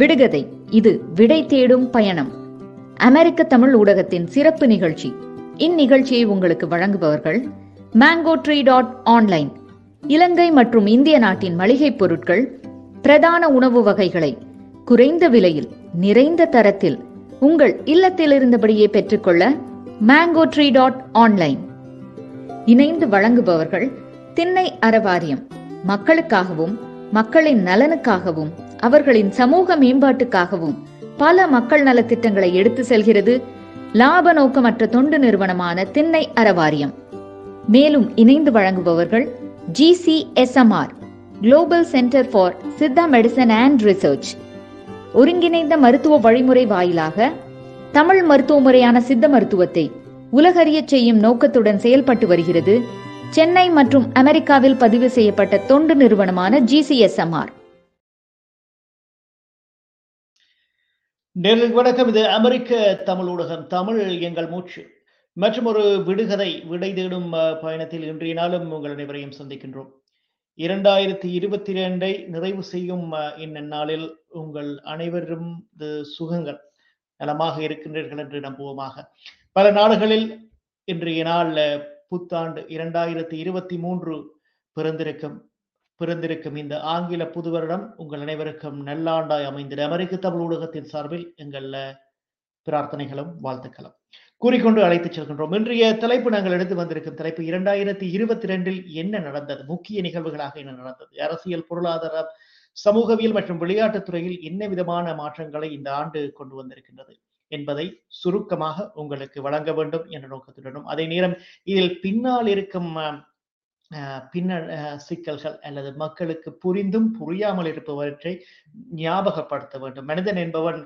விடுகதை, இது விடை தேடும் பயணம். அமெரிக்க தமிழ் ஊடகத்தின் சிறப்பு நிகழ்ச்சி. இந்நிகழ்ச்சியை உங்களுக்கு வழங்குபவர்கள் mango tree.online. இலங்கை மற்றும் இந்திய நாட்டின் மளிகை பொருட்கள், பிரதான உணவு வகைகளை குறைந்த விலையில் நிறைந்த தரத்தில் உங்கள் இல்லத்தில் இருந்தபடியே பெற்றுக்கொள்ள mango tree.online. இணைந்து வழங்குபவர்கள் திண்ணை அறவாரியம். மக்களுக்காகவும் மக்களின் நலனுக்காகவும் அவர்களின் சமூக மேம்பாட்டுக்காகவும் பல மக்கள் நலத்திட்டங்களை எடுத்து செல்கிறது லாப நோக்கமற்ற தொண்டு நிறுவனமான திண்ணை அறவாரியம். மேலும் இணைந்து வழங்குபவர்கள் GCSMR global centre for Siddha medicine and research. ஒருங்கிணைந்த மருத்துவ வழிமுறை வாயிலாக தமிழ் மருத்துவ முறையான சித்த மருத்துவத்தை உலகறிய செய்யும் நோக்கத்துடன் செயல்பட்டு வருகிறது சென்னை மற்றும் அமெரிக்காவில் பதிவு செய்யப்பட்ட தொண்டு நிறுவனமான GCSMR. நேயர்களுக்கு வணக்கம். இது அமெரிக்க தமிழ் ஊடகம், தமிழ் எங்கள் மூச்சு மற்றும் ஒரு விடுகதை விடை தேடும் பயணத்தில் இன்றைய நாளும் உங்கள் அனைவரையும் சந்திக்கின்றோம். 2022 நிறைவு செய்யும் இந்நாளில் உங்கள் அனைவரும் சுகங்கள் நலமாக இருக்கின்றீர்கள் என்று நம்புவோமாக. பல நாடுகளில் இன்றைய நாள் புத்தாண்டு 2023 பிறந்திருக்கும் இந்த ஆங்கில புது வருடம் உங்கள் அனைவருக்கும் நல்லாண்டாய் அமைந்திட அமெரிக்க தமிழ் ஊடகத்தின் சார்பில் எங்கள் பிரார்த்தனைகளும் வாழ்த்துக்களும் கூறிக்கொண்டு அழைத்துச் செல்கின்றோம். இன்றைய தலைப்பு, நாங்கள் எடுத்து வந்திருக்கும் தலைப்பு 2022 என்ன நடந்தது, முக்கிய நிகழ்வுகளாக என்ன நடந்தது, அரசியல், பொருளாதாரம், சமூகவியல் மற்றும் விளையாட்டுத் துறையில் என்ன விதமான மாற்றங்களை இந்த ஆண்டு கொண்டு வந்திருக்கின்றது என்பதை சுருக்கமாக உங்களுக்கு வழங்க வேண்டும் என்ற நோக்கத்துடனும், அதே நேரம் இதில் பின்னால் இருக்கும் சிக்கல்கள் அல்லது மக்களுக்கு புரிந்தும் புரியாமல் இருப்பவற்றை ஞாபகப்படுத்த வேண்டும். மனிதன் என்பவன்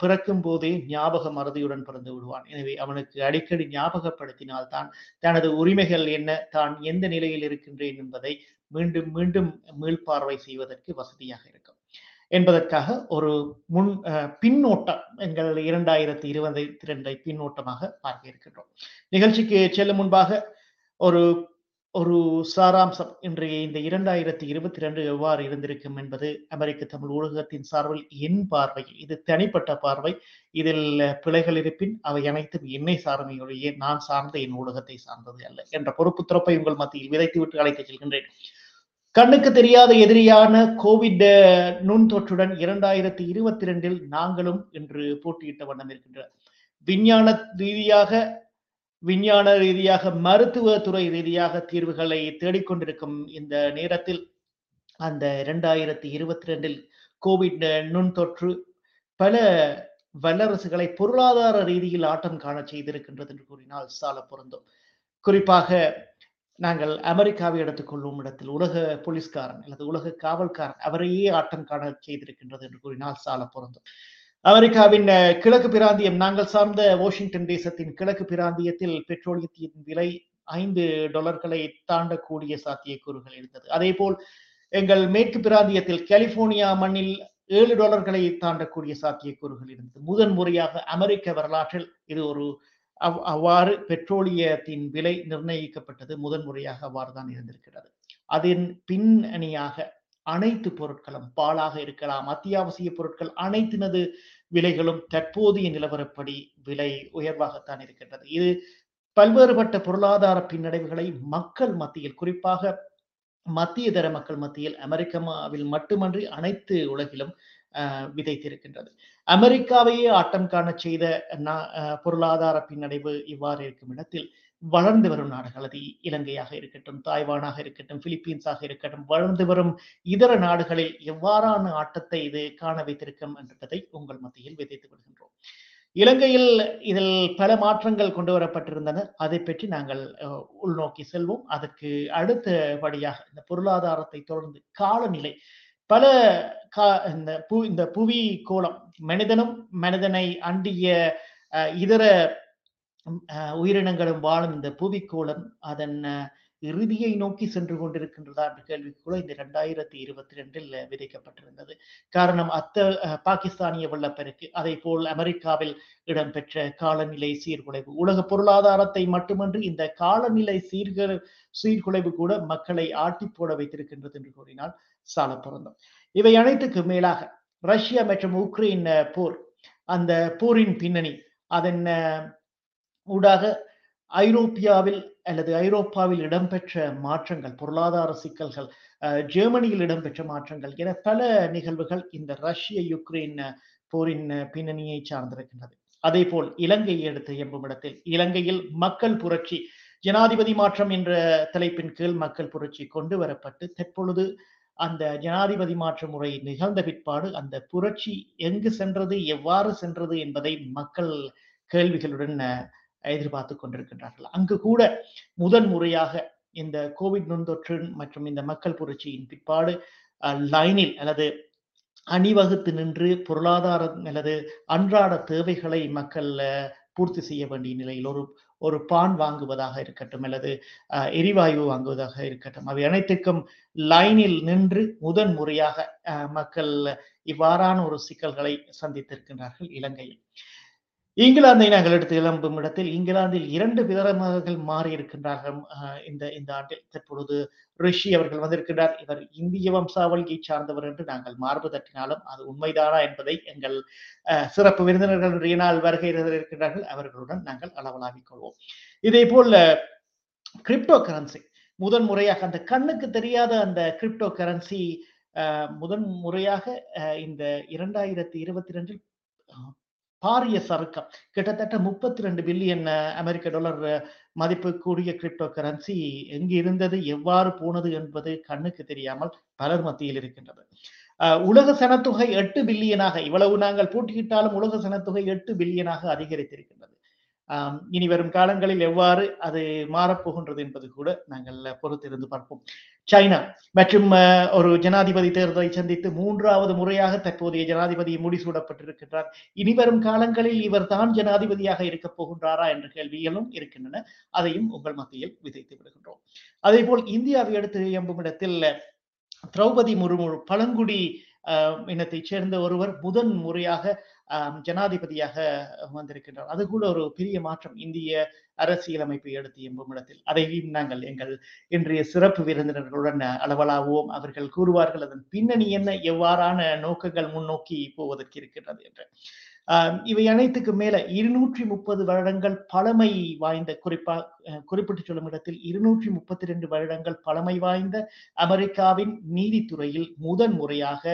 பிறக்கும் போதே ஞாபக மறதியுடன் பிறந்து விடுவான். எனவே அவனுக்கு அடிக்கடி ஞாபகப்படுத்தினால்தான் தனது உரிமைகள் என்ன, தான் எந்த நிலையில் இருக்கின்றேன் என்பதை மீண்டும் மீண்டும் மீள்பார்வை செய்வதற்கு வசதியாக இருக்கும் என்பதற்காக ஒரு பின்னோட்டம் எங்கள் 2022 பின்னோட்டமாக பார்க்க இருக்கின்றோம். நிகழ்ச்சிக்கு செல்லும் முன்பாக ஒரு சாராம்சம், இன்றைய இந்த 2022 எவ்வாறு இருந்திருக்கும் என்பது அமெரிக்க தமிழ் ஊடகத்தின் சார்பில் என் பார்வை, இது தனிப்பட்ட பார்வை. இதில் பிழைகள் இருப்பின் அவை அனைத்தும் என்னை சார்மையுடைய, நான் சார்ந்த, என் ஊடகத்தை சார்ந்தது அல்ல என்ற பொறுப்பு துறப்பை உங்கள் மத்தியில் விதைத்து விட்டு அழைத்துச் செல்கின்றேன். கண்ணுக்கு தெரியாத எதிரியான கோவிட் நுண்தொற்றுடன் 2022 நாங்களும் இன்று போட்டியிட்ட வண்ணம் இருக்கின்றன. விஞ்ஞான ரீதியாக மருத்துவத்துறை ரீதியாக தீர்வுகளை தேடிக்கொண்டிருக்கும் இந்த நேரத்தில் அந்த 2022 கோவிட் நுண்தொற்று பல வல்லரசுகளை பொருளாதார ரீதியில் ஆட்டம் காண செய்திருக்கின்றது என்று கூறினால் சால பொருந்தும். குறிப்பாக நாங்கள் அமெரிக்காவை எடுத்துக்கொள்ளும் இடத்தில் உலக போலீஸ்காரன் அல்லது உலக காவல்காரன் அவரையே ஆட்டம் காண செய்திருக்கின்றது என்று கூறினால் சால பொருந்தும். அமெரிக்காவின் கிழக்கு பிராந்தியம், நாங்கள் சார்ந்த வாஷிங்டன் தேசத்தின் கிழக்கு பிராந்தியத்தில் பெட்ரோலியத்தின் விலை $5 தாண்டக்கூடிய சாத்தியக்கூறுகள் இருந்தது. அதே போல் எங்கள் மேற்கு பிராந்தியத்தில் கலிபோர்னியா மண்ணில் $7 தாண்டக்கூடிய சாத்தியக்கூறுகள் இருந்தது. முதன் முறையாக அமெரிக்க வரலாற்றில் இது ஒரு அவ்வாறு பெட்ரோலியத்தின் விலை நிர்ணயிக்கப்பட்டது, முதன்முறையாக அவ்வாறு தான் இருந்திருக்கிறது. அதன் பின்னணியாக அனைத்து பொருட்களும், பாலாக இருக்கலாம், அத்தியாவசிய பொருட்கள் அனைத்தினது விலைகளும் தற்போதைய நிலவரப்படி விலை உயர்வாகத்தான் இருக்கின்றது. இது பல்வேறுபட்ட பொருளாதார பின்னடைவுகளை மக்கள் மத்தியில், குறிப்பாக மத்திய தர மக்கள் மத்தியில், அமெரிக்காவில் மட்டுமன்றி அனைத்து உலகிலும் விதைத்திருக்கின்றது. அமெரிக்காவையே ஆட்டம் காண செய்த பொருளாதார பின்னடைவு இவ்வாறு இருக்கும் இடத்தில் வளர்ந்து வரும் நாடுகள், அது இலங்கையாக இருக்கட்டும், தாய்வானாக இருக்கட்டும், பிலிப்பீன்ஸாக இருக்கட்டும், வளர்ந்து வரும் இதர நாடுகளில் எவ்வாறான ஆட்டத்தை இது காண வைத்திருக்கும் என்பதை உங்கள் மத்தியில் விதைத்து விடுகின்றோம். இலங்கையில் இதில் பல மாற்றங்கள் கொண்டு வரப்பட்டிருந்தன. அதை பற்றி நாங்கள் உள்நோக்கி செல்வோம். அதற்கு அடுத்தபடியாக இந்த பொருளாதாரத்தை தொடர்ந்து காலநிலை, பல இந்த புவி கோளம், மனிதனும் மனிதனை அண்டிய இதர உயிரினங்களும் வாழும் இந்த புவி கோளம் அதன் இறுதியை நோக்கி சென்று கொண்டிருக்கின்றதா என்ற கேள்வி கூட இந்த 2022 விதைக்கப்பட்டிருந்தது. காரணம், பாகிஸ்தானிய வெள்ளப்பெருக்கு, அதே போல் அமெரிக்காவில் இடம்பெற்ற காலநிலை சீர்குலைவு, உலக பொருளாதாரத்தை மட்டுமன்றி இந்த காலநிலை சீர்குலைவு கூட மக்களை ஆட்டி போட வைத்திருக்கின்றது என்று கூறினால் சால பொருந்தும். இவை அனைத்துக்கு மேலாக ரஷ்யா மற்றும் உக்ரைன் போர், அந்த போரின் பின்னணி, அதன் ஊடாக ஐரோப்பியாவில் அல்லது ஐரோப்பாவில் இடம்பெற்ற மாற்றங்கள், பொருளாதார சிக்கல்கள், ஜெர்மனியில் இடம்பெற்ற மாற்றங்கள் என பல நிகழ்வுகள் இந்த ரஷ்ய யுக்ரைன் போரின் பின்னணியை சார்ந்திருக்கின்றது. அதே போல் இலங்கையை எடுத்து எம்புமிடத்தில் இலங்கையில் மக்கள் புரட்சி, ஜனாதிபதி மாற்றம் என்ற தலைப்பின் கீழ் மக்கள் புரட்சி கொண்டு வரப்பட்டு தற்பொழுது அந்த ஜனாதிபதி மாற்ற முறை நிகழ்ந்த பிற்பாடு அந்த புரட்சி எங்கு சென்றது, எவ்வாறு சென்றது என்பதை மக்கள் கேள்விகளுடன் எதிர்பார்த்து கொண்டிருக்கின்றார்கள். அங்கு கூட முதன் முறையாக இந்த கோவிட் நோய்த்தொற்று மற்றும் இந்த மக்கள் புரட்சியின் பிற்பாடு லைனில் அல்லது அணிவகுத்து நின்று பொருளாதாரம் அல்லது அன்றாட தேவைகளை மக்கள் பூர்த்தி செய்ய வேண்டிய நிலையில் ஒரு பான் வாங்குவதாக இருக்கட்டும் அல்லது எரிவாயு வாங்குவதாக இருக்கட்டும், அவை அனைத்துக்கும் லைனில் நின்று முதன் முறையாக மக்கள் இவ்வாறான ஒரு சிக்கல்களை சந்தித்திருக்கின்றார்கள் இலங்கையில். இங்கிலாந்தை நாங்கள் எடுத்து எழும்பும் இடத்தில் இங்கிலாந்தில் 2 விதமாக மாறியிருக்கின்றார்கள் இந்த ஆண்டில். தற்பொழுது ரிஷி அவர்கள் வந்திருக்கிறார். இவர் இந்திய வம்சாவளியை சார்ந்தவர் என்று நாங்கள் மார்பு தட்டினாலும் அது உண்மைதானா என்பதை எங்கள் சிறப்பு விருந்தினர்களுடைய நாள் வருகை இருக்கின்றார்கள், அவர்களுடன் நாங்கள் அளவலாவிக் கொள்வோம். இதே போல் கிரிப்டோ கரன்சி முதன் முறையாக, அந்த கண்ணுக்கு தெரியாத அந்த கிரிப்டோ கரன்சி முதன் முறையாக இந்த 2022 பாரிய சறுக்கம், கிட்டத்தட்ட $32 பில்லியன் அமெரிக்க டாலர் மதிப்பு கூடிய கிரிப்டோ கரன்சி எங்கு இருந்தது, எவ்வாறு போனது என்பது கண்ணுக்கு தெரியாமல் பலர் மத்தியில் இருக்கின்றது. உலக சனத்தொகை 8 பில்லியனாக, இவ்வளவு நாங்கள் போட்டியிட்டாலும் உலக சனத்தொகை 8 பில்லியனாக அதிகரித்திருக்கின்றது. இனி வரும் காலங்களில் எவ்வாறு அது மாறப்போகின்றது என்பது கூட நாங்கள் பொறுத்திருந்து பார்ப்போம். சைனா மற்றும் ஒரு ஜனாதிபதி தேர்தலை சந்தித்து 3வது முறையாக தற்போதைய ஜனாதிபதி முடிசூடப்பட்டிருக்கின்றார். இனி வரும் காலங்களில் இவர் தான் ஜனாதிபதியாக இருக்கப் போகின்றாரா என்ற கேள்விகளும் இருக்கின்றன. அதையும் உங்கள் மத்தியில் விதைத்து விடுகின்றோம். அதே போல் இந்தியாவை அடுத்து எம்பும் இடத்தில் திரௌபதி முர்மு, பழங்குடி இனத்தைச் சேர்ந்த ஒருவர், முதன் முறையாக ஜனாதிபதியாக வந்திருக்கின்றார். அது கூட ஒரு பெரிய மாற்றம் இந்திய அரசியலமைப்பை எடுத்து எம்பும் இடத்தில். அதையும் நாங்கள் எங்கள் இன்றைய சிறப்பு விருந்தினர்களுடன் அளவலாவோம். அவர்கள் கூறுவார்கள் அதன் பின்னணி என்ன, எவ்வாறான நோக்கங்கள் முன்னோக்கி போவதற்கு இருக்கின்றது என்று. இவை அனைத்துக்கு மேல 230 வருடங்கள் பழமை வாய்ந்த, குறிப்பிட்டு சொல்லும் இடத்தில் 232 வருடங்கள் பழமை வாய்ந்த அமெரிக்காவின் நீதித்துறையில் முதன் முறையாக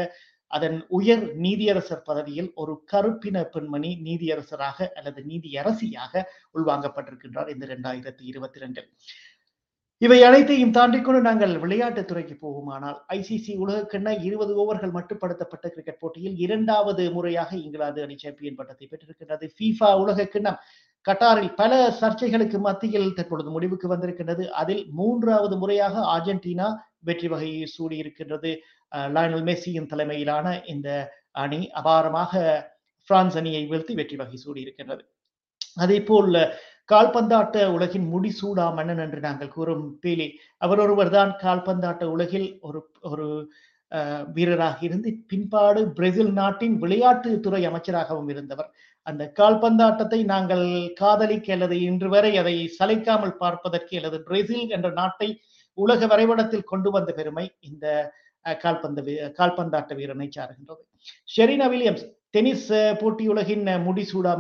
அதன் உயர் நீதியரசர் பதவியில் ஒரு கருப்பின பெண்மணி நீதியரசராக அல்லது நீதியரசியாக உள்வாங்கப்பட்டிருக்கின்றார் இந்த 2022. இவை அனைத்தையும் தாண்டி கொண்டு நாங்கள் விளையாட்டுத் துறைக்கு போகுமானால், ஐசிசி உலகக்கண்ண 20 ஓவர்கள் மட்டுப்படுத்தப்பட்ட கிரிக்கெட் போட்டியில் 2வது முறையாக இங்கிலாந்து அணி சாம்பியன் பட்டத்தை பெற்றிருக்கின்றது. FIFA உலகக்கண்ணம் கட்டாரில் பல சர்ச்சைகளுக்கு மத்தியில் தற்பொழுது முடிவுக்கு வந்திருக்கின்றது. அதில் 3வது முறையாக அர்ஜென்டினா வெற்றி வகையை சூடியிருக்கின்றது. லயனல் மெஸ்ஸியின் தலைமையிலான இந்த அணி அபாரமாக பிரான்ஸ் அணியை வீழ்த்தி வெற்றி வகை சூடியிருக்கின்றது. அதே போல் கால்பந்தாட்ட உலகின் முடிசூடா மன்னன் என்று நாங்கள் கூறும் பேலே, அவர் ஒருவர் தான் கால்பந்தாட்ட உலகில் ஒரு வீரராக இருந்து பின்பாடு பிரேசில் நாட்டின் விளையாட்டுத்துறை அமைச்சராகவும் இருந்தவர். அந்த கால்பந்தாட்டத்தை நாங்கள் காதலிக்க அல்லது இன்று வரை அதை சளைக்காமல் பார்ப்பதற்கு அல்லது பிரேசில் என்ற நாட்டை உலக வரைபடத்தில் கொண்டு வந்த பெருமை இந்த கால்பந்தாட்ட வீரனை சாருகின்றது. செரீனா வில்லியம்ஸ் டென்னிஸ் போட்டியுலகின் முடிசூடா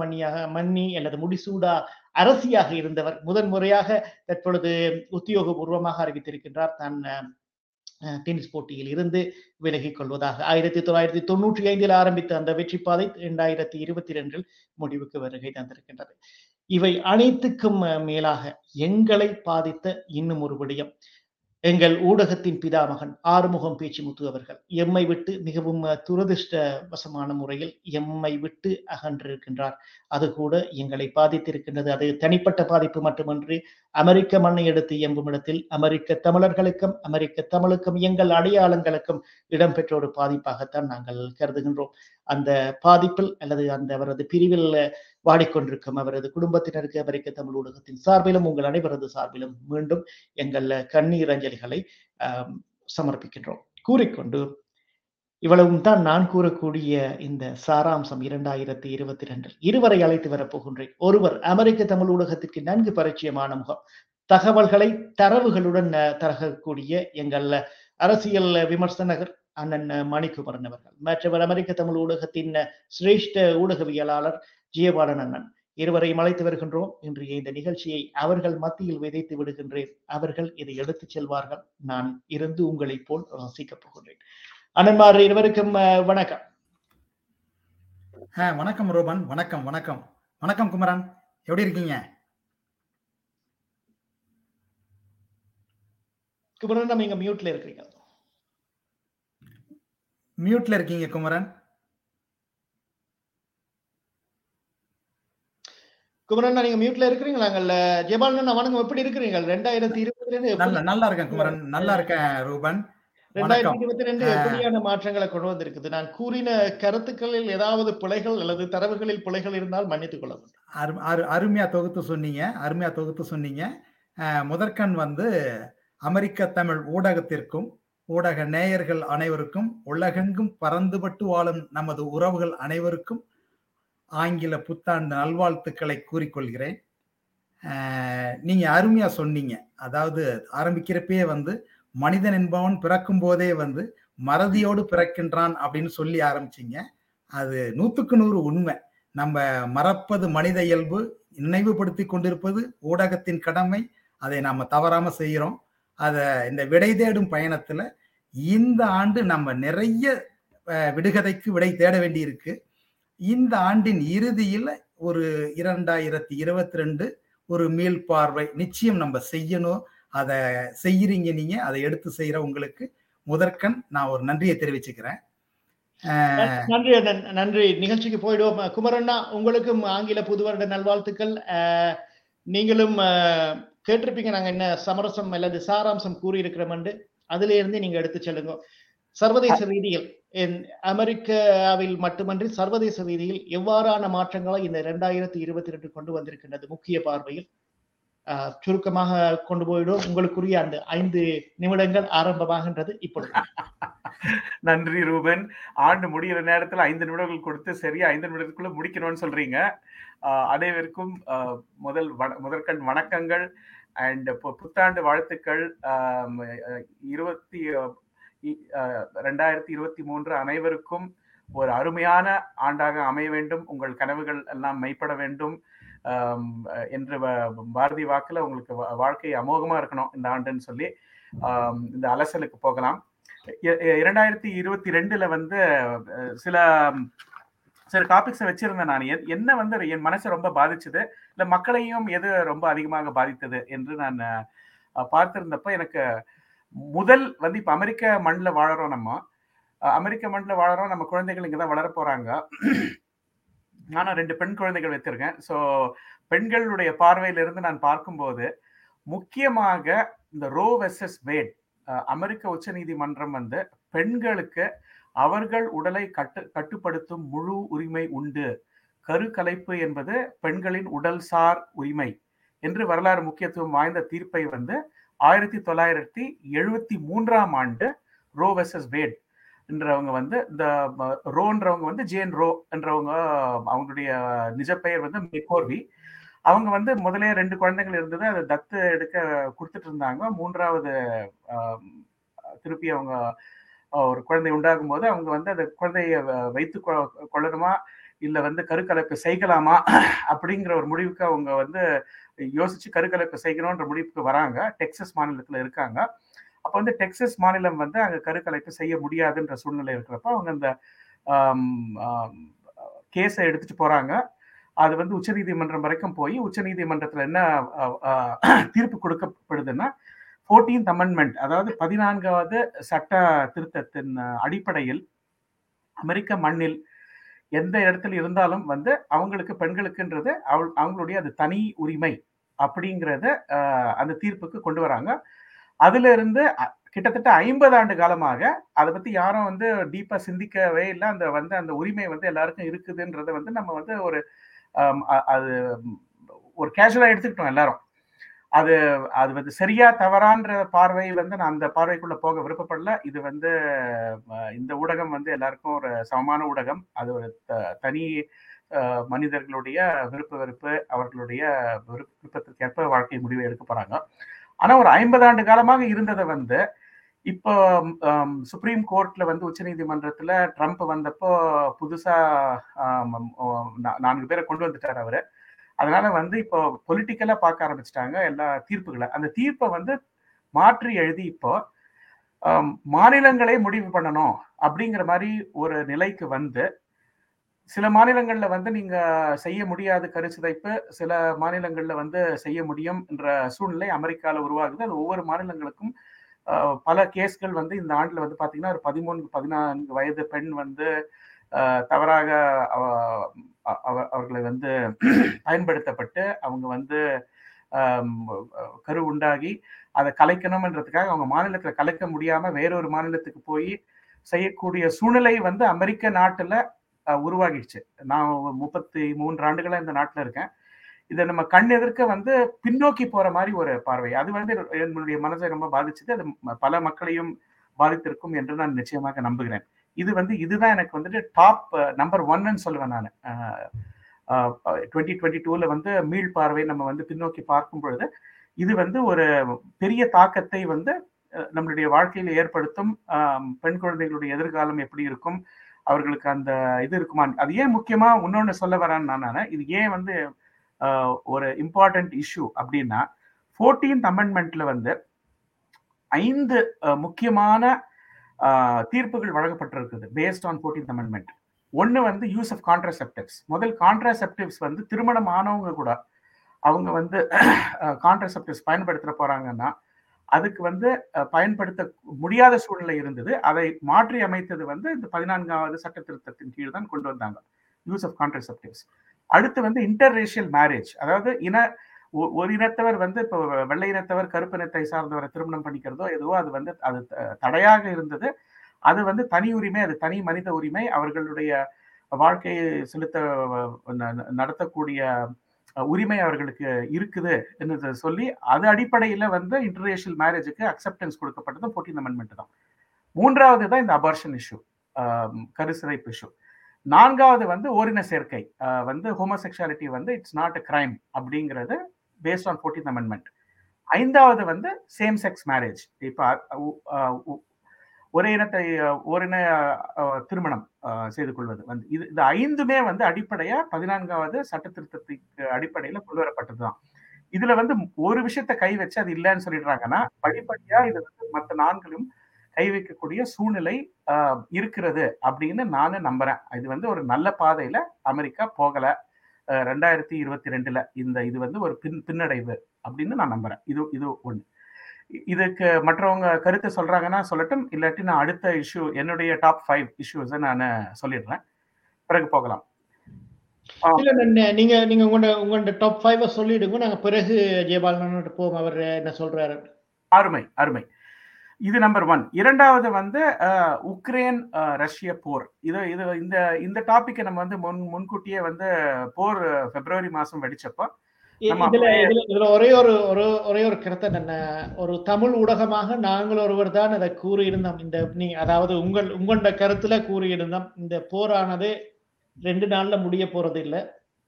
மன்னி அல்லது முடிசூடா அரசியாக இருந்தவர் முதன் முறையாக தற்பொழுது உத்தியோகபூர்வமாக அறிவித்திருக்கின்றார் தான் டென்னிஸ் போட்டியில் இருந்து விலகிக் கொள்வதாக. 1995 ஆரம்பித்த அந்த வெற்றி பாதை 2022 முடிவுக்கு வருகை தந்திருக்கின்றது. இவை அனைத்துக்கும் மேலாக எங்களை பாதித்த இன்னும் ஒரு விடயம், எங்கள் ஊடகத்தின் பிதாமகன் ஆறுமுகம் பேச்சுமுத்து அவர்கள் எம்மை விட்டு மிகவும் துரதிருஷ்டவசமான முறையில் எம்மை விட்டு அகன்றிருக்கின்றார். அது கூட எங்களை பாதித்திருக்கின்றது. அது தனிப்பட்ட பாதிப்பு மட்டுமன்றி அமெரிக்க மண்ணை எடுத்து எம்பும் இடத்தில் அமெரிக்க தமிழர்களுக்கும் அமெரிக்க தமிழுக்கும் எங்கள் அடையாளங்களுக்கும் இடம்பெற்ற ஒரு பாதிப்பாகத்தான் நாங்கள் கருதுகின்றோம். அந்த பாதிப்பில் அல்லது அந்த அவரது பிரிவில் வாடிக்கொண்டிருக்கும் அவரது குடும்பத்தினருக்கு அமெரிக்க தமிழ் ஊடகத்தின் சார்பிலும் உங்கள் அனைவரது சார்பிலும் மீண்டும் எங்கள் கண்ணீர் அஞ்சலிகளை சமர்ப்பிக்கின்றோம் கூறிக்கொண்டு, இவ்வளவும் தான் நான் கூறக்கூடிய இந்த சாராம்சம் 2022. இருவரை அழைத்து வரப்போகின்றேன். ஒருவர் அமெரிக்க தமிழ் ஊடகத்திற்கு நன்கு பரிச்சயமான முகம், தகவல்களை தரவுகளுடன் தரக்கூடிய எங்கள் அரசியல் விமர்சகர் அண்ணன் மணிக்கு பறந்தவர்கள் மற்றவர் அமெரிக்க தமிழ் ஊடகத்தின் சிரேஷ்ட ஊடகவியலாளர் ஜெயவார்டன் அண்ணன் இருவரையும் அழைத்து வருகின்றோம். இன்றைய இந்த நிகழ்ச்சியை அவர்கள் மத்தியில் விதைத்து விடுகின்றேன். அவர்கள் இதை எடுத்துச் செல்வார்கள். நான் இருந்து உங்களை போல் ரசிக்கப் போகின்றேன். அண்ணன்மார் இருவருக்கும் வணக்கம். வணக்கம் ரோபன். வணக்கம் வணக்கம் வணக்கம் குமரன். எப்படி இருக்கீங்க குமரன்? நம்ம இங்க மியூட்ல இருக்கீங்க. மியூட்ல இருக்கீங்க குமரன். குமரன் நீங்க மியூட்ல இருக்கீங்களா? ஜெபாலன் வணக்கம். எப்படி இருக்கீங்க? 2020 நல்லா இருக்கேன் குமரன். நல்லா இருக்கேன் ரூபன். 2022 எப்படியான மாற்றங்களை கொண்டு வந்திருக்குது? நான் கூறின கருத்துக்களில் ஏதாவது பிழைகள் அல்லது தரவுகளில் பிழைகள் இருந்தால் மன்னித்துக் கொள்ள. அருமையா தொகுத்து சொன்னீங்க. முதற்கண் அமெரிக்க தமிழ் ஊடகத்திற்கும் ஊடக நேயர்கள் அனைவருக்கும் உலகெங்கும் பறந்துபட்டு வாழும் நமது உறவுகள் அனைவருக்கும் ஆங்கில புத்தாண்டு நல்வாழ்த்துக்களை கூறிக்கொள்கிறேன். நீங்க அருமையா சொன்னீங்க. அதாவது ஆரம்பிக்கிறப்பே மனிதன் என்பவன் பிறக்கும் போதே மறதியோடு பிறக்கின்றான் அப்படின்னு சொல்லி ஆரம்பிச்சிங்க. அது 100% உண்மை. நம்ம மறப்பது மனித இயல்பு, நினைவுபடுத்தி கொண்டிருப்பது ஊடகத்தின் கடமை. அதை நாம தவறாம செய்கிறோம். அதை இந்த விடை தேடும் பயணத்துல இந்த ஆண்டு நம்ம நிறைய விடுகதைக்கு விடை தேட வேண்டியிருக்கு. இந்த ஆண்டின் இறுதியில 2022 ஒரு மீள் பார்வை நிச்சயம் நம்ம செய்யணும். அதை செய்யறீங்க நீங்க. அதை எடுத்து செய்யற உங்களுக்கு முதற்கண் நான் ஒரு நன்றியை தெரிவிச்சுக்கிறேன். நன்றி அண்ணன். நன்றி. நிகழ்ச்சிக்கு போயிடுவோம். குமரண்ணா, உங்களுக்கும் ஆங்கில புதுவருட நல்வாழ்த்துக்கள். நீங்களும் கேட்டிருப்பீங்க நாங்க என்ன சமரசம் அல்லது சாராம்சம் கூறியிருக்கிறோம் என்று. அதுல இருந்து நீங்க எடுத்து செல்லுங்க. சர்வதேச ரீதியில் அமெரிக்காவில் மட்டுமன்றி சர்வதேச ரீதியில் எவ்வாறான மாற்றங்களை இந்த 2022 கொண்டு வந்திருக்கின்றது முக்கிய பார்வையில் சுருக்கமாக கொண்டு போயிடும். உங்களுக்குரிய அந்த 5 நிமிடங்கள் ஆரம்பமாகின்றது இப்பொழுது. நன்றி ரூபன். ஆண்டு முடிகிற நேரத்துல 5 நிமிடங்கள் கொடுத்து சரியா 5 நிமிடத்துக்குள்ள முடிக்கணும்னு சொல்றீங்க. அனைவருக்கும் முதற்கண் வணக்கங்கள் அண்ட் புத்தாண்டு வாழ்த்துக்கள். 2023 அனைவருக்கும் ஒரு அருமையான ஆண்டாக அமைய வேண்டும். உங்கள் கனவுகள் எல்லாம் மெய்ப்பட வேண்டும் என்று பாரதி வாக்குல உங்களுக்கு வாழ்க்கை அமோகமா இருக்கணும் இந்த ஆண்டுன்னு சொல்லி இந்த அலசலுக்கு போகலாம். 2022 சில டாபிக்ஸை வச்சிருந்தேன் நான். என்ன என் மனசை ரொம்ப பாதிச்சது இல்லை மக்களையும் எது ரொம்ப அதிகமாக பாதித்தது என்று நான் பார்த்திருந்தப்ப எனக்கு முதல் இப்போ அமெரிக்க மண்ணில் வாழறோம். நம்ம குழந்தைகள் இங்கே தான் வளர போறாங்க. நானும் 2 பெண் குழந்தைகள் வைத்திருக்கேன். ஸோ பெண்களுடைய பார்வையிலிருந்து நான் பார்க்கும்போது முக்கியமாக இந்த ரோ வெர்சஸ் வேட் அமெரிக்க உச்ச நீதிமன்றம் பெண்களுக்கு அவர்கள் உடலை கட்டுப்படுத்தும் முழு உரிமை உண்டு. கருக்கலைப்பு என்பது பெண்களின் உடல் சார் உரிமை என்று வரலாறு முக்கியத்துவம் வாய்ந்த தீர்ப்பை 1973 ரோ வெர்சஸ் வேட் என்றவங்க இந்த ரோன்றவங்க ஜேன் ரோ என்றவங்க அவங்களுடைய நிஜ பெயர் மெக்கோர்வி. அவங்க முதலே 2 குழந்தைகள் இருந்தது. அதை தத்து எடுக்க கொடுத்துட்டு இருந்தாங்க. 3வது திருப்பி அவங்க ஒரு குழந்தை உண்டாகும் போது அவங்க அந்த குழந்தைய வைத்து கொள்ளணுமா இல்லை கருக்கலைப்பு செய்யலாமா அப்படிங்கிற ஒரு முடிவுக்கு அவங்க யோசிச்சு கருக்கலைப்பு செய்யணும்ன்ற முடிவுக்கு வராங்க. டெக்சஸ் மாநிலத்தில் இருக்காங்க. அப்போ டெக்சஸ் மாநிலம் அங்கே கருக்கலைப்பு செய்ய முடியாதுன்ற சூழ்நிலை இருக்கிறப்ப அவங்க அந்த கேஸை எடுத்துட்டு போறாங்க. அது உச்சநீதிமன்றம் வரைக்கும் போய் உச்சநீதிமன்றத்தில் என்ன தீர்ப்பு கொடுக்கப்படுதுன்னா 14th Amendment, அதாவது 14வது சட்ட திருத்தத்தின் அடிப்படையில் அமெரிக்க மண்ணில் எந்த இடத்துல இருந்தாலும் அவங்களுக்கு பெண்களுக்குன்றது அவங்களுடைய அது தனி உரிமை அப்படிங்கிறத அந்த தீர்ப்புக்கு கொண்டு வராங்க. அதுல இருந்து கிட்டத்தட்ட 50 ஆண்டு காலமாக அதை பத்தி யாரும் டீப்பா சிந்திக்கவே இல்லை. அந்த அந்த உரிமை எல்லாருக்கும் இருக்குதுன்றத நம்ம ஒரு அது ஒரு கேஷுவலா எடுத்துக்கிட்டோம் எல்லாரும். அது அது சரியா தவறான்ற பார்வை நான் அந்த பார்வைக்குள்ள போக விருப்பப்படல. இது இந்த ஊடகம் எல்லாருக்கும் ஒரு சமமான ஊடகம். அது ஒரு தனி மனிதர்களுடைய விருப்பு அவர்களுடைய விருப்பத்திற்கேற்ப வாழ்க்கை முடிவை எடுக்க போறாங்க. ஆனா ஒரு 50 ஆண்டு காலமாக இருந்ததை இப்போ சுப்ரீம் கோர்ட்ல வந்து உச்ச நீதிமன்றத்துல ட்ரம்ப் வந்தப்போ புதுசா 4 பேரை கொண்டு வந்துட்டாரு அவரு. அதனால வந்து இப்போ பொலிட்டிக்கலா பார்க்க ஆரம்பிச்சுட்டாங்க எல்லா தீர்ப்புகளை. அந்த தீர்ப்பை வந்து மாற்றி எழுதி இப்போ மாநிலங்களே முடிவு பண்ணணும் அப்படிங்கிற மாதிரி ஒரு நிலைக்கு வந்து, சில மாநிலங்கள்ல வந்து நீங்க செய்ய முடியாத கருச்சிதைப்பு, சில மாநிலங்கள்ல வந்து செய்ய முடியும் என்ற சூழ்நிலை அமெரிக்கால உருவாகுது. அது ஒவ்வொரு மாநிலங்களுக்கும் பல கேஸ்கள் வந்து இந்த ஆண்டுல வந்து பாத்தீங்கன்னா ஒரு 14-14 வயது பெண் வந்து தவறாக அவர்களை வந்து பயன்படுத்தப்பட்டு அவங்க வந்து கரு உண்டாகி அதை கலைக்கணும்ன்றதுக்காக அவங்க மாநிலத்துல கலைக்க முடியாம வேறொரு மாநிலத்துக்கு போய் செய்யக்கூடிய சூழ்நிலை வந்து அமெரிக்க நாட்டுல உருவாகிடுச்சு. நான் 33 ஆண்டுகளா இந்த நாட்டுல இருக்கேன். இதை நம்ம கண் எதிர்க்க வந்து பின்னோக்கி போற மாதிரி ஒரு பார்வை, அது வந்து என்னுடைய மனசை ரொம்ப பாதிச்சது. அது பல மக்களையும் பாதித்திருக்கும் என்று நான் நிச்சயமாக நம்புகிறேன். இதுதான் எனக்கு வந்துட்டு டாப் நம்பர் 1 சொல்லுவேன் நான். 2022ல வந்து மீள் பார்வை நம்ம வந்து பின்னோக்கி பார்க்கும் பொழுது இது வந்து ஒரு பெரிய தாக்கத்தை வந்து நம்மளுடைய வாழ்க்கையில ஏற்படுத்தும். பெண் குழந்தைகளுடைய எதிர்காலம் எப்படி இருக்கும், அவர்களுக்கு அந்த இது இருக்குமா, அது ஏன் முக்கியமா இன்னொன்னு சொல்ல வரேன்னு நான், இது ஏன் வந்து ஒரு இம்பார்ட்டன்ட் இஷ்யூ அப்படின்னா 14th Amendmentல வந்து 5 முக்கியமான தீர்ப்புகள் வழங்கப்பட்டிருக்குது பேஸ்ட் ஆன் 14th Amendment. ஒன்று வந்து யூஸ் ஆஃப் கான்ட்ராசெப்டிவ்ஸ். முதல் கான்ட்ராசெப்டிவ்ஸ் வந்து திருமணம் ஆனவங்க கூட அவங்க வந்து கான்ட்ராசெப்டிவ்ஸ் பயன்படுத்த போறாங்கன்னா அதுக்கு வந்து பயன்படுத்த முடியாத சூழ்நிலை இருந்தது. அதை மாற்றி அமைத்தது வந்து இந்த 14வது சட்ட திருத்தத்தின் கீழ் தான் கொண்டு வந்தாங்க யூஸ் ஆஃப் கான்ட்ராசெப்டிவ்ஸ். அடுத்து வந்து இன்டர்ரேஷியல் மேரேஜ், அதாவது ஒரு இனத்தவர் வந்து இப்போ வெள்ளை இனத்தவர் கருப்பு இனத்தை சார்ந்தவரை திருமணம் பண்ணிக்கிறதோ எதுவோ அது வந்து அது தடையாக இருந்தது. அது வந்து தனி உரிமை, அது தனி மனித உரிமை. அவர்களுடைய வாழ்க்கையை நடத்தக்கூடிய உரிமை அவர்களுக்கு இருக்குது என்று சொல்லி அது அடிப்படையில் வந்து இன்டர்நேஷனல் மேரேஜுக்கு அக்செப்டன்ஸ் கொடுக்கப்பட்டது 14th Amendment தான். 3வது தான் இந்த அபார்ஷன் இஷ்யூ, கருசிதைப்பு இஷ்யூ. 4வது வந்து ஓரின சேர்க்கை, வந்து ஹோமோசெக்சுவாலிட்டி வந்து இட்ஸ் நாட் அ கிரைம் அப்படிங்கிறது பேஸ்ட் ஆன் 14th Amendment. 5வது வந்து சேம் செக்ஸ் மேரேஜ், இப்போ ஒரின திருமணம் செய்து கொள்வது வந்து இது 5 வந்து அடிப்படையா 14வது சட்ட திருத்தத்துக்கு அடிப்படையில கொண்டு வரப்பட்டதுதான். இதுல வந்து ஒரு விஷயத்த கை வச்சு அது இல்லைன்னு சொல்லிடுறாங்கன்னா படிப்படியா இது வந்து மற்ற 4லும் கை வைக்கக்கூடிய சூழ்நிலை இருக்கிறது அப்படின்னு நானு நம்புறேன். இது வந்து ஒரு நல்ல பாதையில அமெரிக்கா போகல 2022ல. இது வந்து ஒரு பின்னடைவு அப்படின்னு நான் நம்புறேன். இது ஒண்ணு. இதுக்கு மற்றவங்க கருத்து சொல்றாங்கன்னா சொல்லட்டும், இல்லாட்டி நான் அடுத்த இஷ்யூ என்னுடைய டாப் 5 இஷ்யூஸை நான் சொல்லிடுறேன், பிறகு போகலாம். நீங்க உங்களோட டாப் 5 சொல்லிடுங்க, நாங்க பிறகு ஜெயபாலனோட போவோம், அவர் என்ன சொல்றாரு. அருமை அருமை. இது நம்பர் 1. 2வது வந்து உக்ரைன் ரஷ்ய போர். இது இந்த டாபிக்கை நம்ம வந்து முன்கூட்டியே வந்து போர் February மாதம் வெடிச்சப்போ ஒரே ஒரு கருத்தை என்ன, ஒரு தமிழ் ஊடகமாக நாங்கள் ஒருவர் தான் அதை கூறியிருந்தோம். அதாவது உங்களோட கருத்துல கூறியிருந்தோம், இந்த போரானது 2 நாள்ல முடிய போறது இல்லை,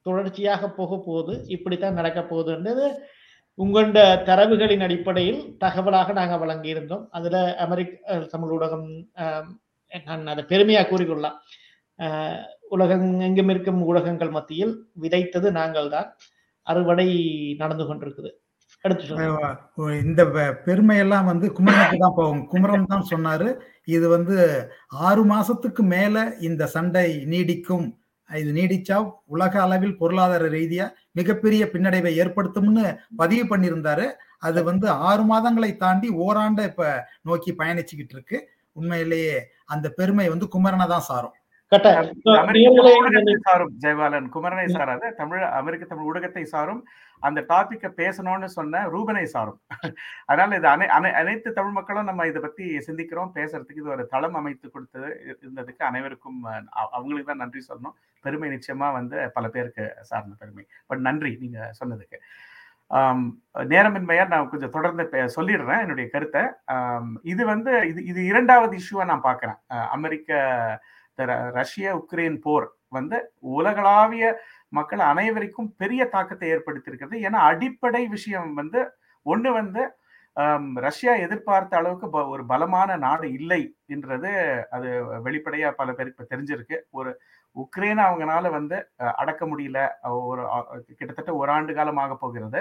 தொடர்ச்சியாக போக போகுது, இப்படித்தான் நடக்க போகுதுன்றது உங்களோட தரவுகளின் அடிப்படையில் தகவலாக நாங்கள் வழங்கியிருந்தோம். அதுல அமெரிக்க தமிழ் ஊடகம் நான் அதை பெருமையா கூறிக்கொள்ளலாம், உலகம் எங்கும் இருக்கும் ஊடகங்கள் மத்தியில் விதைத்தது நாங்கள் தான், அறுவடை நடந்து கொண்டிருக்குது. இந்த பெருமையெல்லாம் வந்து குமரனுக்கு தான் போகும். குமரன் தான் சொன்னாரு, இது வந்து 6 மாசத்துக்கு மேல இந்த சண்டை நீடிக்கும், இது நீடிச்சா உலக அளவில் பொருளாதார ரீதியா மிகப்பெரிய பின்னடைவை ஏற்படுத்தும்னு பதிவு பண்ணியிருந்தாரு. அது வந்து 6 மாதங்களை தாண்டி ஓராண்ட இப்ப நோக்கி பயணிச்சுக்கிட்டு இருக்கு. உண்மையிலேயே அந்த பெருமை வந்து குமரனை தான் சாரும். ஜெயபாலன் குமரனை சாராது, அமெரிக்க தமிழ் ஊடகத்தை சாரும், அந்த டாபிக்க பேசணும்னு சொன்ன ரூபனை சாரும். அதனால இது அனைத்து தமிழ் மக்களும் நம்ம இதை பத்தி சிந்திக்கிறோம், பேசுறதுக்கு இது ஒரு தளம் அமைத்து கொடுத்தது இருந்ததுக்கு அனைவருக்கும் அவங்களுக்கு தான் நன்றி சொல்லணும். பெருமை நிச்சயமா வந்து பல பேருக்கு சார்ந்த பெருமை. பட் நன்றி நீங்க சொன்னதுக்கு. நேரமின்மையா நான் கொஞ்சம் தொடர்ந்து சொல்லிடுறேன் என்னுடைய கருத்தை. இது வந்து இது 2வது இஷ்யூவா நான் பாக்குறேன். அமெரிக்க ரஷ்ய உக்ரைன் போர் வந்து உலகளாவிய மக்கள் அனைவருக்கும் பெரிய தாக்கத்தை ஏற்படுத்தியிருக்கிறது. ஏன்னா அடிப்படை விஷயம் வந்து ஒன்று வந்து ரஷ்யா எதிர்பார்த்த அளவுக்கு ஒரு பலமான நாடு இல்லை என்றது அது வெளிப்படையா பல பேருக்கு தெரிஞ்சிருக்கு. ஒரு உக்ரைனை அவங்களால அடக்க முடியல, ஒரு கிட்டத்தட்ட ஒரு ஆண்டு காலமாக போகிறது.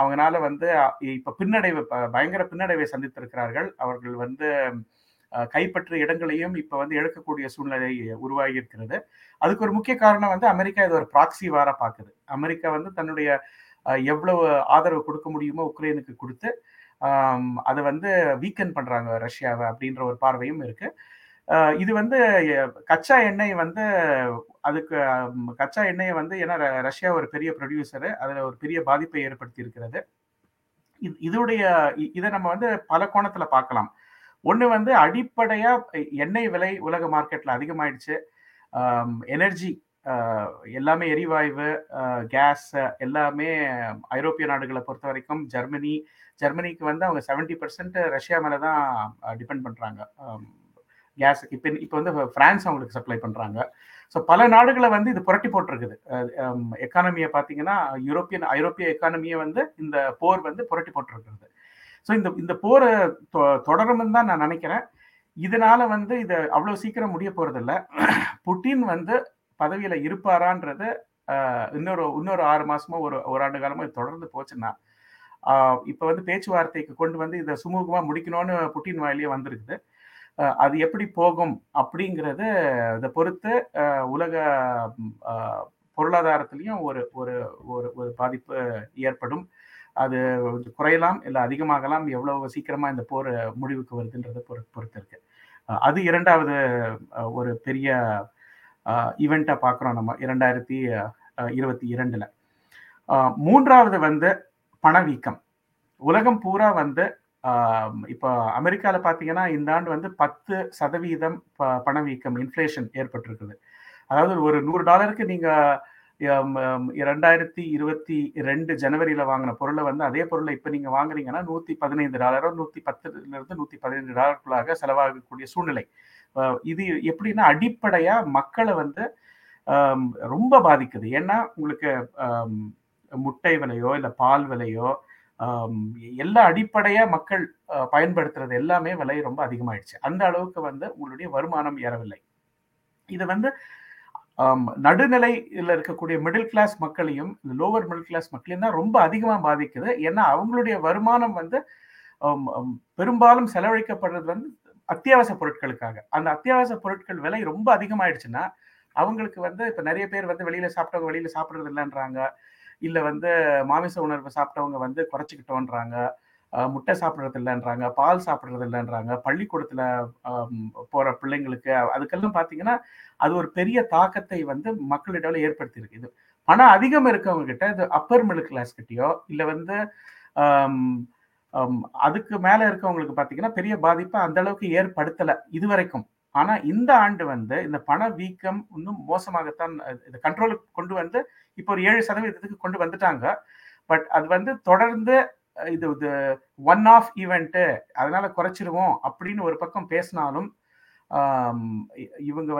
அவங்களால இப்ப பின்னடைவை, பயங்கர பின்னடைவை சந்தித்திருக்கிறார்கள். அவர்கள் கைப்பற்றிய இடங்களையும் இப்ப இழக்கக்கூடிய சூழ்நிலை உருவாகி இருக்கிறது. அதுக்கு ஒரு முக்கிய காரணம் அமெரிக்கா இது ஒரு ப்ராக்சி வாரா பாக்குது. அமெரிக்கா தன்னுடைய எவ்வளவு ஆதரவு கொடுக்க முடியுமோ உக்ரைனுக்கு கொடுத்து அதை வீக்கன் பண்றாங்க ரஷ்யாவை அப்படின்ற ஒரு பார்வையும் இருக்கு. இது கச்சா எண்ணெய் அதுக்கு கச்சா எண்ணெயை ஏன்னா ரஷ்யா ஒரு பெரிய ப்ரொடியூசரு, அதுல ஒரு பெரிய பாதிப்பை ஏற்படுத்தி இருக்கிறது. இதோடைய இதை நம்ம பல கோணத்துல பார்க்கலாம். ஒன்று அடிப்படையா எண்ணெய் விலை உலக மார்க்கெட்ல அதிகமாயிடுச்சு. எனர்ஜி எல்லாமே, எரிவாயு, கேஸ் எல்லாமே ஐரோப்பிய நாடுகளை பொறுத்த வரைக்கும் ஜெர்மனிக்கு அவங்க 70% ரஷ்யா மேலதான் டிபெண்ட் பண்றாங்க கேஸ். இப்போ பிரான்ஸ் அவங்களுக்கு சப்ளை பண்றாங்க. ஸோ பல நாடுகளை இது புரட்டி போட்டிருக்குது எக்கானமியை. பார்த்தீங்கன்னா ஐரோப்பிய எக்கானமியை இந்த போர் புரட்டி போட்டிருக்கிறது. ஸோ இந்த போர் தொடரும்னு தான் நான் நினைக்கிறேன். இதனால இது அவ்வளோ சீக்கிரம் முடிய போறதில்லை. புட்டின் பதவியில இருப்பாரான்றது இன்னொரு 6 மாசமோ ஒரு ஆண்டு காலமோ தொடர்ந்து போச்சுன்னா இப்ப பேச்சுவார்த்தைக்கு கொண்டு இதை சுமூகமா முடிக்கணும்னு புட்டின் வாயிலேயே வந்திருக்குது. அது எப்படி போகும் அப்படிங்கிறது இதை பொறுத்து உலக பொருளாதாரத்திலையும் ஒரு ஒரு பாதிப்பு ஏற்படும். அது குறையலாம், இல்லை அதிகமாகலாம். எவ்வளவு சீக்கிரமா இந்த போர் முடிவுக்கு வருதுன்றதை பொறுத்து இருக்கு. அது இரண்டாவது ஒரு பெரிய ஈவெண்ட்டா பார்க்குறோம் நம்ம 2022. மூன்றாவது பணவீக்கம். உலகம் பூரா இப்போ அமெரிக்கால பார்த்தீங்கன்னா இந்த ஆண்டு 10% பணவீக்கம், இன்ஃப்ளேஷன் ஏற்பட்டிருக்குது. அதாவது ஒரு $100 நீங்க 2022 ஜனவரியில வாங்கின பொருளை அதே பொருளை இப்போ நீங்க வாங்குறீங்கன்னா $115, $110 $115 செலவாகக்கூடிய சூழ்நிலை. இது எப்படின்னா அடிப்படையா மக்களை ரொம்ப பாதிக்குது. ஏன்னா உங்களுக்கு முட்டை விலையோ இல்லை பால் விலையோ எல்லா அடிப்படையா மக்கள் பயன்படுத்துறது எல்லாமே விலை ரொம்ப அதிகமாயிடுச்சு. அந்த அளவுக்கு உங்களுடைய வருமானம் ஏறவில்லை. இது நடுநிலையில் இருக்கக்கூடிய மிடில் கிளாஸ் மக்களையும் லோவர் மிடில் கிளாஸ் மக்களையும் தான் ரொம்ப அதிகமா பாதிக்குது. ஏன்னா அவங்களுடைய வருமானம் பெரும்பாலும் செலவழிக்கப்படுறது அத்தியாவசிய பொருட்களுக்காக. அந்த அத்தியாவசிய பொருட்கள் விலை ரொம்ப அதிகமாயிடுச்சுன்னா அவங்களுக்கு இப்ப நிறைய பேர் வெளியில சாப்பிட்றது இல்லைன்றாங்க. இல்ல மாமிச உணர்வு சாப்பிட்டவங்க குறைச்சிக்கிட்டோன்றாங்க. முட்டை சாப்பிட்றது இல்லைன்றாங்க, பால் சாப்பிட்றது இல்லைன்றாங்க. பள்ளிக்கூடத்துல போற பிள்ளைங்களுக்கு அதுக்கெல்லாம் பாத்தீங்கன்னா அது ஒரு பெரிய தாக்கத்தை மக்களிடம் ஏற்படுத்தி இருக்கு. இது பணம் அதிகம் இருக்கவங்க கிட்ட, இது அப்பர் மிடில் கிளாஸ் கிட்டயோ இல்ல அதுக்கு மேல இருக்கவங்களுக்கு பாத்தீங்கன்னா பெரிய பாதிப்பை அந்த அளவுக்கு ஏற்படுத்தல இது வரைக்கும். ஆனா இந்த ஆண்டு இந்த பண வீக்கம் இன்னும் மோசமாகத்தான், இந்த கண்ட்ரோலுக்கு கொண்டு இப்போ ஒரு 7% கொண்டு வந்துட்டாங்க. பட் அது தொடர்ந்து இது ஒன் ஆஃப் ஈவெண்ட்டு, அதனால குறைச்சிருவோம் அப்படின்னு ஒரு பக்கம் பேசினாலும் இவங்க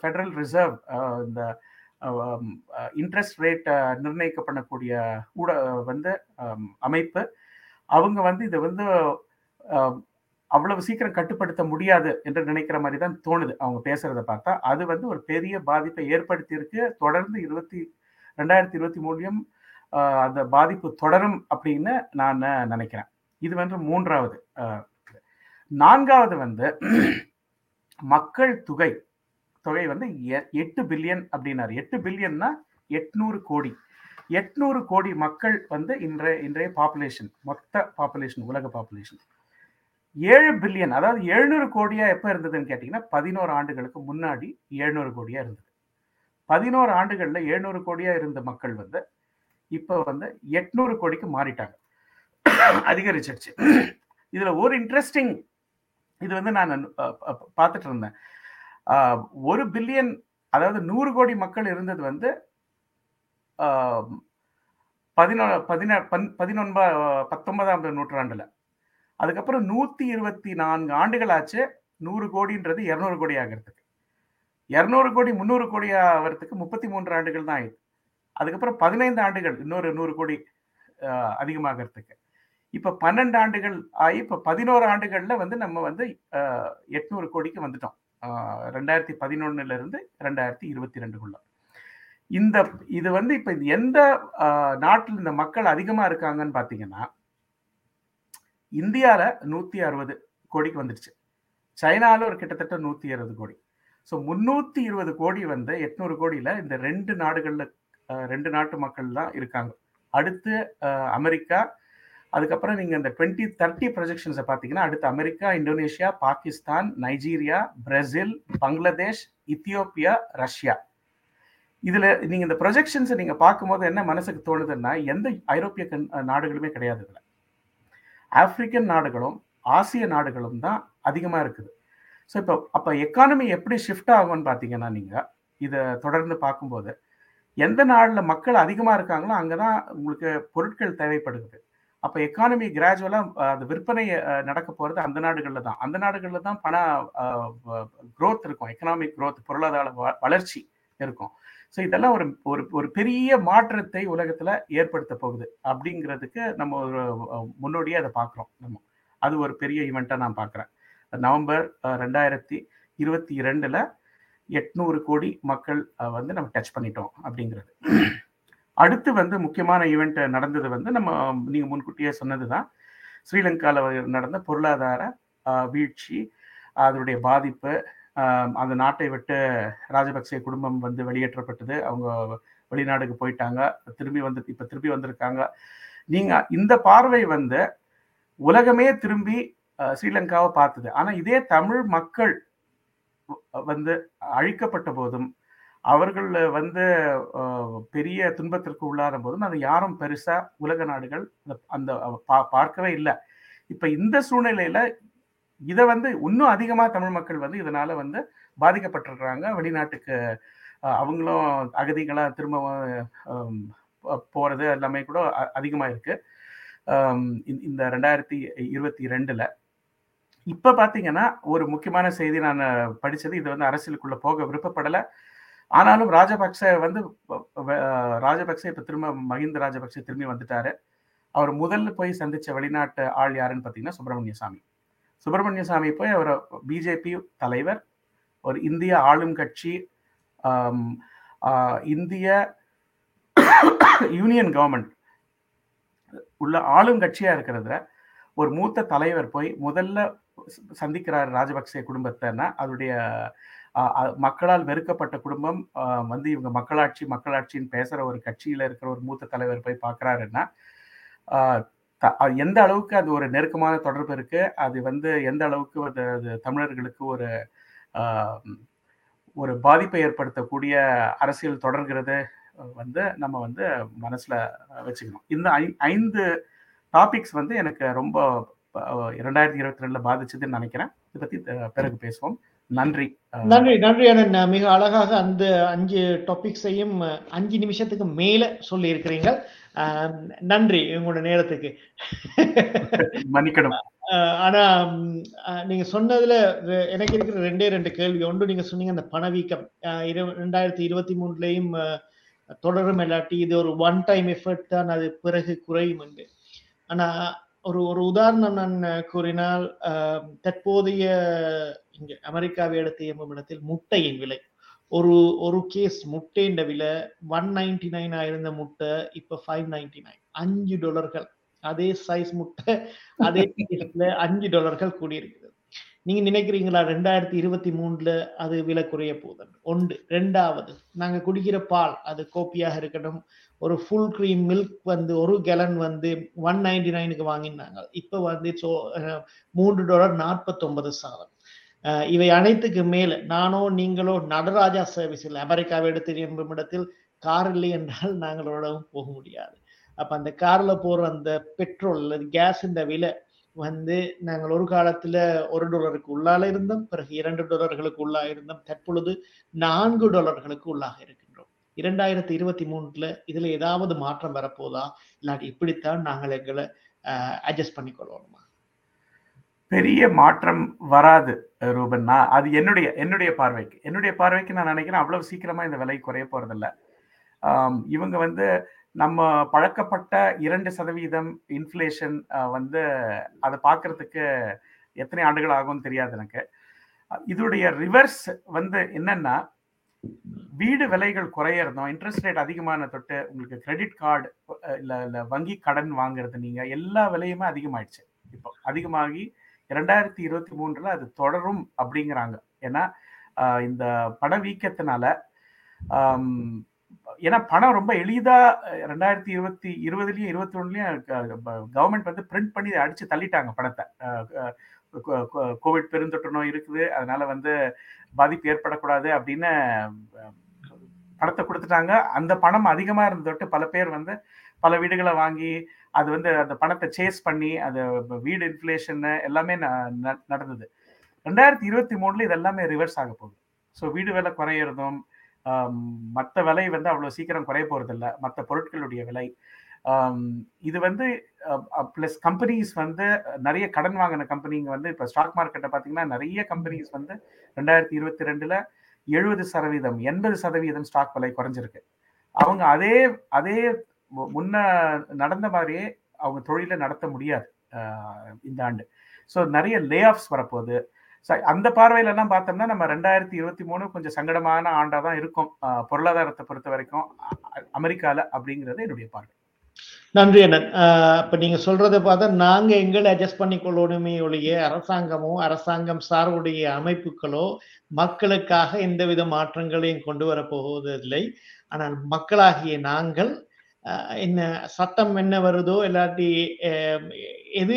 ஃபெடரல் ரிசர்வ் இந்த இன்ட்ரெஸ்ட் ரேட்டை நிர்ணயிக்கப்படக்கூடிய அமைப்பு அவங்க இதை அவ்வளவு சீக்கிரம் கட்டுப்படுத்த முடியாது என்று நினைக்கிற மாதிரி தான் தோணுது அவங்க பேசுறதை பார்த்தா. அது ஒரு பெரிய பாதிப்பை ஏற்படுத்தி இருக்கு. தொடர்ந்து 2023 அந்த பாதிப்பு தொடரும் அப்படின்னு நான் நினைக்கிறேன். இது மூன்றாவது. நான்காவது மக்கள் தொகை 8 பில்லியன் அப்படின்னாரு. 8 பில்லியன்னா 800 கோடி. 800 கோடி மக்கள் இன்றைய பாப்புலேஷன், மொத்த பாப்புலேஷன், உலக பாப்புலேஷன். 7 பில்லியன், அதாவது 700 கோடியா எப்ப இருந்ததுன்னு கேட்டீங்கன்னா 11 ஆண்டுகளுக்கு முன்னாடி 700 கோடியா இருந்தது. 11 ஆண்டுகள்ல 700 கோடியா இருந்த மக்கள் இப்ப 800 கோடிக்கு மாறிட்டாங்க, அதிகரிச்சிருச்சு. இதுல ஒரு இன்ட்ரெஸ்டிங் இது நான் பார்த்துட்டு இருந்தேன். 1 பில்லியன், அதாவது 100 கோடி மக்கள் இருந்தது 19ஆம் நூற்றாண்டுல. அதுக்கப்புறம் 124 ஆண்டுகள் ஆச்சு 100 கோடின்றது 200 கோடி ஆகிறதுக்கு. 200 கோடி 300 கோடி ஆகிறதுக்கு 33 ஆண்டுகள் தான் ஆயிடுது. அதுக்கப்புறம் 15 ஆண்டுகள் இன்னொரு 100 கோடி அதிகமாகிறதுக்கு. இப்போ 12 ஆண்டுகள் ஆகி இப்போ 11 ஆண்டுகள்ல நம்ம 800 கோடிக்கு வந்துட்டோம். 2011 இருந்து 2022 இந்த இது இப்ப எந்த நாட்டில் இந்த மக்கள் அதிகமா இருக்காங்கன்னு பாத்தீங்கன்னா, இந்தியால 160 கோடிக்கு வந்துடுச்சு. சைனால ஒரு கிட்டத்தட்ட 120 கோடி. ஸோ 320 கோடி 800 கோடியில இந்த ரெண்டு நாட்டு மக்கள் தான் இருக்காங்க. அடுத்து அமெரிக்கா, அதுக்கப்புறம் நீங்கள் இந்த 2030 ப்ரொஜெக்ஷன்ஸை பார்த்தீங்கன்னா அடுத்து America, Indonesia, Pakistan, Nigeria, Brazil, Bangladesh, Ethiopia, Russia. இதில் நீங்கள் இந்த ப்ரொஜெக்ஷன்ஸை நீங்கள் பார்க்கும்போது என்ன மனசுக்கு தோணுதுன்னா, எந்த ஐரோப்பிய நாடுகளுமே கிடையாது. இதில் ஆப்பிரிக்கன் நாடுகளும் ஆசிய நாடுகளும் தான் அதிகமாக இருக்குது. ஸோ அப்போ எக்கானமி எப்படி ஷிஃப்ட் ஆகும்னு பார்த்தீங்கன்னா, நீங்கள் இதை தொடர்ந்து பார்க்கும்போது எந்த நாட்டில் மக்கள் அதிகமாக இருக்காங்களோ அங்கே தான் உங்களுக்கு பொருட்கள் தேவைப்படுகிறது. அப்போ எக்கானமி கிராஜுவலாக அந்த விற்பனை நடக்க போகிறது அந்த நாடுகளில் தான். அந்த நாடுகளில் தான் பண க்ரோத் இருக்கும், எக்கனாமிக் க்ரோத், பொருளாதார வளர்ச்சி இருக்கும். ஸோ இதெல்லாம் ஒரு ஒரு பெரிய மாற்றத்தை உலகத்தில் ஏற்படுத்த போகுது அப்படிங்கிறதுக்கு நம்ம ஒரு முன்னோடியாக அதை பார்க்குறோம். நம்ம அது ஒரு பெரிய ஈவெண்ட்டாக நான் பார்க்குறேன். நவம்பர் 2022 800 கோடி மக்கள் நம்ம டச் பண்ணிட்டோம் அப்படிங்கிறது. அடுத்து முக்கியமான ஈவெண்ட் நடந்தது நீங்கள் முன்கூட்டியே சொன்னது தான், ஸ்ரீலங்காவில் நடந்த பொருளாதார வீழ்ச்சி, அதனுடைய பாதிப்பு, அந்த நாட்டை விட்டு ராஜபக்சே குடும்பம் வெளியேற்றப்பட்டது, அவங்க வெளிநாடுக்கு போயிட்டாங்க, திரும்பி இப்போ திரும்பி வந்திருக்காங்க. நீங்கள் இந்த பார்வை உலகமே திரும்பி ஸ்ரீலங்காவை பார்த்தது. ஆனால் இதே தமிழ் மக்கள் அழிக்கப்பட்ட போதும், அவர்கள் பெரிய துன்பத்திற்கு உள்ளான போதும் அதை யாரும் பெருசா உலக நாடுகள் அந்த பார்க்கவே இல்லை. இப்ப இந்த சூழ்நிலையில இதை இன்னும் அதிகமா தமிழ் மக்கள் இதனால பாதிக்கப்பட்டிருக்கிறாங்க. வெளிநாட்டுக்கு அவங்களும் அகதிகளா திரும்பவும் போறது எல்லாமே கூட அதிகமா இருக்கு. இந்த 2022 இப்ப பாத்தீங்கன்னா ஒரு முக்கியமான செய்தி நான் படிச்சது, இது அரசியலுக்குள்ள போக விருப்பப்படலை, ஆனாலும் ராஜபக்சே இப்போ திரும்ப மஹிந்த ராஜபக்சே திரும்பி வந்துட்டாரு. அவர் முதல்ல போய் சந்திச்ச வெளிநாட்டு ஆள் யாருன்னு பார்த்தீங்கன்னா சுப்பிரமணியசாமி போய் அவர் பிஜேபி தலைவர், ஒரு இந்திய ஆளும் கட்சி, இந்திய யூனியன் கவர்மெண்ட் உள்ள ஆளும் கட்சியா இருக்கிறதுல ஒரு மூத்த தலைவர் போய் முதல்ல சந்திக்கிறார் ராஜபக்சே குடும்பத்தைன்னா, அதனுடைய மக்களால் வெறுக்கப்பட்ட குடும்பம், இவங்க மக்களாட்சின்னு பேசுற ஒரு கட்சியில இருக்கிற ஒரு மூத்த தலைவர் போய் பார்க்கறாருன்னா எந்த அளவுக்கு அது ஒரு நெருக்கமான தொடர்பு இருக்கு, அது எந்த அளவுக்கு அது தமிழர்களுக்கு ஒரு ஒரு பாதிப்பை ஏற்படுத்தக்கூடிய அரசியல் தொடர்கிறது நம்ம மனசுல வச்சுக்கணும். இந்த 5 டாபிக்ஸ் எனக்கு ரொம்ப 2022 பாதிச்சதுன்னு நினைக்கிறேன். இதை பத்தி பிறகு பேசுவோம். நன்றி நன்றி நன்றி அண்ணன். மிக அழகாக அந்த 5 டாபிக்ஸையும் 5 நிமிஷத்துக்கு மேல சொல்லி இருக்கிறீங்க. நன்றி உங்களோட நேரத்துக்கு. மன்னிக்கணும். ஆனா நீங்க சொன்னதுல எனக்கு இருக்கிற 2 கேள்வி. ஒன்று, நீங்க சொன்னீங்க அந்த பணவீக்கம் 2023 தொடரும், இல்லாட்டி இது ஒரு ஒன் டைம் எஃபர்ட் தான், அது பிறகு குறையும் என்று. ஆனா ஒரு உதாரணம் நான் கூறினால், தற்போதைய இங்கே அமெரிக்காவை எடுத்து இயங்கும் இடத்தில் முட்டையின் விலை ஒரு கேஸ் முட்டையின் விலை 199 இருந்த முட்டை இப்போ 599, $5. அதே சைஸ் முட்டை அதே $5 கூடியிருக்குது. நீங்க நினைக்கிறீங்களா 2023 அது விலை குறைய போகுது? ஒன்று. ரெண்டாவது, நாங்க குடிக்கிற பால் அது கோப்பியாக இருக்கட்டும், ஒரு ஃபுல் கிரீம் மில்க் ஒரு கேலன் 199 வாங்கினாங்க, இப்போ $3.49. இவை அனைத்துக்கு மேல நானோ நீங்களோ நடராஜா சர்வீஸில் அமெரிக்காவை எடுத்து என்னும் இடத்தில் கார் இல்லை என்றால் நாங்களோடவும் போக முடியாது. அப்ப அந்த கார்ல போற அந்த பெட்ரோல் அல்லது கேஸ் இந்த விலை நாங்கள் ஒரு காலத்துல $1 உள்ளால இருந்தோம், பிறகு $2 உள்ளாக இருந்தோம், தற்பொழுது $4 உள்ளாக இருக்கின்றோம். 2023 இதுல ஏதாவது மாற்றம் வரப்போதா, இல்லாட்டி இப்படித்தான் நாங்கள் எங்களை அட்ஜஸ்ட் பண்ணிக்கொள்ளணுமா? பெரிய மாற்றம் வராது ரூபன். அது என்னுடைய பார்வைக்கு நான் நினைக்கிறேன் அவ்வளவு சீக்கிரமா இந்த விலை குறைய போறதில்லை. இவங்க வந்து நம்ம பழக்கப்பட்ட 2% இன்ஃப்ளேஷன் வந்து அதை பார்க்கறதுக்கு எத்தனை ஆண்டுகள் ஆகும்னு தெரியாது எனக்கு. இதோடைய ரிவர்ஸ் வந்து என்னன்னா, வீடு விலைகள் குறையறதும், இன்ட்ரெஸ்ட் ரேட் அதிகமான தொட்டு உங்களுக்கு கிரெடிட் கார்டு இல்லை வங்கி கடன் வாங்குறது, நீங்கள் எல்லா விலையுமே அதிகமாயிடுச்சு. இப்போ அதிகமாகி 2023 அது தொடரும் அப்படிங்கிறாங்க. ஏன்னா இந்த பண வீக்கத்தினால, ஏன்னா பணம் ரொம்ப எளிதாக 2020 21 கவர்மெண்ட் வந்து பிரிண்ட் பண்ணி அடித்து தள்ளிட்டாங்க பணத்தை. கோவிட் பெருந்தொற்று நோய் இருக்குது, அதனால வந்து பாதிப்பு ஏற்படக்கூடாது அப்படின்னு பணத்தை கொடுத்துட்டாங்க. அந்த பணம் அதிகமாக இருந்ததொட்டு பல பேர் வந்து பல வீடுகளை வாங்கி அது வந்து அந்த பணத்தை சேஸ் பண்ணி அது வீடு இன்ஃப்ளேஷன்னு எல்லாமே நடந்தது. 2023 இதெல்லாமே ரிவர்ஸ் ஆக போகுது. ஸோ வீடு விலை குறையிறதும், மற்ற விலை வந்து அவ்வளோ சீக்கிரம் குறைய போகிறதில்ல, மற்ற பொருட்களுடைய விலை, இது வந்து ப்ளஸ் கம்பெனிஸ் வந்து நிறைய கடன் வாங்கின கம்பெனிங்க வந்து இப்போ ஸ்டாக் மார்க்கெட்டை பார்த்தீங்கன்னா நிறைய கம்பெனிஸ் வந்து 2022 80% ஸ்டாக் விலை குறைஞ்சிருக்கு. அவங்க அதே முன்ன நடந்த மாதிரியே அவங்க தொழிலை நடத்த முடியாது இந்த ஆண்டு. ஸோ நிறைய லே ஆஃப்ஸ் வரப்போகுது. அந்த பார்வையிலலாம் பார்த்தோம்னா நம்ம 2023 கொஞ்சம் சங்கடமான ஆண்டாக தான் இருக்கும் பொருளாதாரத்தை பொறுத்த வரைக்கும் அமெரிக்காவில், அப்படிங்கிறது என்னுடைய பார்வை. நன்றி அண்ணன். இப்போ நீங்கள் சொல்கிறத பார்த்தா நாங்கள் எங்களை அட்ஜஸ்ட் பண்ணிக்கொள்ளணுமே ஒழிய அரசாங்கமோ அரசாங்கம் சார்புடைய அமைப்புகளோ மக்களுக்காக எந்தவித மாற்றங்களையும் கொண்டு வரப்போவதில்லை. ஆனால் மக்களாகிய நாங்கள் என்ன சட்டம் என்ன வருதோ இல்லாட்டி எது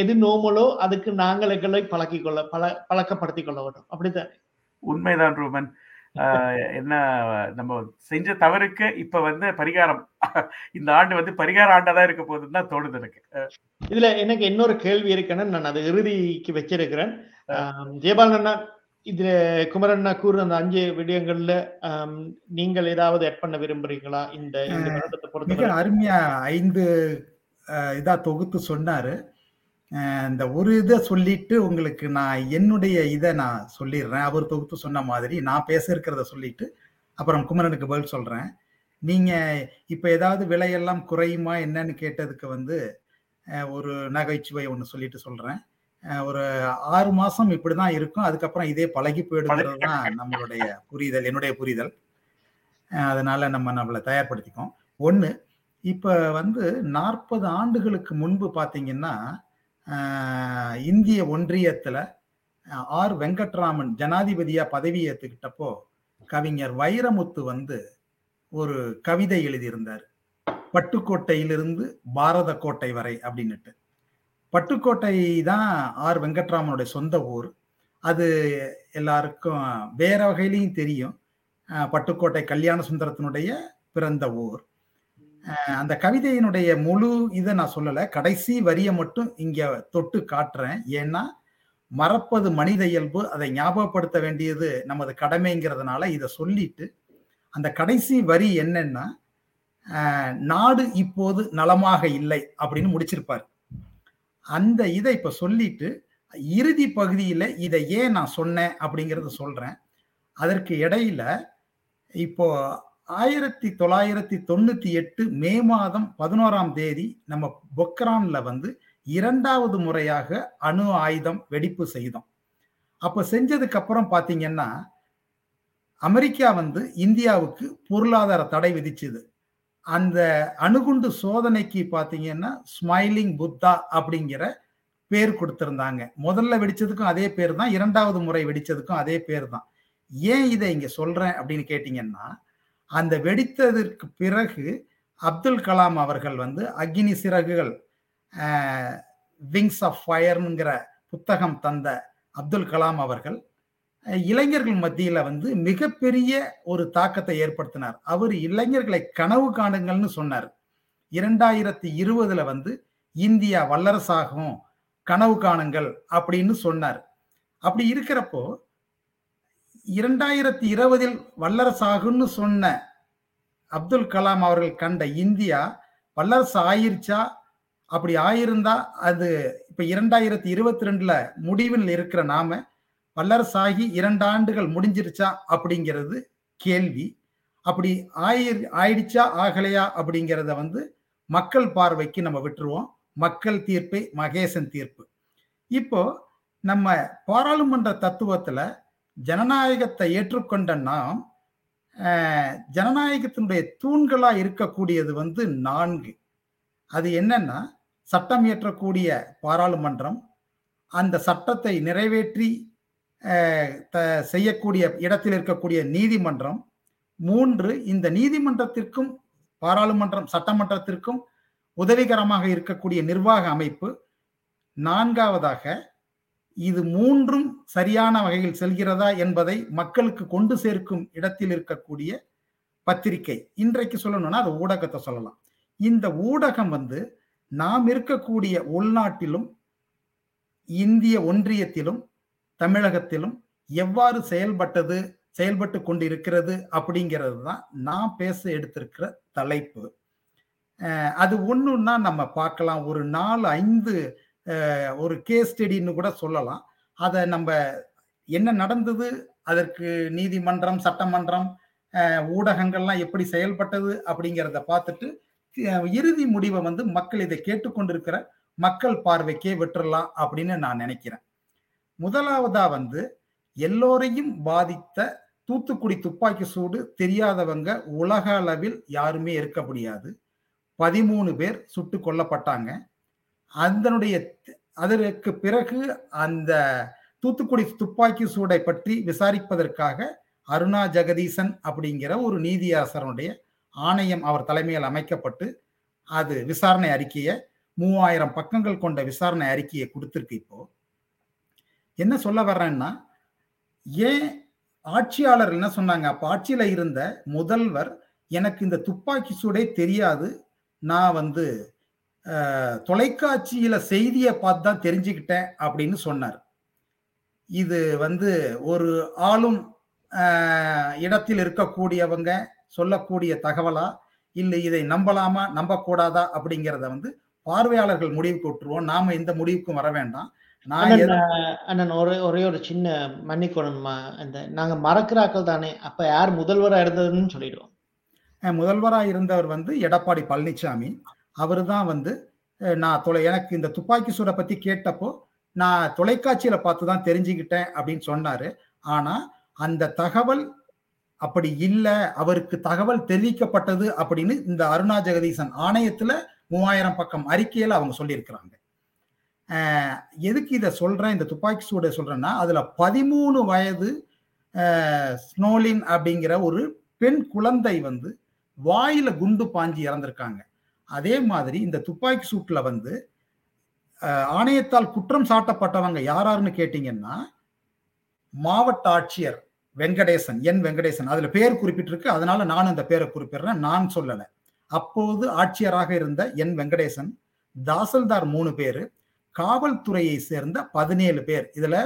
எது நோமலோ அதுக்கு நாங்கள் எங்களை பழக்கப்படுத்திக் கொள்ள வேண்டும். அப்படித்தான் உண்மைதான் ரூபன். என்ன நம்ம செஞ்ச தவறுக்கு இப்ப வந்து பரிகாரம், இந்த ஆண்டு வந்து பரிகார ஆண்டாதான் இருக்க போகுதுன்னு தான் தோணுது எனக்கு. இதுல எனக்கு இன்னொரு கேள்வி இருக்குன்னு நான் அதை இறுதிக்கு வச்சிருக்கிறேன். ஜெயபாலண்ணா, இதுல குமரண்ணா கூறு அந்த 5 விடயங்கள்ல நீங்கள் ஏதாவது ஆட் பண்ண விரும்புறீங்களா? இந்த அருமையா 5 இதா தொகுத்து சொன்னாரு. இந்த ஒரு இதை சொல்லிட்டு உங்களுக்கு நான் என்னுடைய இதை நான் சொல்லிடுறேன். அவர் தொகுத்து சொன்ன மாதிரி நான் பேச இருக்கிறத சொல்லிட்டு அப்புறம் குமரனுக்கு பதில் சொல்கிறேன். நீங்கள் இப்போ ஏதாவது விலையெல்லாம் குறையுமா என்னன்னு கேட்டதுக்கு வந்து ஒரு நகைச்சுவை ஒன்று சொல்லிட்டு சொல்கிறேன். ஒரு 6 மாதம் இப்படி தான் இருக்கும், அதுக்கப்புறம் இதே பழகி போயிடுங்கிறது தான் நம்மளுடைய புரிதல், என்னுடைய புரிதல். அதனால் நம்மளை தயார்படுத்திக்கோம். 1, இப்போ வந்து 40 ஆண்டுகளுக்கு முன்பு பார்த்தீங்கன்னா இந்திய ஒன்றியத்தில் ஆர் வெங்கட்ராமன் ஜனாதிபதியாக பதவி ஏற்றுக்கிட்டப்போ கவிஞர் வைரமுத்து வந்து ஒரு கவிதை எழுதியிருந்தார், பட்டுக்கோட்டையிலிருந்து பாரத கோட்டை வரை அப்படின்னுட்டு. பட்டுக்கோட்டை தான் ஆர் வெங்கட்ராமனுடைய சொந்த ஊர். அது எல்லாருக்கும் வேற வகையிலையும் தெரியும். பட்டுக்கோட்டை கல்யாண சுந்தரத்தினுடைய பிறந்த ஊர். அந்த கவிதையினுடைய முழு இதை நான் சொல்லலை, கடைசி வரியை மட்டும் இங்கே தொட்டு காட்டுறேன். ஏன்னா மறப்பது மனித இயல்பு, அதை ஞாபகப்படுத்த வேண்டியது நமது கடமைங்கிறதுனால இதை சொல்லிட்டு அந்த கடைசி வரி என்னன்னா, நாடு இப்போது நலமாக இல்லை அப்படின்னு முடிச்சிருப்பார். அந்த இதை இப்போ சொல்லிட்டு இறுதி பகுதியில் இதை ஏன் நான் சொன்னேன் அப்படிங்கிறத சொல்கிறேன். அதற்கு இடையில இப்போ 1998 மே 11 நம்ம பொக்ரான்ல வந்து 2வது முறையாக அணு ஆயுதம் வெடிப்பு செய்தோம். அப்போ செஞ்சதுக்கு அப்புறம் பார்த்தீங்கன்னா அமெரிக்கா வந்து இந்தியாவுக்கு பொருளாதார தடை விதிச்சுது. அந்த அணுகுண்டு சோதனைக்கு பார்த்தீங்கன்னா ஸ்மைலிங் புத்தா அப்படிங்கிற பேர் கொடுத்துருந்தாங்க. முதல்ல வெடிச்சதுக்கும் அதே பேர் தான், 2வது முறை வெடிச்சதுக்கும் அதே பேர் தான். ஏன் இதை இங்கே சொல்கிறேன் அப்படின்னு கேட்டிங்கன்னா, அந்த வெடித்ததற்கு பிறகு அப்துல் கலாம் அவர்கள் வந்து அக்னி சிறகுகள் விங்ஸ் ஆஃப் ஃபயர்ங்கிற புத்தகம் தந்த அப்துல் கலாம் அவர்கள் இளைஞர்கள் மத்தியில் வந்து மிகப்பெரிய ஒரு தாக்கத்தை ஏற்படுத்தினார். அவர் இளைஞர்களை கனவு காணுங்கள்னு சொன்னார். 2020 வந்து இந்தியா வல்லரசாகும், கனவு காணுங்கள் அப்படின்னு சொன்னார். அப்படி இருக்கிறப்போ 2020 வல்லரசாகுன்னு சொன்ன அப்துல் கலாம் அவர்கள் கண்ட இந்தியா வல்லரசு ஆயிருச்சா? அப்படி ஆயிருந்தா அது இப்போ 2022 முடிவில் இருக்கிற நாம வல்லரசாகி 2 ஆண்டுகள் முடிஞ்சிருச்சா அப்படிங்கிறது கேள்வி. அப்படி ஆயிடுச்சா ஆகலையா அப்படிங்கிறத வந்து மக்கள் பார்வைக்கு நம்ம விட்டுருவோம். மக்கள் தீர்ப்பை மகேசன் தீர்ப்பு. இப்போ நம்ம பாராளுமன்ற தத்துவத்தில் ஜனநாயகத்தை ஏற்றுக்கொண்ட நாம் ஜனநாயகத்தினுடைய தூண்களாக இருக்கக்கூடியது வந்து 4. அது என்னன்னா, சட்டம் இயற்றக்கூடிய பாராளுமன்றம், அந்த சட்டத்தை நிறைவேற்றி செய்யக்கூடிய இடத்தில் இருக்கக்கூடிய நீதிமன்றம், 3 இந்த நீதிமன்றத்திற்கும் பாராளுமன்றம் சட்டமன்றத்திற்கும் உதவிகரமாக இருக்கக்கூடிய நிர்வாக அமைப்பு, 4வது இது 3ம் சரியான வகையில் செல்கிறதா என்பதை மக்களுக்கு கொண்டு சேர்க்கும் இடத்தில் இருக்கக்கூடிய பத்திரிகை. இன்றைக்கு சொல்லணும்னா அது ஊடகத்தை சொல்லலாம். இந்த ஊடகம் வந்து நாம் இருக்கக்கூடிய உள்நாட்டிலும் இந்திய ஒன்றியத்திலும் தமிழகத்திலும் எவ்வாறு செயல்பட்டு கொண்டு இருக்கிறது அப்படிங்கிறது தான் நான் பேச எடுத்திருக்கிற தலைப்பு. அது ஒண்ணுன்னா நம்ம பார்க்கலாம், ஒரு 4-5 ஒரு கேஸ் ஸ்டடின்னு கூட சொல்லலாம். அதை நம்ம என்ன நடந்தது, அதற்கு நீதிமன்றம் சட்டமன்றம் ஊடகங்கள்லாம் எப்படி செயல்பட்டது அப்படிங்கிறத பார்த்துட்டு இறுதி முடிவை வந்து மக்கள் இதை கேட்டுக்கொண்டிருக்கிற மக்கள் பார்வைக்கே விட்டுறலாம் அப்படின்னு நான் நினைக்கிறேன். முதலாவதா வந்து எல்லோரையும் பாதித்த தூத்துக்குடி துப்பாக்கி சூடு தெரியாதவங்க உலக அளவில் யாருமே இருக்க முடியாது. 13 பேர் சுட்டு கொல்லப்பட்டாங்க. அதனுடைய அதற்கு பிறகு அந்த தூத்துக்குடி துப்பாக்கி சூடை பற்றி விசாரிப்பதற்காக அருணா ஜெகதீசன் அப்படிங்கிற ஒரு நீதியரசருடைய ஆணையம் அவர் தலைமையில் அமைக்கப்பட்டு அது விசாரணை அறிக்கையை 3000 பக்கங்கள் கொண்ட விசாரணை அறிக்கையை கொடுத்திருக்கு. இப்போ என்ன சொல்ல வர்றேன்னா, ஏன் ஆட்சியாளர் என்ன சொன்னாங்க, அப்போ ஆட்சியில இருந்த முதல்வர் எனக்கு இந்த துப்பாக்கி சூடே தெரியாது, நான் வந்து தொலைக்காட்சியில செய்தியை பார்த்து தான் தெரிஞ்சுக்கிட்டேன் அப்படின்னு சொன்னார். இது வந்து ஒரு ஆளும் இடத்தில் இருக்கக்கூடியவங்க சொல்லக்கூடிய தகவலா, இல்லை இதை நம்பலாமா நம்பக்கூடாதா அப்படிங்கிறத வந்து பார்வையாளர்கள் முடிவுக்கு விட்டுருவோம். நாம எந்த முடிவுக்கும் வர வேண்டாம். அண்ணன் ஒரே ஒரு சின்ன மன்னிக்கணும்மா, அந்த நாங்க மறக்கிறாக்கள் தானே, அப்ப யார் முதல்வரா இருந்ததுன்னு சொல்லிடுவோம். முதல்வரா இருந்தவர் வந்து எடப்பாடி பழனிசாமி. அவரு தான் வந்து எனக்கு இந்த துப்பாக்கி சூடை பத்தி கேட்டப்போ நான் தொலைக்காட்சியில பார்த்து தான் தெரிஞ்சுக்கிட்டேன் அப்படின்னு சொன்னாரு. ஆனா அந்த தகவல் அப்படி இல்லை, அவருக்கு தகவல் தெரிவிக்கப்பட்டது அப்படின்னு இந்த அருணா ஜெகதீசன் ஆணையத்துல 3000 பக்கம் அறிக்கையில அவங்க சொல்லியிருக்கிறாங்க. எதுக்கு இதை சொல்றேன், இந்த துப்பாக்கி சூடை சொல்றேன்னா, அதுல 13 வயது ஸ்னோலின் அப்படிங்கிற ஒரு பெண் குழந்தை வந்து வாயில குண்டு பாஞ்சி இறந்திருக்காங்க. அதே மாதிரி இந்த துப்பாக்கி சூட்டில் வந்து ஆணையத்தால் குற்றம் சாட்டப்பட்டவங்க யாராருன்னு கேட்டீங்கன்னா, மாவட்ட ஆட்சியர் என் வெங்கடேசன், அதுல பேர் குறிப்பிட்டிருக்கு, அதனால நான் அந்த பேரை குறிப்பிடுறேன், நான் சொல்லலை. அப்போது ஆட்சியராக இருந்த என் வெங்கடேசன், தாசில்தார் 3 பேர், காவல்துறையை சேர்ந்த 17 பேர், இதுல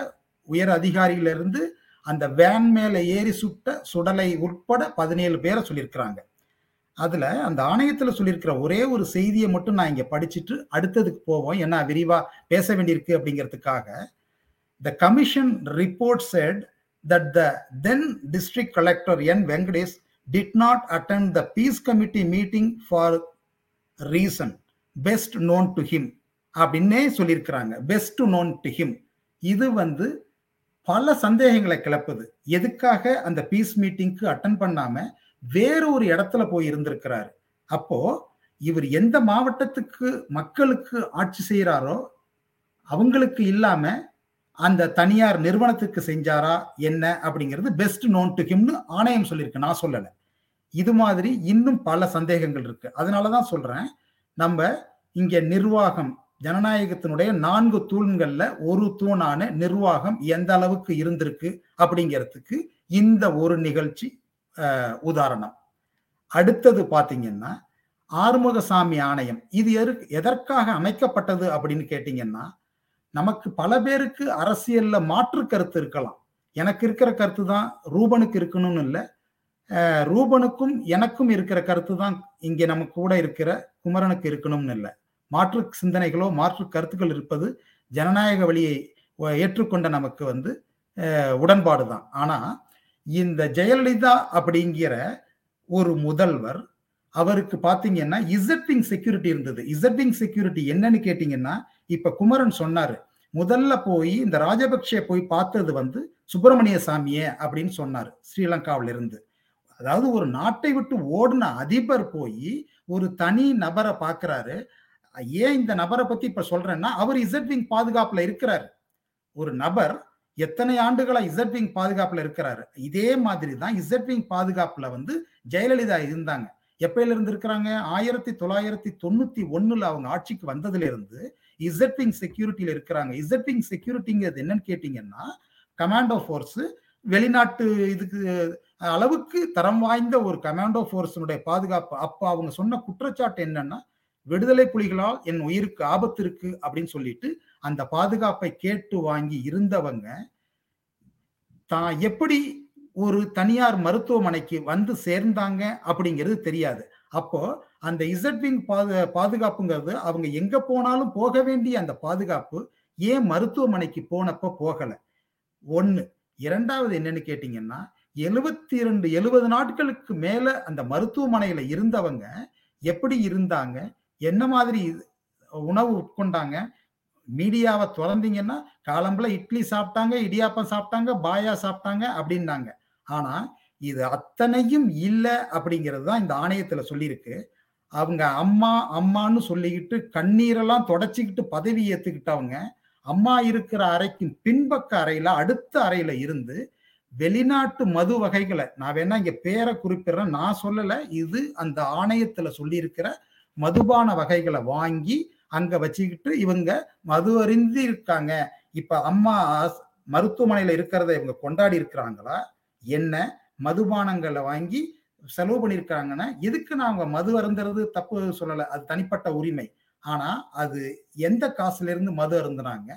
உயர் அதிகாரியிலிருந்து அந்த வேன் மேல ஏறி சுட்ட சுடலை உட்பட 17 பேரை சொல்லியிருக்கிறாங்க. அதுல அந்த ஆணையத்துல சொல்லியிருக்கிற ஒரே ஒரு செய்தியை மட்டும் நான் இங்க படிச்சுட்டு அடுத்ததுக்கு போவோம், ஏன்னா விரிவா பேச வேண்டியிருக்கு அப்படிங்கிறதுக்காக. The commission report said that the then district collector N. Venkadesh did not attend the peace committee meeting for reason best known to him அப்படின்னே சொல்லியிருக்கிறாங்க. Best known to him. இது வந்து பல சந்தேகங்களை கிளப்புது. எதுக்காக அந்த பீஸ் மீட்டிங்க்கு அட்டன் பண்ணாம வேற ஒரு இடத்துல போய் இருந்திருக்கிறாரு? அப்போ இவர் எந்த மாவட்டத்துக்கு மக்களுக்கு ஆட்சி செய்யறாரோ அவங்களுக்கு இல்லாம அந்த தனியார் நிறுவனத்துக்கு செஞ்சாரா என்ன அப்படிங்கிறது பெஸ்ட் நோன் டு ஹிம்னு ஆணையம் சொல்லியிருக்கு, நான் சொல்லலை. இது மாதிரி இன்னும் பல சந்தேகங்கள் இருக்கு. அதனாலதான் சொல்றேன், நம்ம இங்க நிர்வாகம் ஜனநாயகத்தினுடைய 4 தூண்கள்ல ஒரு தூணான நிர்வாகம் எந்த அளவுக்கு இருந்திருக்கு அப்படிங்கிறதுக்கு இந்த ஒரு நிகழ்ச்சி உதாரணம். அடுத்தது பாத்தீங்கன்னா ஆறுமுகசாமி ஆணையம். இது எதற்காக அமைக்கப்பட்டது அப்படின்னு கேட்டீங்கன்னா, நமக்கு பல பேருக்கு அரசியல்ல மாற்று கருத்து இருக்கலாம். எனக்கு இருக்கிற கருத்து தான் ரூபனுக்கு இருக்கணும்னு இல்லை, ரூபனுக்கும் எனக்கும் இருக்கிற கருத்து தான் இங்கே நமக்கு கூட இருக்கிற குமரனுக்கு இருக்கணும்னு இல்லை. மாற்று சிந்தனைகளோ மாற்று கருத்துக்கள் இருப்பது ஜனநாயக வழியை ஏற்றுக்கொண்ட நமக்கு வந்து உடன்பாடு தான். ஆனா இந்த ஜெயலலிதா அப்படிங்கிற ஒரு முதல்வர், அவருக்கு பாத்தீங்கன்னா இசட்விங் செக்யூரிட்டி இருந்தது. இசட்விங் செக்யூரிட்டி என்னன்னு கேட்டீங்கன்னா, இப்ப குமரன் சொன்னாரு, முதல்ல போய் இந்த ராஜபக்சே போய் பார்த்தது வந்து சுப்பிரமணிய சாமியே அப்படின்னு சொன்னாரு ஸ்ரீலங்காவில இருந்து. அதாவது ஒரு நாட்டை விட்டு ஓடின அதிபர் போய் ஒரு தனி நபரை பாக்குறாரு. ஏன் இந்த நபரை பத்தி இப்ப சொல்றேன்னா, அவர் இசட்விங் பாதுகாப்புல இருக்கிறாரு. ஒரு நபர் எத்தனை ஆண்டுகளா இசட்விங் பாதுகாப்புல இருக்கிறாரு. இதே மாதிரி தான் இசட்விங் பாதுகாப்புல வந்து ஜெயலலிதா இருந்தாங்க. எப்பயில இருந்து இருக்கிறாங்க, 1991 அவங்க ஆட்சிக்கு வந்ததுல இருந்து இசட்விங் செக்யூரிட்டியில இருக்கிறாங்க. இசட்விங் செக்யூரிட்டிங்கிறது என்னன்னு கேட்டீங்கன்னா, கமாண்டோ போர்ஸ், வெளிநாட்டு இதுக்கு அளவுக்கு தரம் வாய்ந்த ஒரு கமாண்டோ போர்ஸினுடைய பாதுகாப்பு. அப்ப அவங்க சொன்ன குற்றச்சாட்டு என்னன்னா, விடுதலை புலிகளால் என் உயிருக்கு ஆபத்து இருக்கு அப்படின்னு சொல்லிட்டு அந்த பாதுகாப்பை கேட்டு வாங்கி இருந்தவங்க தான் எப்படி ஒரு தனியார் மருத்துவமனைக்கு வந்து சேர்ந்தாங்க அப்படிங்கிறது தெரியாது. அப்போ அந்த இசட்விங் பாதுகாப்புங்கிறது அவங்க எங்க போனாலும் போக வேண்டிய அந்த பாதுகாப்பு ஏன் மருத்துவமனைக்கு போனப்ப போகலை? ஒன்று. இரண்டாவது என்னன்னு கேட்டீங்கன்னா, 72 நாட்களுக்கு மேல அந்த மருத்துவமனையில இருந்தவங்க எப்படி இருந்தாங்க, என்ன மாதிரி உணவு உட்கொண்டாங்க? மீடியாவை திறந்தீங்கன்னா காலம்புல இட்லி சாப்பிட்டாங்க, இடியாப்பம் சாப்பிட்டாங்க, பாயா சாப்பிட்டாங்க அப்படின்னாங்க. ஆனா இது அத்தனையும் இல்லை அப்படிங்கிறது தான் இந்த ஆணையத்துல சொல்லியிருக்கு. அவங்க அம்மான்னு சொல்லிக்கிட்டு கண்ணீரெல்லாம் தொடச்சிக்கிட்டு பதவி ஏத்துக்கிட்டவங்க அம்மா இருக்கிற அறைக்கும் பின்பக்க அறையில அடுத்த அறையில இருந்து வெளிநாட்டு மது வகைகளை, நான் வேணா இங்க பேரை குறிப்பிடுறேன், நான் சொல்லல, இது அந்த ஆணையத்துல சொல்லியிருக்கிற மதுபான வகைகளை வாங்கி அங்க வச்சுக்கிட்டு இவங்க மது அருந்தி இருக்காங்க. இப்ப அம்மா மருத்துவமனையில இருக்கிறத இவங்க கொண்டாடி இருக்கிறாங்களா? என்ன மதுபானங்களை வாங்கி செலவு பண்ணியிருக்காங்கன்னா, எதுக்கு நான் அவங்க மது அருந்துறது தப்பு சொல்லலை, அது தனிப்பட்ட உரிமை. ஆனா அது எந்த காசுல இருந்து மது அருந்துனாங்க,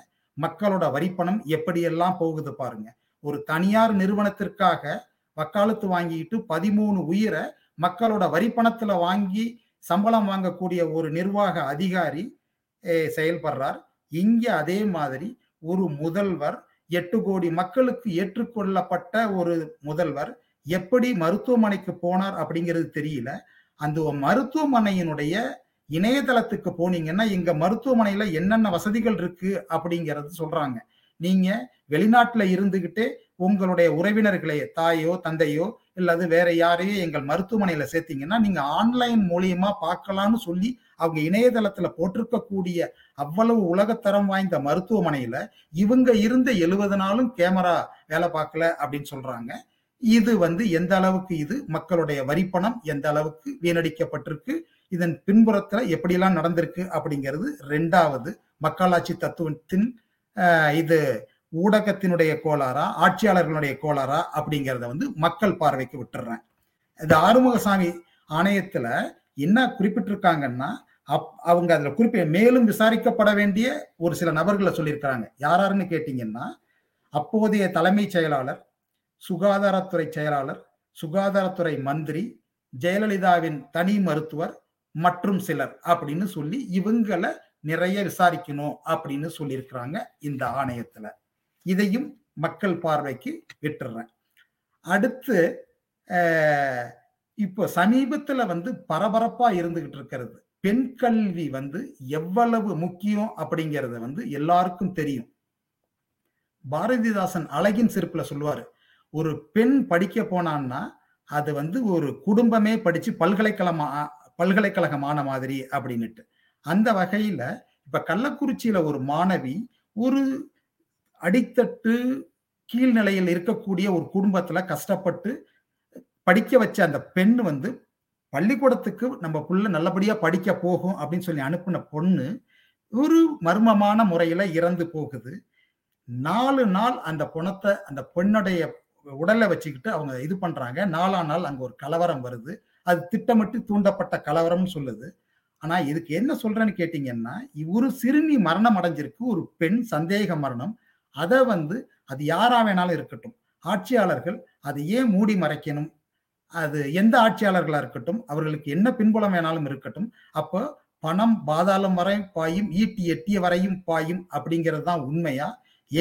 மக்களோட வரிப்பணம் எப்படியெல்லாம் போகுது பாருங்க. ஒரு தனியார் நிறுவனத்திற்காக வக்காலத்து வாங்கிட்டு 13 உயிரை மக்களோட வரிப்பணத்துல வாங்கி சம்பளம் வாங்கக்கூடிய ஒரு நிர்வாக அதிகாரி செயல்படுறார். இங்க அதே மாதிரி ஒரு முதல்வர், 8 கோடி மக்களுக்கு ஏற்றுக்கொள்ளப்பட்ட ஒரு முதல்வர் எப்படி மருத்துவமனைக்கு போனார் அப்படிங்கிறது தெரியல. அந்த மருத்துவமனையினுடைய இணையதளத்துக்கு போனீங்கன்னா, எங்க மருத்துவமனையில என்னென்ன வசதிகள் இருக்கு அப்படிங்கிறது சொல்றாங்க. நீங்க வெளிநாட்டுல இருந்துகிட்டு உங்களுடைய உறவினர்களே, தாயோ தந்தையோ இல்லாது வேற யாரையோ எங்கள் மருத்துவமனையில சேர்த்தீங்கன்னா நீங்க ஆன்லைன் மூலியமா பார்க்கலாம்னு சொல்லி அவங்க இணையதளத்துல போட்டிருக்கக்கூடிய அவ்வளவு உலகத்தரம் வாய்ந்த மருத்துவமனையில இவங்க இருந்த 70 நாளும் கேமரா வேலை பார்க்கல அப்படின்னு சொல்றாங்க. இது வந்து எந்த அளவுக்கு இது மக்களுடைய வரிப்பணம் எந்த அளவுக்கு வீணடிக்கப்பட்டிருக்கு, இதன் பின்புறத்துல எப்படியெல்லாம் நடந்திருக்கு அப்படிங்கிறது ரெண்டாவது. மக்களாட்சி தத்துவத்தின் இது ஊடகத்தினுடைய கோளாறா, ஆட்சியாளர்களுடைய கோளாறா அப்படிங்கிறத வந்து மக்கள் பார்வைக்கு விட்டுறேன். இந்த ஆறுமுகசாமி ஆணையத்துல என்ன குறிப்பிட்டிருக்காங்கன்னா, அவங்க அதுல மேலும் விசாரிக்கப்பட வேண்டிய ஒரு சில நபர்களை சொல்லியிருக்கிறாங்க. யாராருன்னு கேட்டீங்கன்னா, அப்போதைய தலைமைச் செயலாளர், சுகாதாரத்துறை செயலாளர், சுகாதாரத்துறை மந்திரி, ஜெயலலிதாவின் தனி மருத்துவர் மற்றும் சிலர் அப்படின்னு சொல்லி இவங்களை நிறைய விசாரிக்கணும் அப்படின்னு சொல்லியிருக்கிறாங்க இந்த ஆணையத்துல. இதையும் மக்கள் பார்வைக்கு விட்டுறேன். அடுத்து இப்போ சமீபத்துல வந்து பரபரப்பா இருந்துகிட்டு இருக்கிறது, பெண் கல்வி வந்து எவ்வளவு முக்கியம் அப்படிங்கிறத வந்து எல்லாருக்கும் தெரியும். பாரதிதாசன் அழகின் சிறப்புல சொல்லுவாரு, ஒரு பெண் படிக்க போனான்னா அது வந்து ஒரு குடும்பமே படிச்சு பல்கலைக்கழகமான மாதிரி அப்படின்னுட்டு. அந்த வகையில இப்ப கள்ளக்குறிச்சியில ஒரு மாணவி ஒரு அடித்தட்டு கீழ்நிலையில் இருக்கக்கூடிய ஒரு குடும்பத்துல கஷ்டப்பட்டு படிக்க வச்ச அந்த பெண் வந்து பள்ளிக்கூடத்துக்கு நம்ம புள்ள நல்லபடியா படிக்க போகும் அப்படின்னு சொல்லி அனுப்பின பொண்ணு ஒரு மர்மமான முறையில இறந்து போகுது. 4 நாள் அந்த பணத்தை அந்த பெண்ணுடைய உடலை வச்சுக்கிட்டு அவங்க இது பண்றாங்க. 4ஆம் நாள் அங்க ஒரு கலவரம் வருது. அது திட்டமிட்டு தூண்டப்பட்ட கலவரம்னு சொல்லுது. ஆனா இதுக்கு என்ன சொல்றேன்னு கேட்டீங்கன்னா, ஒரு சிறுமி மரணம் அடைஞ்சிருக்கு, ஒரு பெண் சந்தேக மரணம். அதை வந்து அது யாரா வேணாலும் இருக்கட்டும், ஆட்சியாளர்கள் அதை ஏன் மூடி மறைக்கணும்? அது எந்த ஆட்சியாளர்களா இருக்கட்டும், அவர்களுக்கு என்ன பின்புலம் வேணாலும் இருக்கட்டும். அப்போ பணம் பாதாளம் வரை பாயும், ஈட்டி எட்டிய வரையும் பாயும் அப்படிங்கிறது தான் உண்மையா?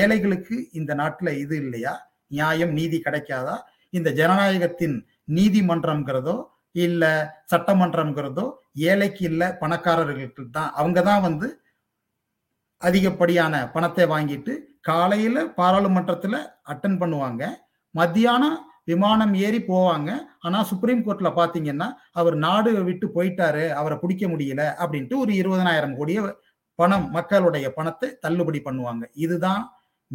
ஏழைகளுக்கு இந்த நாட்டுல இது இல்லையா? நியாயம் நீதி கிடைக்காதா? இந்த ஜனநாயகத்தின் நீதிமன்றம்ங்கிறதோ இல்லை சட்டமன்றம்ங்கிறதோ ஏழைக்கு இல்லை பணக்காரர்களுக்கு தான், அவங்க தான் வந்து அதிகப்படியான பணத்தை வாங்கிட்டு காலையில் பாராளுமன்றத்தில் அட்டன் பண்ணுவாங்க, மத்தியானம் விமானம் ஏறி போவாங்க. ஆனால் சுப்ரீம் கோர்ட்டில் பார்த்தீங்கன்னா அவர் நாடு விட்டு போயிட்டாரு, அவரை பிடிக்க முடியல அப்படின்ட்டு ஒரு 20,000 கோடியை பணம் மக்களுடைய பணத்தை தள்ளுபடி பண்ணுவாங்க. இதுதான்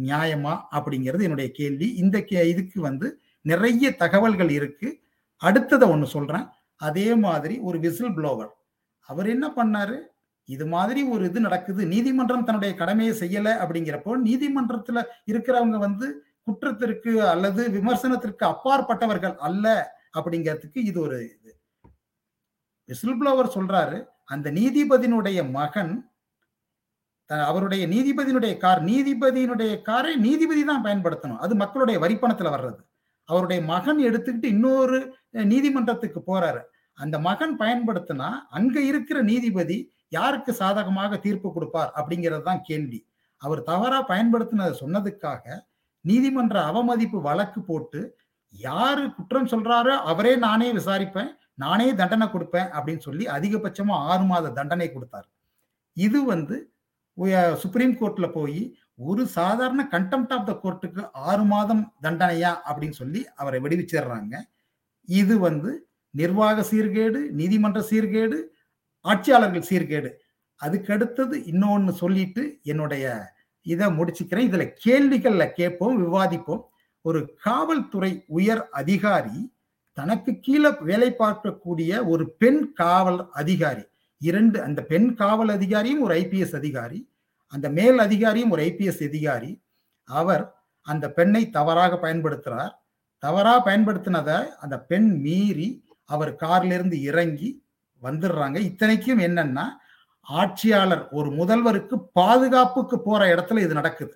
நியாயமா அப்படிங்கிறது என்னுடைய கேள்வி. இந்த இதுக்கு வந்து நிறைய தகவல்கள் இருக்கு. அடுத்ததை ஒன்று சொல்றேன், அதே மாதிரி ஒரு விசில் ப்ளோவர் அவர் என்ன பண்ணாரு, இது மாதிரி ஒரு இது நடக்குது, நீதிமன்றம் தன்னுடைய கடமையை செய்யல அப்படிங்கிறப்போ நீதிமன்றத்துல இருக்கிறவங்க வந்து குற்றத்திற்கு அல்லது விமர்சனத்திற்கு அப்பாற்பட்டவர்கள் அல்ல அப்படிங்கிறதுக்கு இது ஒரு இது. விசில் ப்ளோவர் சொல்றாரு, அந்த நீதிபதியினுடைய மகன் அவருடைய நீதிபதியினுடைய காரை நீதிபதி தான் பயன்படுத்தணும், அது மக்களுடைய வரிப்பணத்துல வர்றது. அவருடைய மகன் எடுத்துக்கிட்டு இன்னொரு நீதிமன்றத்துக்கு போறாரு, அந்த மகன் பயன்படுத்தினா அங்க இருக்கிற நீதிபதி யாருக்கு சாதகமாக தீர்ப்பு கொடுப்பார் அப்படிங்கிறது தான் கேள்வி. அவர் தவறா பயன்படுத்தினதை சொன்னதுக்காக நீதிமன்ற அவமதிப்பு வழக்கு போட்டு யாரு குற்றம் சொல்றாரோ அவரே நானே விசாரிப்பேன், நானே தண்டனை கொடுப்பேன் அப்படின்னு சொல்லி அதிகபட்சமா 6 மாத தண்டனை கொடுத்தார். இது வந்து சுப்ரீம் கோர்ட்ல போய் ஒரு சாதாரண கண்டெம்ட் ஆஃப் த கோர்ட்டுக்கு 6 மாதம் தண்டனையா அப்படின்னு சொல்லி அவரை விடுவிச்சிடுறாங்க. இது வந்து நிர்வாக சீர்கேடு, நீதிமன்ற சீர்கேடு, ஆட்சியாளர்கள் சீர்கேடு. அதுக்கடுத்தது இன்னொன்னு சொல்லிட்டு என்னுடைய இதை முடிச்சுக்கிறேன். இதுல கேள்விகள்ல கேட்போம், விவாதிப்போம். ஒரு காவல்துறை உயர் அதிகாரி தனக்கு கீழே வேலை பார்க்கக்கூடிய ஒரு பெண் காவல் அதிகாரி, அந்த பெண் காவல் அதிகாரியும் ஒரு IPS அதிகாரி, அந்த மேல் அதிகாரியும் ஒரு IPS அதிகாரி, அவர் அந்த பெண்ணை தவறாக பயன்படுத்துறார். தவறாக பயன்படுத்தினதை அந்த பெண் மீறி அவர் கார்ல இருந்து இறங்கி வந்துடுறாங்க. இத்தனைக்கும் என்னன்னா ஆட்சியாளர் ஒரு முதல்வருக்கு பாதுகாப்புக்கு போற இடத்துல இது நடக்குது.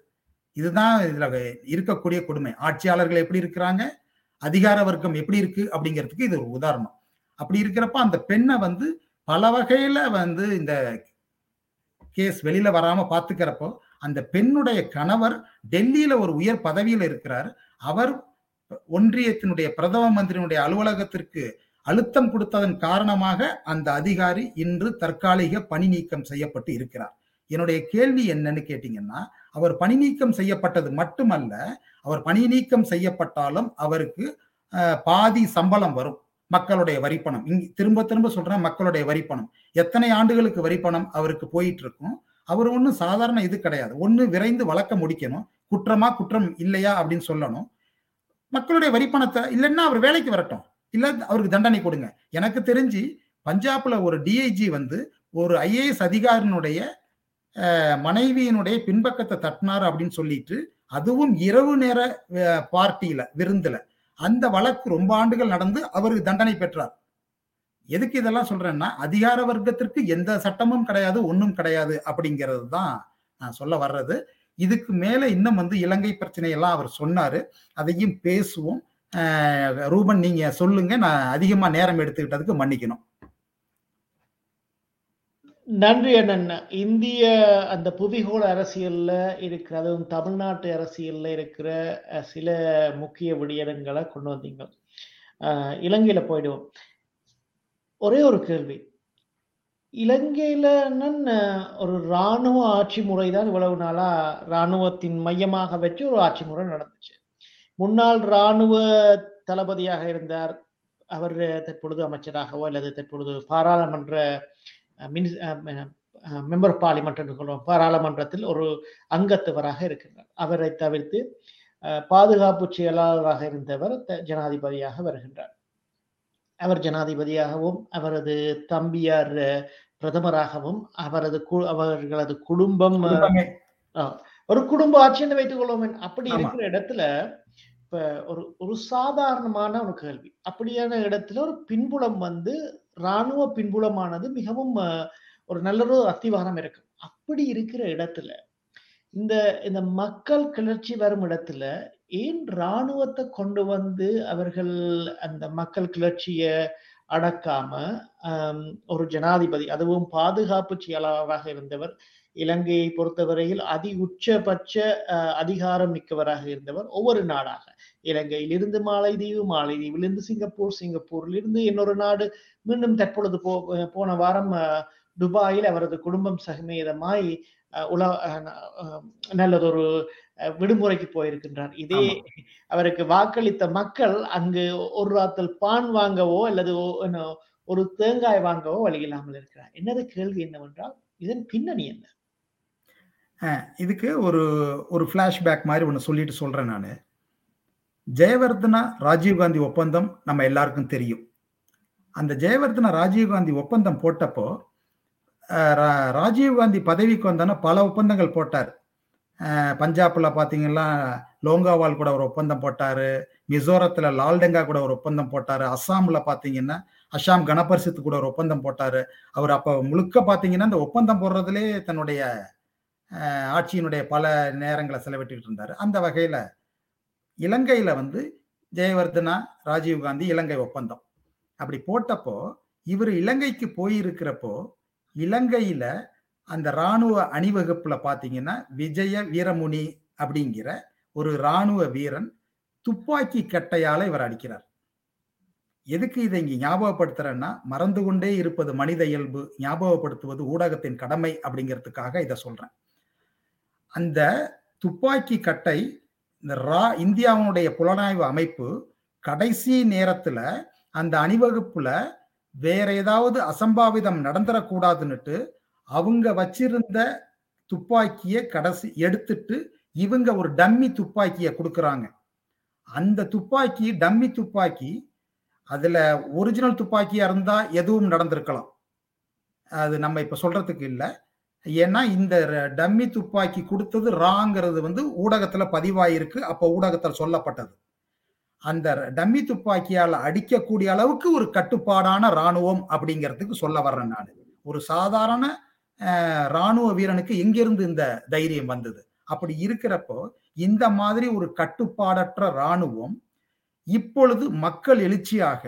இதுதான் இதுல இருக்கக்கூடிய கொடுமை. ஆட்சியாளர்கள் எப்படி இருக்கிறாங்க, அதிகார வர்க்கம் எப்படி இருக்கு அப்படிங்கிறதுக்கு இது ஒரு உதாரணம். அப்படி இருக்கிறப்ப அந்த பெண்ணை வந்து பல வகையில வந்து இந்த கேஸ் வெளியில வராம பாத்துக்கிறப்போ அந்த பெண்ணுடைய கணவர் டெல்லியில ஒரு உயர் பதவியில இருக்கிறார். அவர் ஒன்றியத்தினுடைய பிரதம மந்திரியினுடைய அலுவலகத்திற்கு அழுத்தம் கொடுத்ததன் காரணமாக அந்த அதிகாரி இன்று தற்காலிக பணி நீக்கம் செய்யப்பட்டு இருக்கிறார். என்னுடைய கேள்வி என்னன்னு கேட்டீங்கன்னா, அவர் பணி நீக்கம் செய்யப்பட்டது மட்டுமல்ல, அவர் பணி நீக்கம் செய்யப்பட்டாலும் அவருக்கு பாதி சம்பளம் வரும், மக்களுடைய வரிப்பணம். இங்க திரும்ப திரும்ப சொல்றேன், மக்களுடைய வரிப்பணம் எத்தனை ஆண்டுகளுக்கு வரிப்பணம் அவருக்கு போயிட்டு இருக்கும். அவர் ஒன்றும் சாதாரண இது கிடையாது. ஒன்று விரைந்து வழக்க முடிக்கணும், குற்றமா குற்றம் இல்லையா அப்படின்னு சொல்லணும், மக்களுடைய வரிப்பணத்தை. இல்லைன்னா அவர் வேலைக்கு வரட்டும், இல்லை அவருக்கு தண்டனை கொடுங்க. எனக்கு தெரிஞ்சு பஞ்சாப்ல ஒரு DIG வந்து ஒரு IAS அதிகாரியினுடைய மனைவியினுடைய பின்பக்கத்தை தட்டினார் அப்படின்னு சொல்லிட்டு, அதுவும் இரவு நேர பார்ட்டியில விருந்துல. அந்த வழக்கு ரொம்ப ஆண்டுகள் நடந்து அவருக்கு தண்டனை பெற்றார். எதுக்கு இதெல்லாம் சொல்றேன்னா, அதிகார வர்க்கத்திற்கு எந்த சட்டமும் கிடையாது, ஒன்றும் கிடையாது அப்படிங்கிறது தான் நான் சொல்ல வர்றது. இதுக்கு மேல இன்னும் வந்து இலங்கை பிரச்சனையெல்லாம் அவர் சொன்னாரு, அதையும் பேசுவோம். ரூபன் நீங்க சொல்லுங்க, நான் அதிகமா நேரம் எடுத்துக்கிட்டதுக்கு மன்னிக்கணும். நன்றி அண்ணன். இந்திய அந்த புவிகோள அரசியல்ல இருக்கிற, அதுவும் தமிழ்நாட்டு அரசியல்ல இருக்கிற சில முக்கிய விடயங்களை கொண்டு வந்தீங்க. இலங்கையில போயிடுவோம். ஒரே ஒரு கேள்வி, இலங்கையில ஒரு இராணுவ ஆட்சி முறை தான் இவ்வளவு நாளா இராணுவத்தின் மையமாக வச்சு ஒரு ஆட்சி முறை நடந்துச்சு. முன்னாள் இராணுவ தளபதியாக இருந்தார் அவர், தற்பொழுது அமைச்சராகவோ அல்லது தற்பொழுது பாராளுமன்ற மெம்பர் பார்லிமெண்ட் என்று சொல்லுவோம், பாராளுமன்றத்தில் ஒரு அங்கத்தவராக இருக்கின்றார். அவரை தவிர்த்து பாதுகாப்பு செயலாளராக இருந்தவர் ஜனாதிபதியாக வருகின்றார். அவர் ஜனாதிபதியாகவும் அவரது தம்பியார் பிரதமராகவும் அவர்களது குடும்பம் ஒரு குடும்ப ஆட்சின்னு வைத்துக் கொள்வோம். அப்படி இருக்கிற இடத்துல இப்ப ஒரு சாதாரணமான ஒரு கேள்வி, அப்படியான இடத்துல ஒரு பின்புலம் வந்து இராணுவ பின்புலமானது மிகவும் ஒரு நல்லொரு அஸ்திவாரம் இருக்கும். அப்படி இருக்கிற இடத்துல இந்த மக்கள் கிளர்ச்சி வரும் இடத்துல ஏன் இராணுவத்தை கொண்டு வந்து அவர்கள் அந்த மக்கள் கிளர்ச்சிய அடக்காம ஒரு ஜனாதிபதி, அதுவும் பாதுகாப்பு செயலாளராக இருந்தவர், இலங்கையை பொறுத்தவரையில் அதி உச்சபட்ச அதிகாரம் மிக்கவராக இருந்தவர், ஒவ்வொரு நாடாக இலங்கையிலிருந்து மாலைதீவு, மாலைதீவிலிருந்து சிங்கப்பூர், சிங்கப்பூரிலிருந்து இன்னொரு நாடு, மீண்டும் தற்பொழுது போன வாரம் துபாயில் அவரது குடும்பம் சமேதமாய் நல்லதொரு விடுமுறைக்கு போயிருக்கின்றார். இதே அவருக்கு வாக்களித்த மக்கள் அங்கு ஒரு ராத்தல் பான் வாங்கவோ அல்லது ஒரு தேங்காய் வாங்கவோ வழி இல்லாமல் இருக்கிறார். என்னது கேள்வி என்னவென்றால், இதன் பின்னணி என்ன? இதுக்கு ஒரு ஒரு பிளாஷ்பேக் மாதிரி ஒன்று சொல்லிட்டு சொல்றேன் நான். ஜெயவர்தனா ராஜீவ்காந்தி ஒப்பந்தம் நம்ம எல்லாருக்கும் தெரியும். அந்த ஜெயவர்தனா ராஜீவ்காந்தி ஒப்பந்தம் போட்டப்போ ராஜீவ்காந்தி பதவிக்கு வந்தோன்னா பல ஒப்பந்தங்கள் போட்டார். பஞ்சாபில் பார்த்தீங்கன்னா லோங்காவால் கூட ஒரு ஒப்பந்தம் போட்டார், மிசோரத்தில் லால்டெங்கா கூட ஒரு ஒப்பந்தம் போட்டார், அஸ்ஸாமில் பார்த்தீங்கன்னா அஸ்ஸாம் கணபரிசத்து கூட ஒரு ஒப்பந்தம் போட்டார். அவர் அப்போ முழுக்க பார்த்தீங்கன்னா அந்த ஒப்பந்தம் போடுறதுலே தன்னுடைய ஆட்சியினுடைய பல நேரங்களை செலவிட்டுக்கிட்டு இருந்தார். அந்த வகையில் இலங்கையில் வந்து ஜெயவர்தனா ராஜீவ்காந்தி இலங்கை ஒப்பந்தம் அப்படி போட்டப்போ இவர் இலங்கைக்கு போயிருக்கிறப்போ இலங்கையில் அந்த இராணுவ அணிவகுப்பில் பார்த்தீங்கன்னா விஜய வீரமுனி அப்படிங்கிற ஒரு இராணுவ வீரன் துப்பாக்கி கட்டையால் இவர் அடிக்கிறார். எதுக்கு இதை இங்கே ஞாபகப்படுத்துறேன்னா, மறந்து கொண்டே இருப்பது மனித இயல்பு, ஞாபகப்படுத்துவது ஊடகத்தின் கடமை அப்படிங்கிறதுக்காக இதை சொல்கிறேன். அந்த துப்பாக்கி கட்டை இந்த இந்தியாவுடைய புலனாய்வு அமைப்பு கடைசி நேரத்தில் அந்த அணிவகுப்பில் வேற ஏதாவது அசம்பாவிதம் நடந்துடக்கூடாதுன்னுட்டு அவங்க வச்சிருந்த துப்பாக்கியை கடைசி எடுத்துட்டு இவங்க ஒரு டம்மி துப்பாக்கியை கொடுக்குறாங்க. அந்த துப்பாக்கி டம்மி துப்பாக்கி, அதில் ஒரிஜினல் துப்பாக்கியாக இருந்தால் எதுவும் நடந்திருக்கலாம், அது நம்ம இப்போ சொல்கிறதுக்கு இல்லை. ஏன்னா இந்த டம்மி துப்பாக்கி கொடுத்தது ராங்கிறது வந்து ஊடகத்தில் பதிவாயிருக்கு, அப்போ ஊடகத்தில் சொல்லப்பட்டது. அந்த டம்மி துப்பாக்கியால் அடிக்கக்கூடிய அளவுக்கு ஒரு கட்டுப்பாடான இராணுவம் அப்படிங்கிறதுக்கு சொல்ல வர்றேன் நான். ஒரு சாதாரண இராணுவ வீரனுக்கு எங்கிருந்து இந்த தைரியம் வந்தது? அப்படி இருக்கிறப்போ இந்த மாதிரி ஒரு கட்டுப்பாடற்ற இராணுவம் இப்பொழுது மக்கள் எழுச்சியாக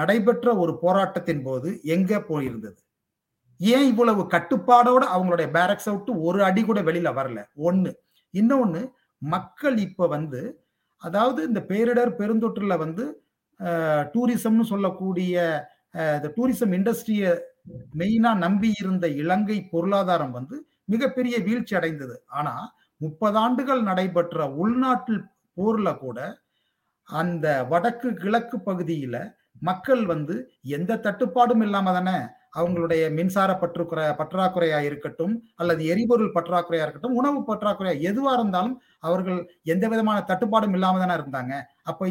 நடைபெற்ற ஒரு போராட்டத்தின் போது எங்கே போயிருந்தது? ஏன் இவ்வளவு கட்டுப்பாடோட அவங்களுடைய பேரக்ஸை விட்டு ஒரு அடி கூட வெளியில வரல? ஒன்று. இன்னொன்று, மக்கள் இப்போ வந்து, அதாவது இந்த பேரிடர் பெருந்தொற்றில் வந்து டூரிசம்னு சொல்லக்கூடிய இந்த டூரிசம் இண்டஸ்ட்ரியை மெயினாக நம்பி இருந்த இலங்கை பொருளாதாரம் வந்து மிகப்பெரிய வீழ்ச்சி அடைந்தது. ஆனால் 30 ஆண்டுகள் நடைபெற்ற உள்நாட்டு போரில் கூட அந்த வடக்கு கிழக்கு பகுதியில் மக்கள் வந்து எந்த தட்டுப்பாடும் இல்லாமல் தானே அவங்களுடைய மின்சார பற்றாக்குறையாக இருக்கட்டும், அல்லது எரிபொருள் பற்றாக்குறையாக இருக்கட்டும், உணவு பற்றாக்குறையாக எதுவாக இருந்தாலும் அவர்கள் எந்த விதமான தட்டுப்பாடும் இல்லாமல் தானே இருந்தாங்க. அப்போ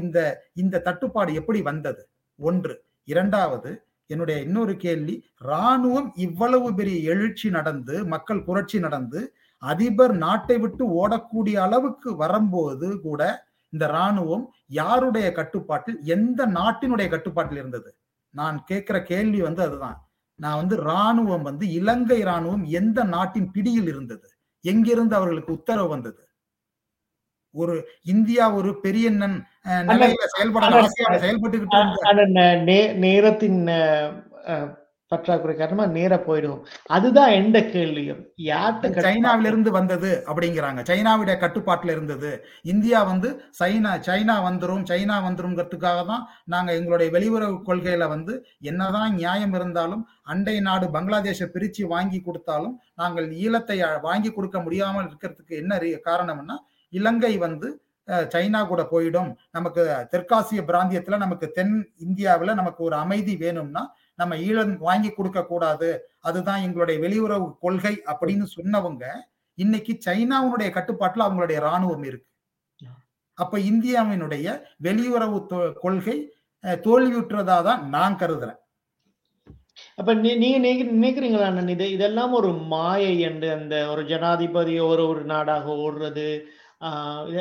இந்த தட்டுப்பாடு எப்படி வந்தது? ஒன்று. இரண்டாவது, என்னுடைய இன்னொரு கேள்வி, இராணுவம் இவ்வளவு பெரிய எழுச்சி நடந்து மக்கள் புரட்சி நடந்து அதிபர் நாட்டை விட்டு ஓடக்கூடிய அளவுக்கு வரும்போது கூட இந்த இராணுவம் யாருடைய கட்டுப்பாட்டில், எந்த நாட்டினுடைய கட்டுப்பாட்டில் இருந்தது? நான் கேட்கிற கேள்வி வந்து அதுதான். நான் வந்து இராணுவம் வந்து இலங்கை இராணுவம் எந்த நாட்டின் பிடியில் இருந்தது? எங்கிருந்து அவர்களுக்கு உத்தரவு வந்தது? ஒரு இந்தியா ஒரு பெரிய நேரத்தின் பற்றாக்குறை காரணமா நேர போயிடும். அதுதான் எந்த கேள்வியும். சைனாவிலிருந்து வந்தது அப்படிங்கிறாங்க, சைனாவுடைய கட்டுப்பாட்டுல இருந்தது. இந்தியா வந்து சைனா வந்துரும்ங்கிறதுக்காக தான் நாங்க எங்களுடைய வெளியுறவு கொள்கையில வந்து என்னதான் நியாயம் இருந்தாலும் அண்டை நாடு பங்களாதேஷை பிரிச்சு வாங்கி கொடுத்தாலும் நாங்கள் ஈழத்தை வாங்கி கொடுக்க முடியாமல் இருக்கிறதுக்கு என்ன காரணம்னா, இலங்கை வந்து சைனா கூட போயிடும், நமக்கு தெற்காசிய பிராந்தியத்துல நமக்கு தென் இந்தியாவில் நமக்கு ஒரு அமைதி வேணும்னா நம்ம ஈழம் வாங்கி கொடுக்க கூடாது, அதுதான் எங்களுடைய வெளியுறவு கொள்கை அப்படின்னு சொன்னவங்க இன்னைக்கு சைனாவுடைய கட்டுப்பாட்டுல அவங்களுடைய இராணுவம் இருக்கு. அப்ப இந்தியாவினுடைய வெளியுறவு கொள்கை தோல்வியுற்றதா தான் நான் கருதுறேன். அப்ப நீங்க நினைக்கிறீங்களா இது இதெல்லாம் ஒரு மாயை என்று அந்த ஒரு ஜனாதிபதி ஒரு நாடாக ஓடுறது?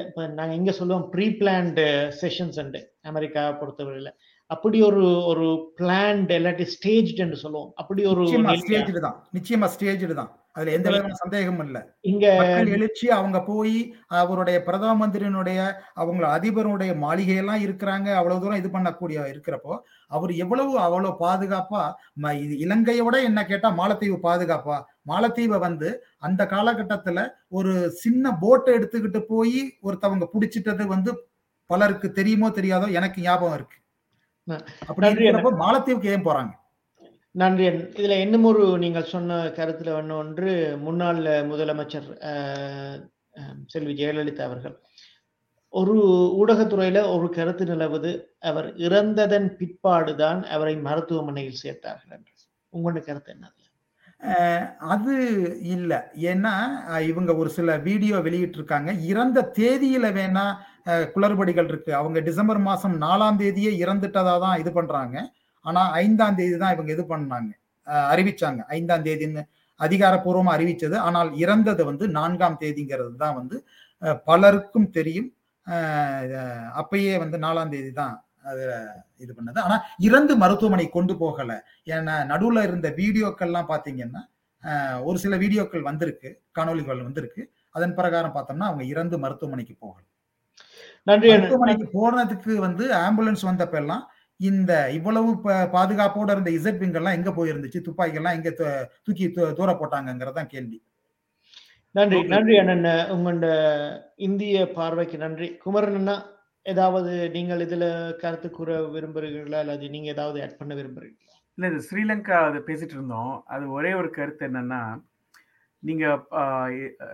இப்ப நாங்க இங்க சொல்லுவோம் ப்ரீ பிளான்டு செஷன்ஸ் அமெரிக்காவை பொறுத்தவரையில. அப்படி ஒரு ஒரு பிளான்ட் இல்லாட்டி ஸ்டேஜ்ட் என்று சொல்லுவோம். அப்படி ஒரு நிச்சயமா ஸ்டேஜ்டு தான், அதுல எந்த விதமான சந்தேகமும் இல்லை. இங்க எழுச்சி அவங்க போய் அவருடைய பிரதம மந்திரியினுடைய அவங்க அதிபருடைய மாளிகையெல்லாம் இருக்கிறாங்க, அவ்வளவு தூரம் இது பண்ணக்கூடிய இருக்கிறப்போ அவர் அவ்வளவு பாதுகாப்பா, இது இலங்கையோட என்ன கேட்டா மாலத்தீவு பாதுகாப்பா, மாலத்தீவை வந்து அந்த காலகட்டத்துல ஒரு சின்ன போட்டை எடுத்துக்கிட்டு போய் ஒருத்தவங்க பிடிச்சிட்டது வந்து பலருக்கு தெரியுமோ தெரியாதோ எனக்கு ஞாபகம் இருக்கு. அப்படி மாலத்தீவுக்கு ஏன் போறாங்க? நன்றி. இதுல இன்னும் ஒரு நீங்க சொன்ன கருத்துல ஒன்று, முன்னாள் முதலமைச்சர் செல்வி ஜெயலலிதா அவர்கள் ஒரு ஊடகத்துறையில ஒரு கருத்து நிலவுது, அவர் இறந்ததன் பிற்பாடுதான் அவரை மருத்துவமனையில் சேர்த்தார்கள் என்று. உங்களோட கருத்து என்ன? அது இல்லை, ஏன்னா இவங்க ஒரு சில வீடியோ வெளியிட்டு இருக்காங்க. இறந்த தேதியில வேணா குளறுபடிகள் இருக்கு. அவங்க டிசம்பர் மாசம் 4ஆம் தேதியே இறந்துட்டதா தான் இது பண்றாங்க. ஆனா 5ஆம் தேதி தான் இவங்க இது பண்ணாங்க, அறிவிச்சாங்க 5ஆம் தேதின்னு அதிகாரப்பூர்வமா அறிவிச்சது. ஆனால் இறந்தது வந்து 4ஆம் தேதிங்கிறது தான் வந்து பலருக்கும் தெரியும். அப்பயே வந்து 4ஆம் தேதி தான் அது இது பண்ணது. ஆனா இறந்து மருத்துவமனை கொண்டு போகல. ஏன்னா நடுவுல இருந்த வீடியோக்கள்லாம் பாத்தீங்கன்னா ஒரு சில வீடியோக்கள் வந்திருக்கு, காணொலிகள் வந்திருக்கு. அதன் பிரகாரம் பார்த்தோம்னா அவங்க இறந்து மருத்துவமனைக்கு போகல. மருத்துவமனைக்கு போனதுக்கு வந்து ஆம்புலன்ஸ் வந்தப்ப எல்லாம் இந்த இவ்வளவு பாதுகாப்போட இருந்த இசட் விங்கெல்லாம் எங்க போயிருந்துச்சு, துப்பாக்கிகள்லாம் எங்க தூக்கி தூர போட்டாங்கிறதான் கேள்வி. நன்றி. நன்றி அண்ணன், உங்களோட இந்திய பார்வைக்கு நன்றி. குமரன் அண்ணா, ஏதாவது நீங்கள் இதுல கருத்து கூற விரும்புகிறீர்களா அல்லது நீங்க ஏதாவது ஆட் பண்ண விரும்புறீங்களா? இல்லை, இது ஸ்ரீலங்கா அதை பேசிட்டு இருந்தோம். அது ஒரே ஒரு கருத்து என்னன்னா, நீங்க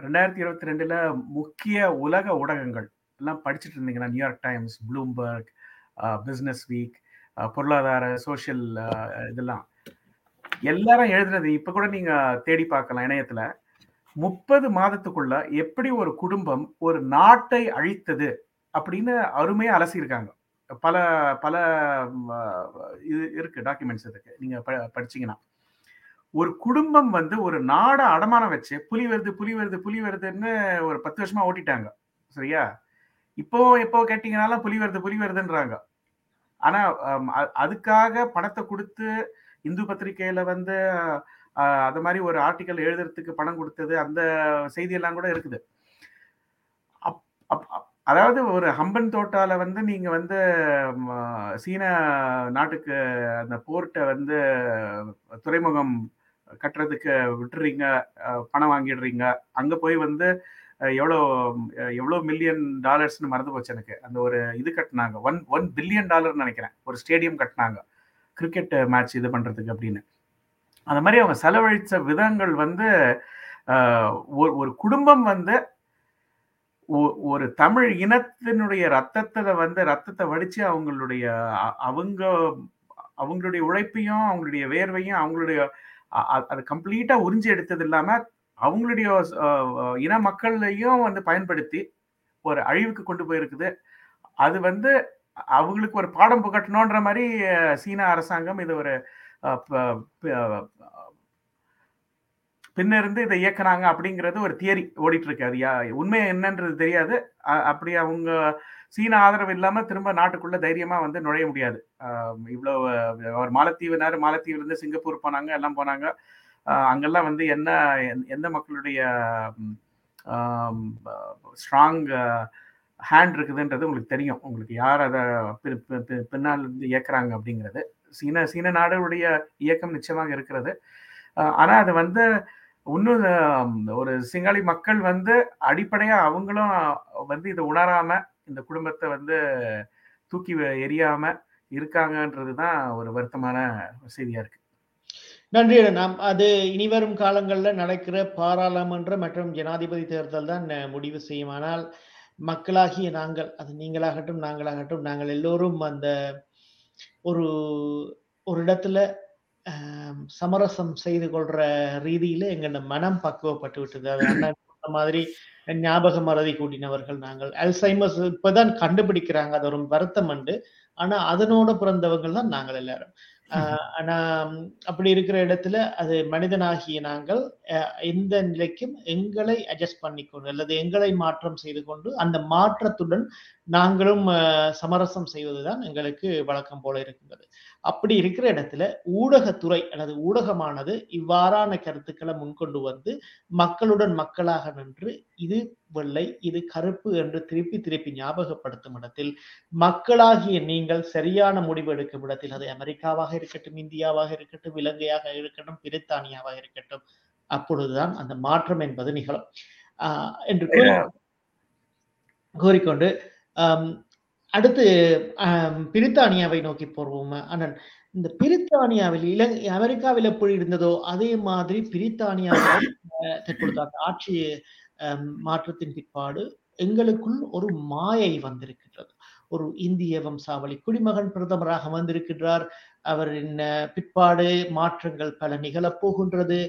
2022ல முக்கிய உலக ஊடகங்கள் எல்லாம் படிச்சுட்டு இருந்தீங்கன்னா New York Times, Bloomberg, business week, பொருளாதார சோஷியல் இதெல்லாம் எல்லாரும் எழுதுனது இப்ப கூட நீங்க தேடி பார்க்கலாம் இணையத்துல. 30 மாதத்துக்குள்ள எப்படி ஒரு குடும்பம் ஒரு நாட்டை அழித்தது அப்படின்னு அருமையா அலசியிருக்காங்க. பல பல இது இருக்கு, டாக்குமெண்ட்ஸ் இருக்கு, நீங்க படிச்சீங்கன்னா. ஒரு குடும்பம் வந்து ஒரு நாடை அடமானம் வச்சு புலி வருதுன்னு ஒரு 10 வருஷமா ஓட்டிட்டாங்க. சரியா? இப்போ கேட்டீங்கன்னாலும் புலி வருதுன்றாங்க. ஆனா அதுக்காக பணத்தை கொடுத்து இந்து பத்திரிகையில வந்து அது மாதிரி ஒரு ஆர்டிக்கல் எழுதுறதுக்கு பணம் கொடுத்தது, அந்த செய்தியெல்லாம் கூட இருக்குது. அதாவது ஒரு ஹம்பன் தோட்டால வந்து நீங்க வந்து சீன நாட்டுக்கு அந்த போர்ட்டை வந்து துறைமுகம் கட்டுறதுக்கு விட்டுறீங்க, பணம் வாங்கிடுறீங்க. அங்க போய் வந்து எவ்வளோ $million மறந்து போச்சு எனக்கு. அந்த ஒரு இது கட்டினாங்க, $1 billion நினைக்கிறேன், ஒரு ஸ்டேடியம் கட்டினாங்க கிரிக்கெட் மேட்ச் இது பண்றதுக்கு அப்படின்னு. அந்த மாதிரி அவங்க செலவழித்த விதங்கள் வந்து ஒரு குடும்பம் வந்து ஒரு தமிழ் இனத்தினுடைய ரத்தத்தை வடிச்சு அவங்களுடைய உழைப்பையும் அவங்களுடைய வேர்வையும் அவங்களுடைய அதை கம்ப்ளீட்டா உறிஞ்சி எடுத்தது இல்லாம அவங்களுடைய இன மக்களையும் வந்து பயன்படுத்தி ஒரு அழிவுக்கு கொண்டு போயிருக்குது. அது வந்து அவங்களுக்கு ஒரு பாடம் புகட்டணுன்ற மாதிரி சீன அரசாங்கம் இது ஒரு பின்னிருந்து இதை இயக்குனாங்க அப்படிங்கிறது ஒரு தியரி ஓடிட்டு இருக்கு. அது உண்மை என்னன்றது தெரியாது. அப்படி அவங்க சீன ஆதரவு இல்லாம திரும்ப நாட்டுக்குள்ள தைரியமா வந்து நுழைய முடியாது. இவ்வளவு ஒரு மாலத்தீவுலேருந்து சிங்கப்பூர் போனாங்க, எல்லாம் போனாங்க. அங்கெல்லாம் வந்து என்ன எந்த மக்களுடைய ஸ்ட்ராங் ஹேண்ட் இருக்குதுன்றது உங்களுக்கு தெரியும். உங்களுக்கு யார் அதை பின்னால் வந்து இயக்குறாங்க அப்படிங்கிறது சீன நாடுடைய இயக்கம் நிச்சயமாக இருக்கிறது. ஆனா அது வந்து இன்னும் ஒரு சிங்களி மக்கள் வந்து அடிப்படையா அவங்களும் வந்து இதை உணராம இந்த குடும்பத்தை வந்து தூக்கி எறியாம இருக்காங்கன்றதுதான் ஒரு வருத்தமான செய்தியா இருக்கு. நன்றி. நாம் அது இனிவரும் காலங்களில் நடக்கிற பாராளுமன்ற மற்றும் ஜனாதிபதி தேர்தல் தான் முடிவு செய்யும். ஆனால் மக்களாகிய நாங்கள், அது நீங்களாகட்டும் நாங்களாகட்டும், நாங்கள் எல்லோரும் அந்த ஒரு இடத்துல சமரசம் செய்து கொள்ற ரீதியில எங்களோட மனம் பக்குவப்பட்டு விட்டது. அது மாதிரி ஞாபக மறதி கூட்டினவர்கள் நாங்கள். அல்சைமர்ஸ் இப்பதான் கண்டுபிடிக்கிறாங்க, அது ஒரு வருத்தம் உண்டு. ஆனா அதனோட பிறந்தவங்க தான் நாங்கள் எல்லாரும். ஆனா அப்படி இருக்கிற இடத்துல அது மனிதனாகிய நாங்கள் எந்த நிலைக்கும் எங்களை அட்ஜஸ்ட் பண்ணிக்கொண்டு அல்லது எங்களை மாற்றம் செய்து கொண்டு அந்த மாற்றத்துடன் நாங்களும் சமரசம் செய்வதுதான் எங்களுக்கு வழக்கம் போல இருக்கின்றது. அப்படி இருக்கிற இடத்துல ஊடகத்துறை அல்லது ஊடகமானது இவ்வாறான கருத்துக்களை முன்கொண்டு வந்து மக்களுடன் மக்களாக நின்று இது வெள்ளை இது கருப்பு என்று திருப்பி திருப்பி ஞாபகப்படுத்தும் இடத்தில் மக்களாகிய நீங்கள் சரியான முடிவு எடுக்கும் இடத்தில் அது அமெரிக்காவாக இருக்கட்டும், இந்தியாவாக இருக்கட்டும், இலங்கையாக இருக்கட்டும், பிரித்தானியாவாக இருக்கட்டும், அப்பொழுதுதான் அந்த மாற்றம் என்பது நிகழும் என்று கோரிக்கொண்டு அடுத்து பிரித்தானியாவை நோக்கி போவோம். ஆனால் இந்த பிரித்தானியாவில் அமெரிக்காவில் எப்படி இருந்ததோ அதே மாதிரி பிரித்தானியாவில் தற்பொழுது அந்த ஆட்சி மாற்றத்தின் பிற்பாடு எங்களுக்குள் ஒரு மாயை வந்திருக்கின்றது. ஒரு இந்திய வம்சாவளி குடிமகன் பிரதமராக வந்திருக்கின்றார், அவரின் பிற்பாடு மாற்றங்கள் பல நிகழப்போகின்றது,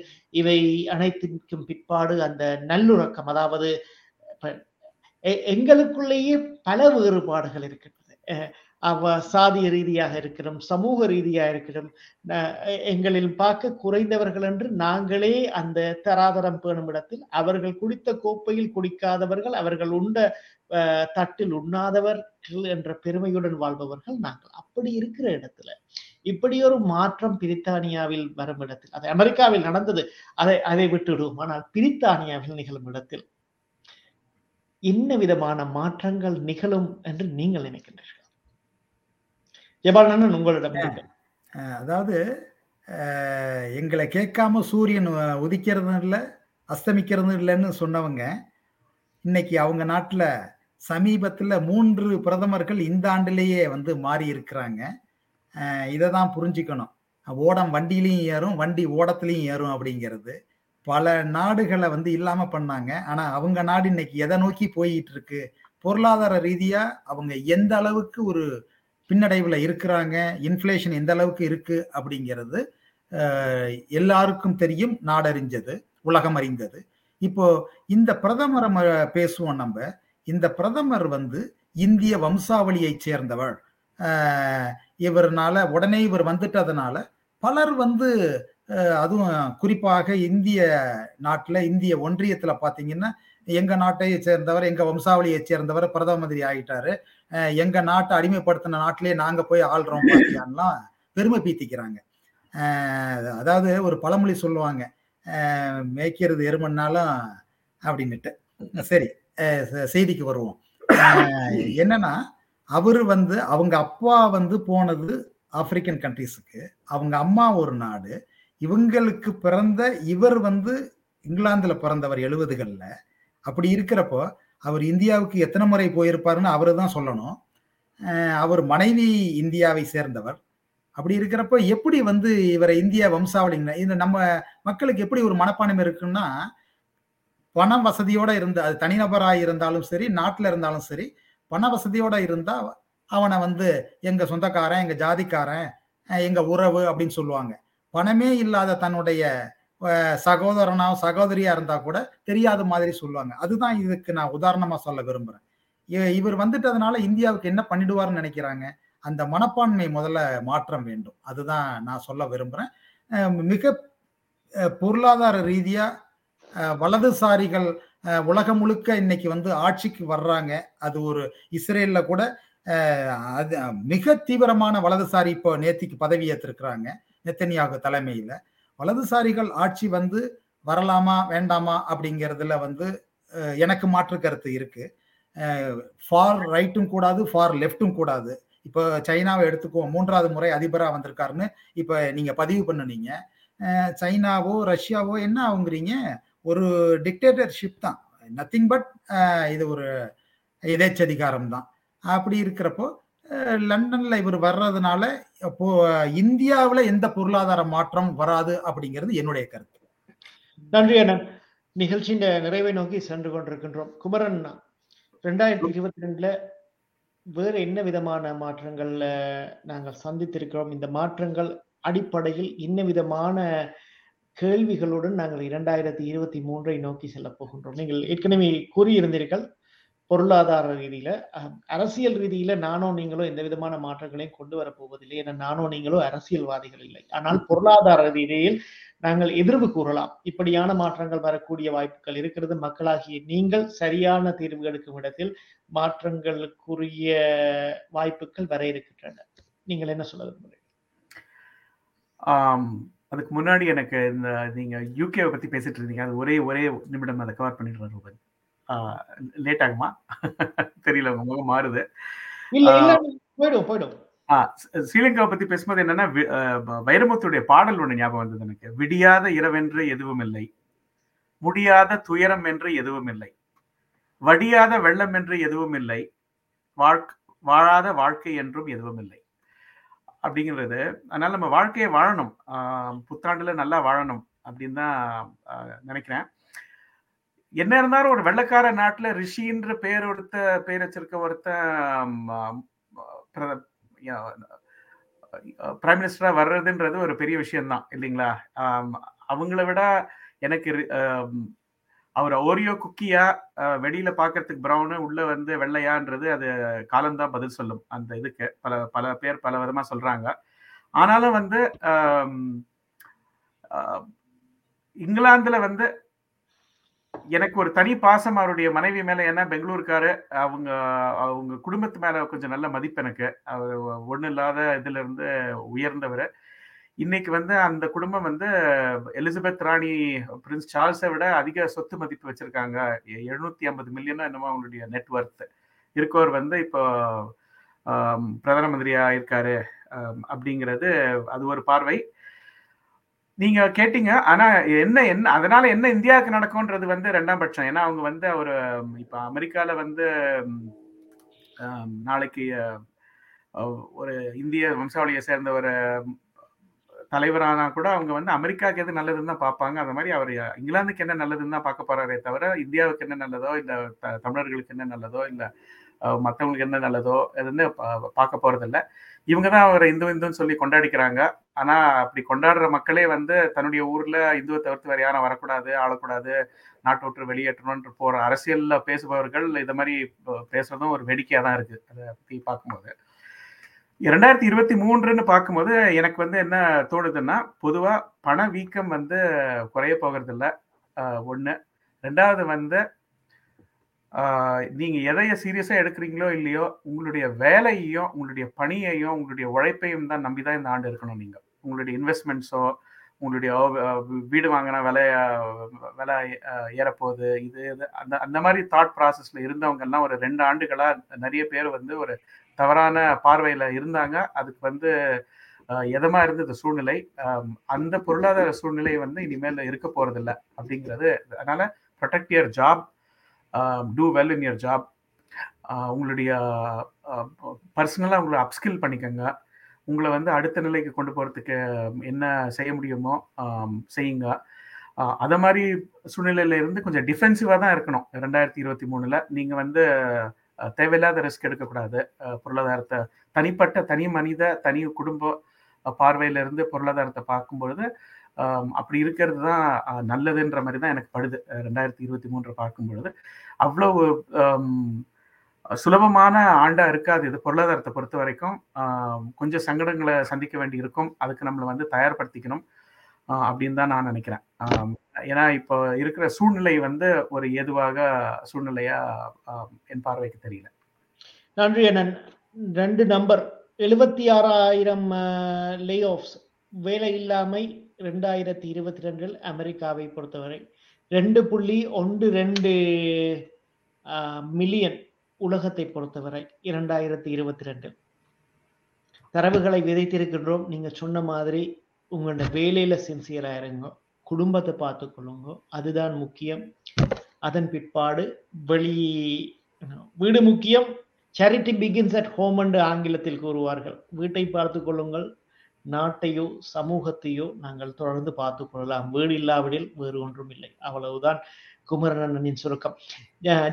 இவை அனைத்திற்கும் பிற்பாடு அந்த நல்லுறக்கம், அதாவது எங்களுக்குள்ளேயே பல வேறுபாடுகள் இருக்கின்றது. சாதிய ரீதியாக இருக்கிறோம், சமூக ரீதியாக இருக்கிறோம், எங்களில் பார்க்க குறைந்தவர்கள் என்று நாங்களே அந்த தராதரம் பேணும் இடத்தில் அவர்கள் குடித்த கோப்பையில் குடிக்காதவர்கள், அவர்கள் உண்ட தட்டில் உண்ணாதவர்கள் என்ற பெருமையுடன் வாழ்பவர்கள் நாங்கள். அப்படி இருக்கிற இடத்துல இப்படி ஒரு மாற்றம் பிரித்தானியாவில் வரும் இடத்தில், அது அமெரிக்காவில் நடந்தது, அதை விட்டுடுவோம். ஆனால் பிரித்தானியாவில் நிகழும் இடத்தில் என்ன விதமான மாற்றங்கள் நிகழும் என்று நீங்கள் நினைக்கின்றீர்கள்? ஜபாலன் உங்களிடம். அதாவது எங்களை கேட்காம சூரியன் உதிக்கிறதும் இல்லை அஸ்தமிக்கிறதும் இல்லைன்னு சொன்னவங்க இன்னைக்கு அவங்க நாட்டில் சமீபத்தில் 3 பிரதமர்கள் இந்த ஆண்டுலேயே வந்து மாறி இருக்கிறாங்க. இதை தான் புரிஞ்சுக்கணும். ஓடம் வண்டியிலையும் ஏறும், வண்டி ஓடத்துலையும் ஏறும் அப்படிங்கிறது. பல நாடுகளை வந்து இல்லாமல் பண்ணாங்க, ஆனால் அவங்க நாடு இன்னைக்கு எதை நோக்கி போயிட்டு இருக்கு, பொருளாதார ரீதியாக அவங்க எந்த அளவுக்கு ஒரு பின்னடைவில் இருக்கிறாங்க, இன்ஃப்ளேஷன் எந்த அளவுக்கு இருக்குது அப்படிங்கிறது எல்லாருக்கும் தெரியும், நாடறிஞ்சது, உலகம் அறிந்தது. இப்போ இந்த பிரதமரை பேசுவோம். நம்ம இந்த பிரதமர் வந்து இந்திய வம்சாவளியை சேர்ந்தவர். இவர்னால உடனே இவர் வந்துட்டதுனால பலர் வந்து, அதுவும் குறிப்பாக இந்திய நாட்டில், இந்திய ஒன்றியத்தில் பார்த்தீங்கன்னா எங்கள் நாட்டையை சேர்ந்தவர், எங்கள் வம்சாவளியை சேர்ந்தவர் பிரதம மந்திரி ஆகிட்டாரு, எங்கள் நாட்டை அடிமைப்படுத்தின நாட்டிலே நாங்கள் போய் ஆள்றோம் பார்த்தியான்லாம் பெருமை பீத்திக்கிறாங்க. அதாவது ஒரு பழமொழி சொல்லுவாங்க, மேய்க்கிறது எருமன்னாலும் அப்படின்னுட்டு. சரி, செய்திக்கு வருவோம். என்னன்னா, அவர் வந்து அவங்க அப்பா வந்து போனது ஆப்பிரிக்கன் கண்ட்ரீஸுக்கு, அவங்க அம்மா ஒரு நாடு, இவங்களுக்கு பிறந்த இவர் வந்து இங்கிலாந்தில் பிறந்தவர் 70களில். அப்படி இருக்கிறப்போ அவர் இந்தியாவுக்கு எத்தனை முறை போயிருப்பாருன்னு அவரு தான் சொல்லணும். அவர் மனைவி இந்தியாவை சேர்ந்தவர். அப்படி இருக்கிறப்போ எப்படி வந்து இவரை இந்தியா வம்சாவளிங்க, இந்த நம்ம மக்களுக்கு எப்படி ஒரு மனப்பான்மை இருக்குன்னா, பணம் வசதியோடு இருந்த, அது தனிநபராக இருந்தாலும் சரி நாட்டில் இருந்தாலும் சரி, பண வசதியோடு இருந்தால் அவனை வந்து எங்கள் சொந்தக்காரன், எங்கள் ஜாதிக்காரன், எங்கள் உறவு அப்படின்னு சொல்லுவாங்க. பணமே இல்லாத தன்னுடைய சகோதரனா சகோதரியா இருந்தா கூட தெரியாத மாதிரி சொல்லுவாங்க. அதுதான் இதுக்கு நான் உதாரணமா சொல்ல விரும்புறேன். இவர் வந்துட்டதுனால இந்தியாவுக்கு என்ன பண்ணிடுவார்னு நினைக்கிறாங்க. அந்த மனப்பான்மை முதல்ல மாற்றம் வேண்டும், அதுதான் நான் சொல்ல விரும்புறேன். மிக பொருளாதார ரீதியா வலதுசாரிகள் உலகம் முழுக்க இன்னைக்கு வந்து ஆட்சிக்கு வர்றாங்க. அது ஒரு இஸ்ரேல்ல கூட அது மிக தீவிரமான வலதுசாரி இப்போ நேத்திக்கு பதவி ஏற்றிருக்கிறாங்க நெத்தன்யாகு தலைமையில. வலதுசாரிகள் ஆட்சி வந்து வரலாமா வேண்டாமா அப்படிங்கிறதுல வந்து எனக்கு மாற்று கருத்து இருக்கு. ஃபார் ரைட்டும் கூடாது, ஃபார் லெஃப்டும் கூடாது. இப்போ சைனாவை எடுத்துக்குவோம், 3வது முறை அதிபராக வந்திருக்காருன்னு இப்போ நீங்கள் பதிவு பண்ணுனீங்க. சைனாவோ ரஷ்யாவோ என்ன ஆகுங்கிறீங்க, ஒரு டிக்டேட்டர்ஷிப் தான், நத்திங் பட் இது ஒரு எதேச்சதிகாரம் தான். அப்படி இருக்கிறப்போ லண்டன்ல இவர் வர்றதுனால இப்போ இந்தியாவில் எந்த பொருளாதார மாற்றம் வராது அப்படிங்கிறது என்னுடைய கருத்து. நன்றி அண்ணன். நிகழ்ச்சியின் நிறைவை நோக்கி சென்று கொண்டிருக்கின்றோம். குமரன், 2022 வேறு என்ன விதமான மாற்றங்கள்ல நாங்கள் சந்தித்திருக்கிறோம்? இந்த மாற்றங்கள் அடிப்படையில் என்ன விதமான கேள்விகளுடன் நாங்கள் 2023 நோக்கி செல்ல போகின்றோம்? நீங்கள் ஏற்கனவே கூறியிருந்தீர்கள், பொருளாதார ரீதியில அரசியல் ரீதியில நானோ நீங்களோ எந்த விதமான மாற்றங்களையும் கொண்டு வரப்போவதில்லை. ஏன்னா நானோ நீங்களோ அரசியல்வாதிகள் இல்லை. ஆனால் பொருளாதார ரீதியில் நாங்கள் எதிர்வு கூறலாம். இப்படியான மாற்றங்கள் வரக்கூடிய வாய்ப்புகள் இருக்கிறது. மக்களாகிய நீங்கள் சரியான தீர்வு எடுக்கும் இடத்தில் மாற்றங்களுக்குரிய வாய்ப்புகள் வர இருக்கின்றன. நீங்கள் என்ன சொல்ல விரும்புகிறீங்க? அதுக்கு முன்னாடி எனக்கு இந்த நீங்க யூகேவை பத்தி பேசிட்டு இருந்தீங்க, அது ஒரே நிமிடம் அதை கவர் பண்ணிடுறேன். ரூபன் லேட் ஆகுமா தெரியல, உங்க முகம் மாறுது. ஸ்ரீலங்காவை பத்தி பேசும்போது என்னன்னா, வைரமுத்துடைய பாடல் ஒண்ணு ஞாபகம் வந்தது எனக்கு. விடியாத இரவென்று எதுவும் இல்லை, முடியாத துயரம் என்று எதுவும் இல்லை, வடியாத வெள்ளம் என்று எதுவும் இல்லை, வாழாத வாழ்க்கை என்றும் எதுவும் இல்லை அப்படிங்கிறது. அதனால நம்ம வாழ்க்கையை வாழணும், புத்தாண்டுல நல்லா வாழணும் அப்படின்னு தான் நினைக்கிறேன். என்ன இருந்தாலும் ஒரு வெள்ளக்கார நாட்டுல ரிஷின்ற பேர் வச்சிருக்க ஒருத்த பிரைம் மினிஸ்டரா வர்றதுன்றது ஒரு பெரிய விஷயம்தான் இல்லைங்களா? அவங்கள விட எனக்கு அவர் ஓரியோ குக்கியா வெளியில பாக்கிறதுக்கு ப்ரௌனு உள்ள வந்து வெள்ளையான்றது அது காலம்தான் பதில் சொல்லும். அந்த இதுக்கு பல பேர் பல விதமா சொல்றாங்க. ஆனாலும் வந்து இங்கிலாந்துல வந்து எனக்கு ஒரு தனி பாசம் அவருடைய மனைவி மேல. ஏன்னா பெங்களூருக்காரு, அவங்க குடும்பத்து மேல கொஞ்சம் நல்ல மதிப்பு எனக்கு. அவர் ஒன்றும் இல்லாத இதுல இருந்து உயர்ந்தவர். இன்னைக்கு வந்து அந்த குடும்பம் வந்து எலிசபெத் ராணி பிரின்ஸ் சார்ல்ஸை விட அதிக சொத்து மதிப்பு வச்சிருக்காங்க. 750 மில்லியனா என்னமோ அவங்களுடைய நெட்வொர்த் இருக்கவர் வந்து இப்போ பிரதம மந்திரியா இருக்காரு அப்படிங்கிறது அது ஒரு பார்வை. நீங்க கேட்டீங்க, ஆனா என்ன அதனால என்ன இந்தியாவுக்கு நடக்கும்ன்றது வந்து ரெண்டாம் பட்சம். ஏன்னா அவங்க வந்து ஒரு இப்ப அமெரிக்கால வந்து நாளைக்கு ஒரு இந்திய வம்சாவளியை சேர்ந்த ஒரு தலைவரானா கூட அவங்க வந்து அமெரிக்காவுக்கு எது நல்லதுன்னு தான் பார்ப்பாங்க. அந்த மாதிரி அவர் இங்கிலாந்துக்கு என்ன நல்லதுன்னு தான் பார்க்க போறாரே தவிர இந்தியாவுக்கு என்ன நல்லதோ, இல்லை தமிழர்களுக்கு என்ன நல்லதோ, இல்லை மற்றவங்களுக்கு என்ன நல்லதோ எதுன்னு பார்க்க போறதில்ல. இவங்க தான் அவரை இந்துன்னு சொல்லி கொண்டாடிக்கிறாங்க. ஆனா அப்படி கொண்டாடுற மக்களே வந்து தன்னுடைய ஊர்ல இந்துவை தவிர்த்து வேற யாரும் வரக்கூடாது, ஆளக்கூடாது, நாட்டை விட்டு வெளியேற்றணும்ன்ற போற அரசியல்ல பேசுபவர்கள் இதை மாதிரி பேசுறதும் ஒரு வேடிக்கையா தான் இருக்கு. அதை பத்தி பார்க்கும்போது 2023 பார்க்கும்போது எனக்கு வந்து என்ன தோணுதுன்னா, பொதுவா பண வீக்கம் வந்து குறைய போகிறது இல்லை. ஒண்ணு. ரெண்டாவது வந்து நீங்க எதைய சீரியஸா எடுக்கிறீங்களோ இல்லையோ, உங்களுடைய வேலையையும் உங்களுடைய பணியையும் உங்களுடைய உழைப்பையும் தான் நம்பிதான் இந்த ஆண்டு இருக்கணும். நீங்க உங்களுடைய இன்வெஸ்ட்மெண்ட்ஸோ, உங்களுடைய வீடு வாங்கினா விலை ஏறப்போகுது, இது அந்த மாதிரி தாட் ப்ராசஸ்ல இருந்தவங்க எல்லாம் ஒரு 2 ஆண்டுகளா நிறைய பேர் வந்து ஒரு தவறான பார்வையில இருந்தாங்க. அதுக்கு வந்து எதமா இருந்தது சூழ்நிலை, அந்த பொருளாதார சூழ்நிலை வந்து இனிமேல் இருக்க போறது இல்லை அப்படிங்கிறது. அதனால protect your job, do well in your job. உங்களுடைய பர்சனலா உங்களை அப்ஸ்கில் பண்ணிக்கங்க. உங்களை வந்து அடுத்த நிலைக்கு கொண்டு போறதுக்கு என்ன செய்ய முடியுமோ செய்யுங்க. அத மாதிரி சூழ்நிலையில இருந்து கொஞ்சம் டிஃபென்சிவா தான் இருக்கணும் 2023. நீங்க வந்து தேவையில்லாத ரிஸ்க் எடுக்கக்கூடாது. பொருளாதாரத்தை தனிப்பட்ட தனி மனித தனி குடும்ப பார்வையில இருந்து பொருளாதாரத்தை பார்க்கும்பொழுது அப்படி இருக்கிறது தான் நல்லதுன்ற மாதிரி தான் எனக்கு படுது 2023 பார்க்கும்பொழுது. அவ்வளவு சுலபமான ஆண்டா இருக்காது இது பொருளாதாரத்தை பொறுத்த வரைக்கும். கொஞ்சம் சங்கடங்களை சந்திக்க வேண்டி இருக்கும். அதுக்கு நம்மளை வந்து தயார்படுத்திக்கணும் அப்படின்னு தான் நான் நினைக்கிறேன். ஏன்னா இப்போ இருக்கிற சூழ்நிலை வந்து ஒரு ஏதுவாக சூழ்நிலையா என் பார்வைக்கு தெரியல. நன்றி அண்ணன். 2 நம்பர் 76,000 லே ஆஃப்ஸ், வேலை இல்லாமை 2022 அமெரிக்காவை பொறுத்தவரை 2.12 மில்லியன் உலகத்தை பொறுத்தவரை 2022 தரவுகளை விதைத்திருக்கின்றோம். நீங்க சொன்ன மாதிரி உங்களோட வேலையில சின்சியரா இருங்க, குடும்பத்தை பார்த்துக்கொள்ளுங்க, அதுதான் முக்கியம். அதன் பிற்பாடு வீடு முக்கியம். சேரிட்டி பிகின்ஸ் அட் ஹோம் என்று ஆங்கிலத்தில் கூறுவார்கள். வீட்டை பார்த்து கொள்ளுங்கள். நாட்டையோ சமூகத்தையோ நாங்கள் தொடர்ந்து பார்த்து கொள்ளலாம். வீடு இல்லாவிடில் வேறு ஒன்றும் இல்லை. அவ்வளவுதான் குமரனின் சுருக்கம்.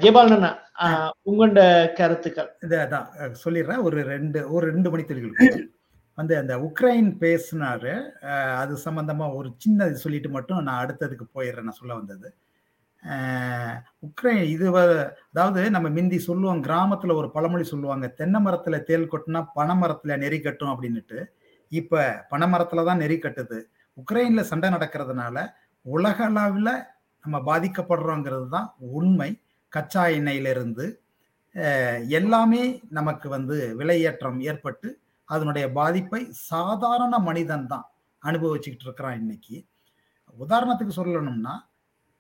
ஜெயபாலனா, உங்களோட கருத்துக்கள்? இதான் சொல்லிடுறேன். ஒரு ரெண்டு மணித்துளிகள் வந்து அந்த உக்ரைன் பேசினாரு, அது சம்பந்தமா ஒரு சின்ன சொல்லிட்டு மட்டும் நான் அடுத்ததுக்கு போயிடுறேன். நான் சொல்ல வந்தது உக்ரைன் இது அதாவது நம்ம மிந்தி சொல்லுவோம், கிராமத்தில் ஒரு பழமொழி சொல்லுவாங்க, தென்னை மரத்தில் தேல் கொட்டினா பனை மரத்தில் நெறி கட்டும் அப்படின்னுட்டு. இப்போ பனை மரத்தில் தான் நெறி கட்டுது. உக்ரைனில் சண்டை நடக்கிறதுனால உலக அளவில் நம்ம பாதிக்கப்படுறோங்கிறது தான் உண்மை. கச்சா எண்ணெயிலிருந்து எல்லாமே நமக்கு விலையேற்றம் ஏற்பட்டு அதனுடைய பாதிப்பை சாதாரண மனிதன் தான் அனுபவிச்சுக்கிட்டு இருக்கிறான். இன்னைக்கு உதாரணத்துக்கு சொல்லணும்னா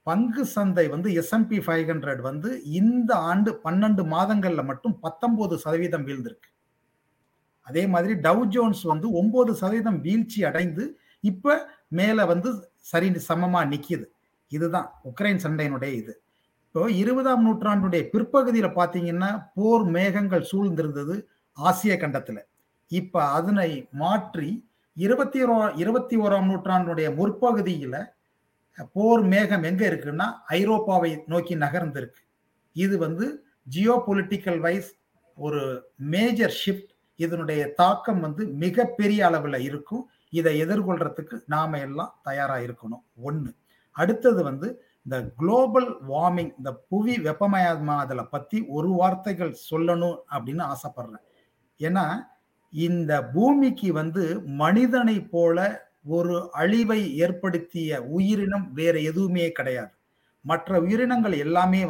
பங்கு சந்தை S&P 500 இந்த ஆண்டு 12 மாதங்கள்ல மட்டும் 19% வீழ்ந்திருக்கு. அதே மாதிரி டவ் ஜோன்ஸ் 9% வீழ்ச்சி அடைந்து இப்ப மேல சரி சமமா நிக்குது. இதுதான் உக்ரைன் சண்டையினுடைய இது. இப்போ 20ஆம் நூற்றாண்டுடைய பிற்பகுதியில பாத்தீங்கன்னா போர் மேகங்கள் சூழ்ந்திருந்தது ஆசிய கண்டத்துல. இப்ப அதனை மாற்றி 21ஆம் நூற்றாண்டுடைய முற்பகுதியில போர் மேகம் எங்க இருக்குன்னா ஐரோப்பாவை நோக்கி நகர்ந்திருக்கு. இது ஜியோ பொலிட்டிக்கல் வைஸ் ஒரு மேஜர் ஷிஃப்ட். இதனுடைய தாக்கம் மிகப்பெரிய அளவில் இருக்கும். இதை எதிர்கொள்றதுக்கு நாம எல்லாம் தயாராக இருக்கணும். ஒன்று. அடுத்தது இந்த குளோபல் வார்மிங், இந்த புவி வெப்பமயமாதலை பற்றி ஒரு வார்த்தைகள் சொல்லணும் அப்படின்னு ஆசைப்படுறேன். ஏன்னா இந்த பூமிக்கு மனிதனை போல ஒரு அழிவை ஏற்படுத்திய உயிரினம் வேற எதுவுமே கிடையாது. மற்ற உயிரினங்கள் எல்லாமே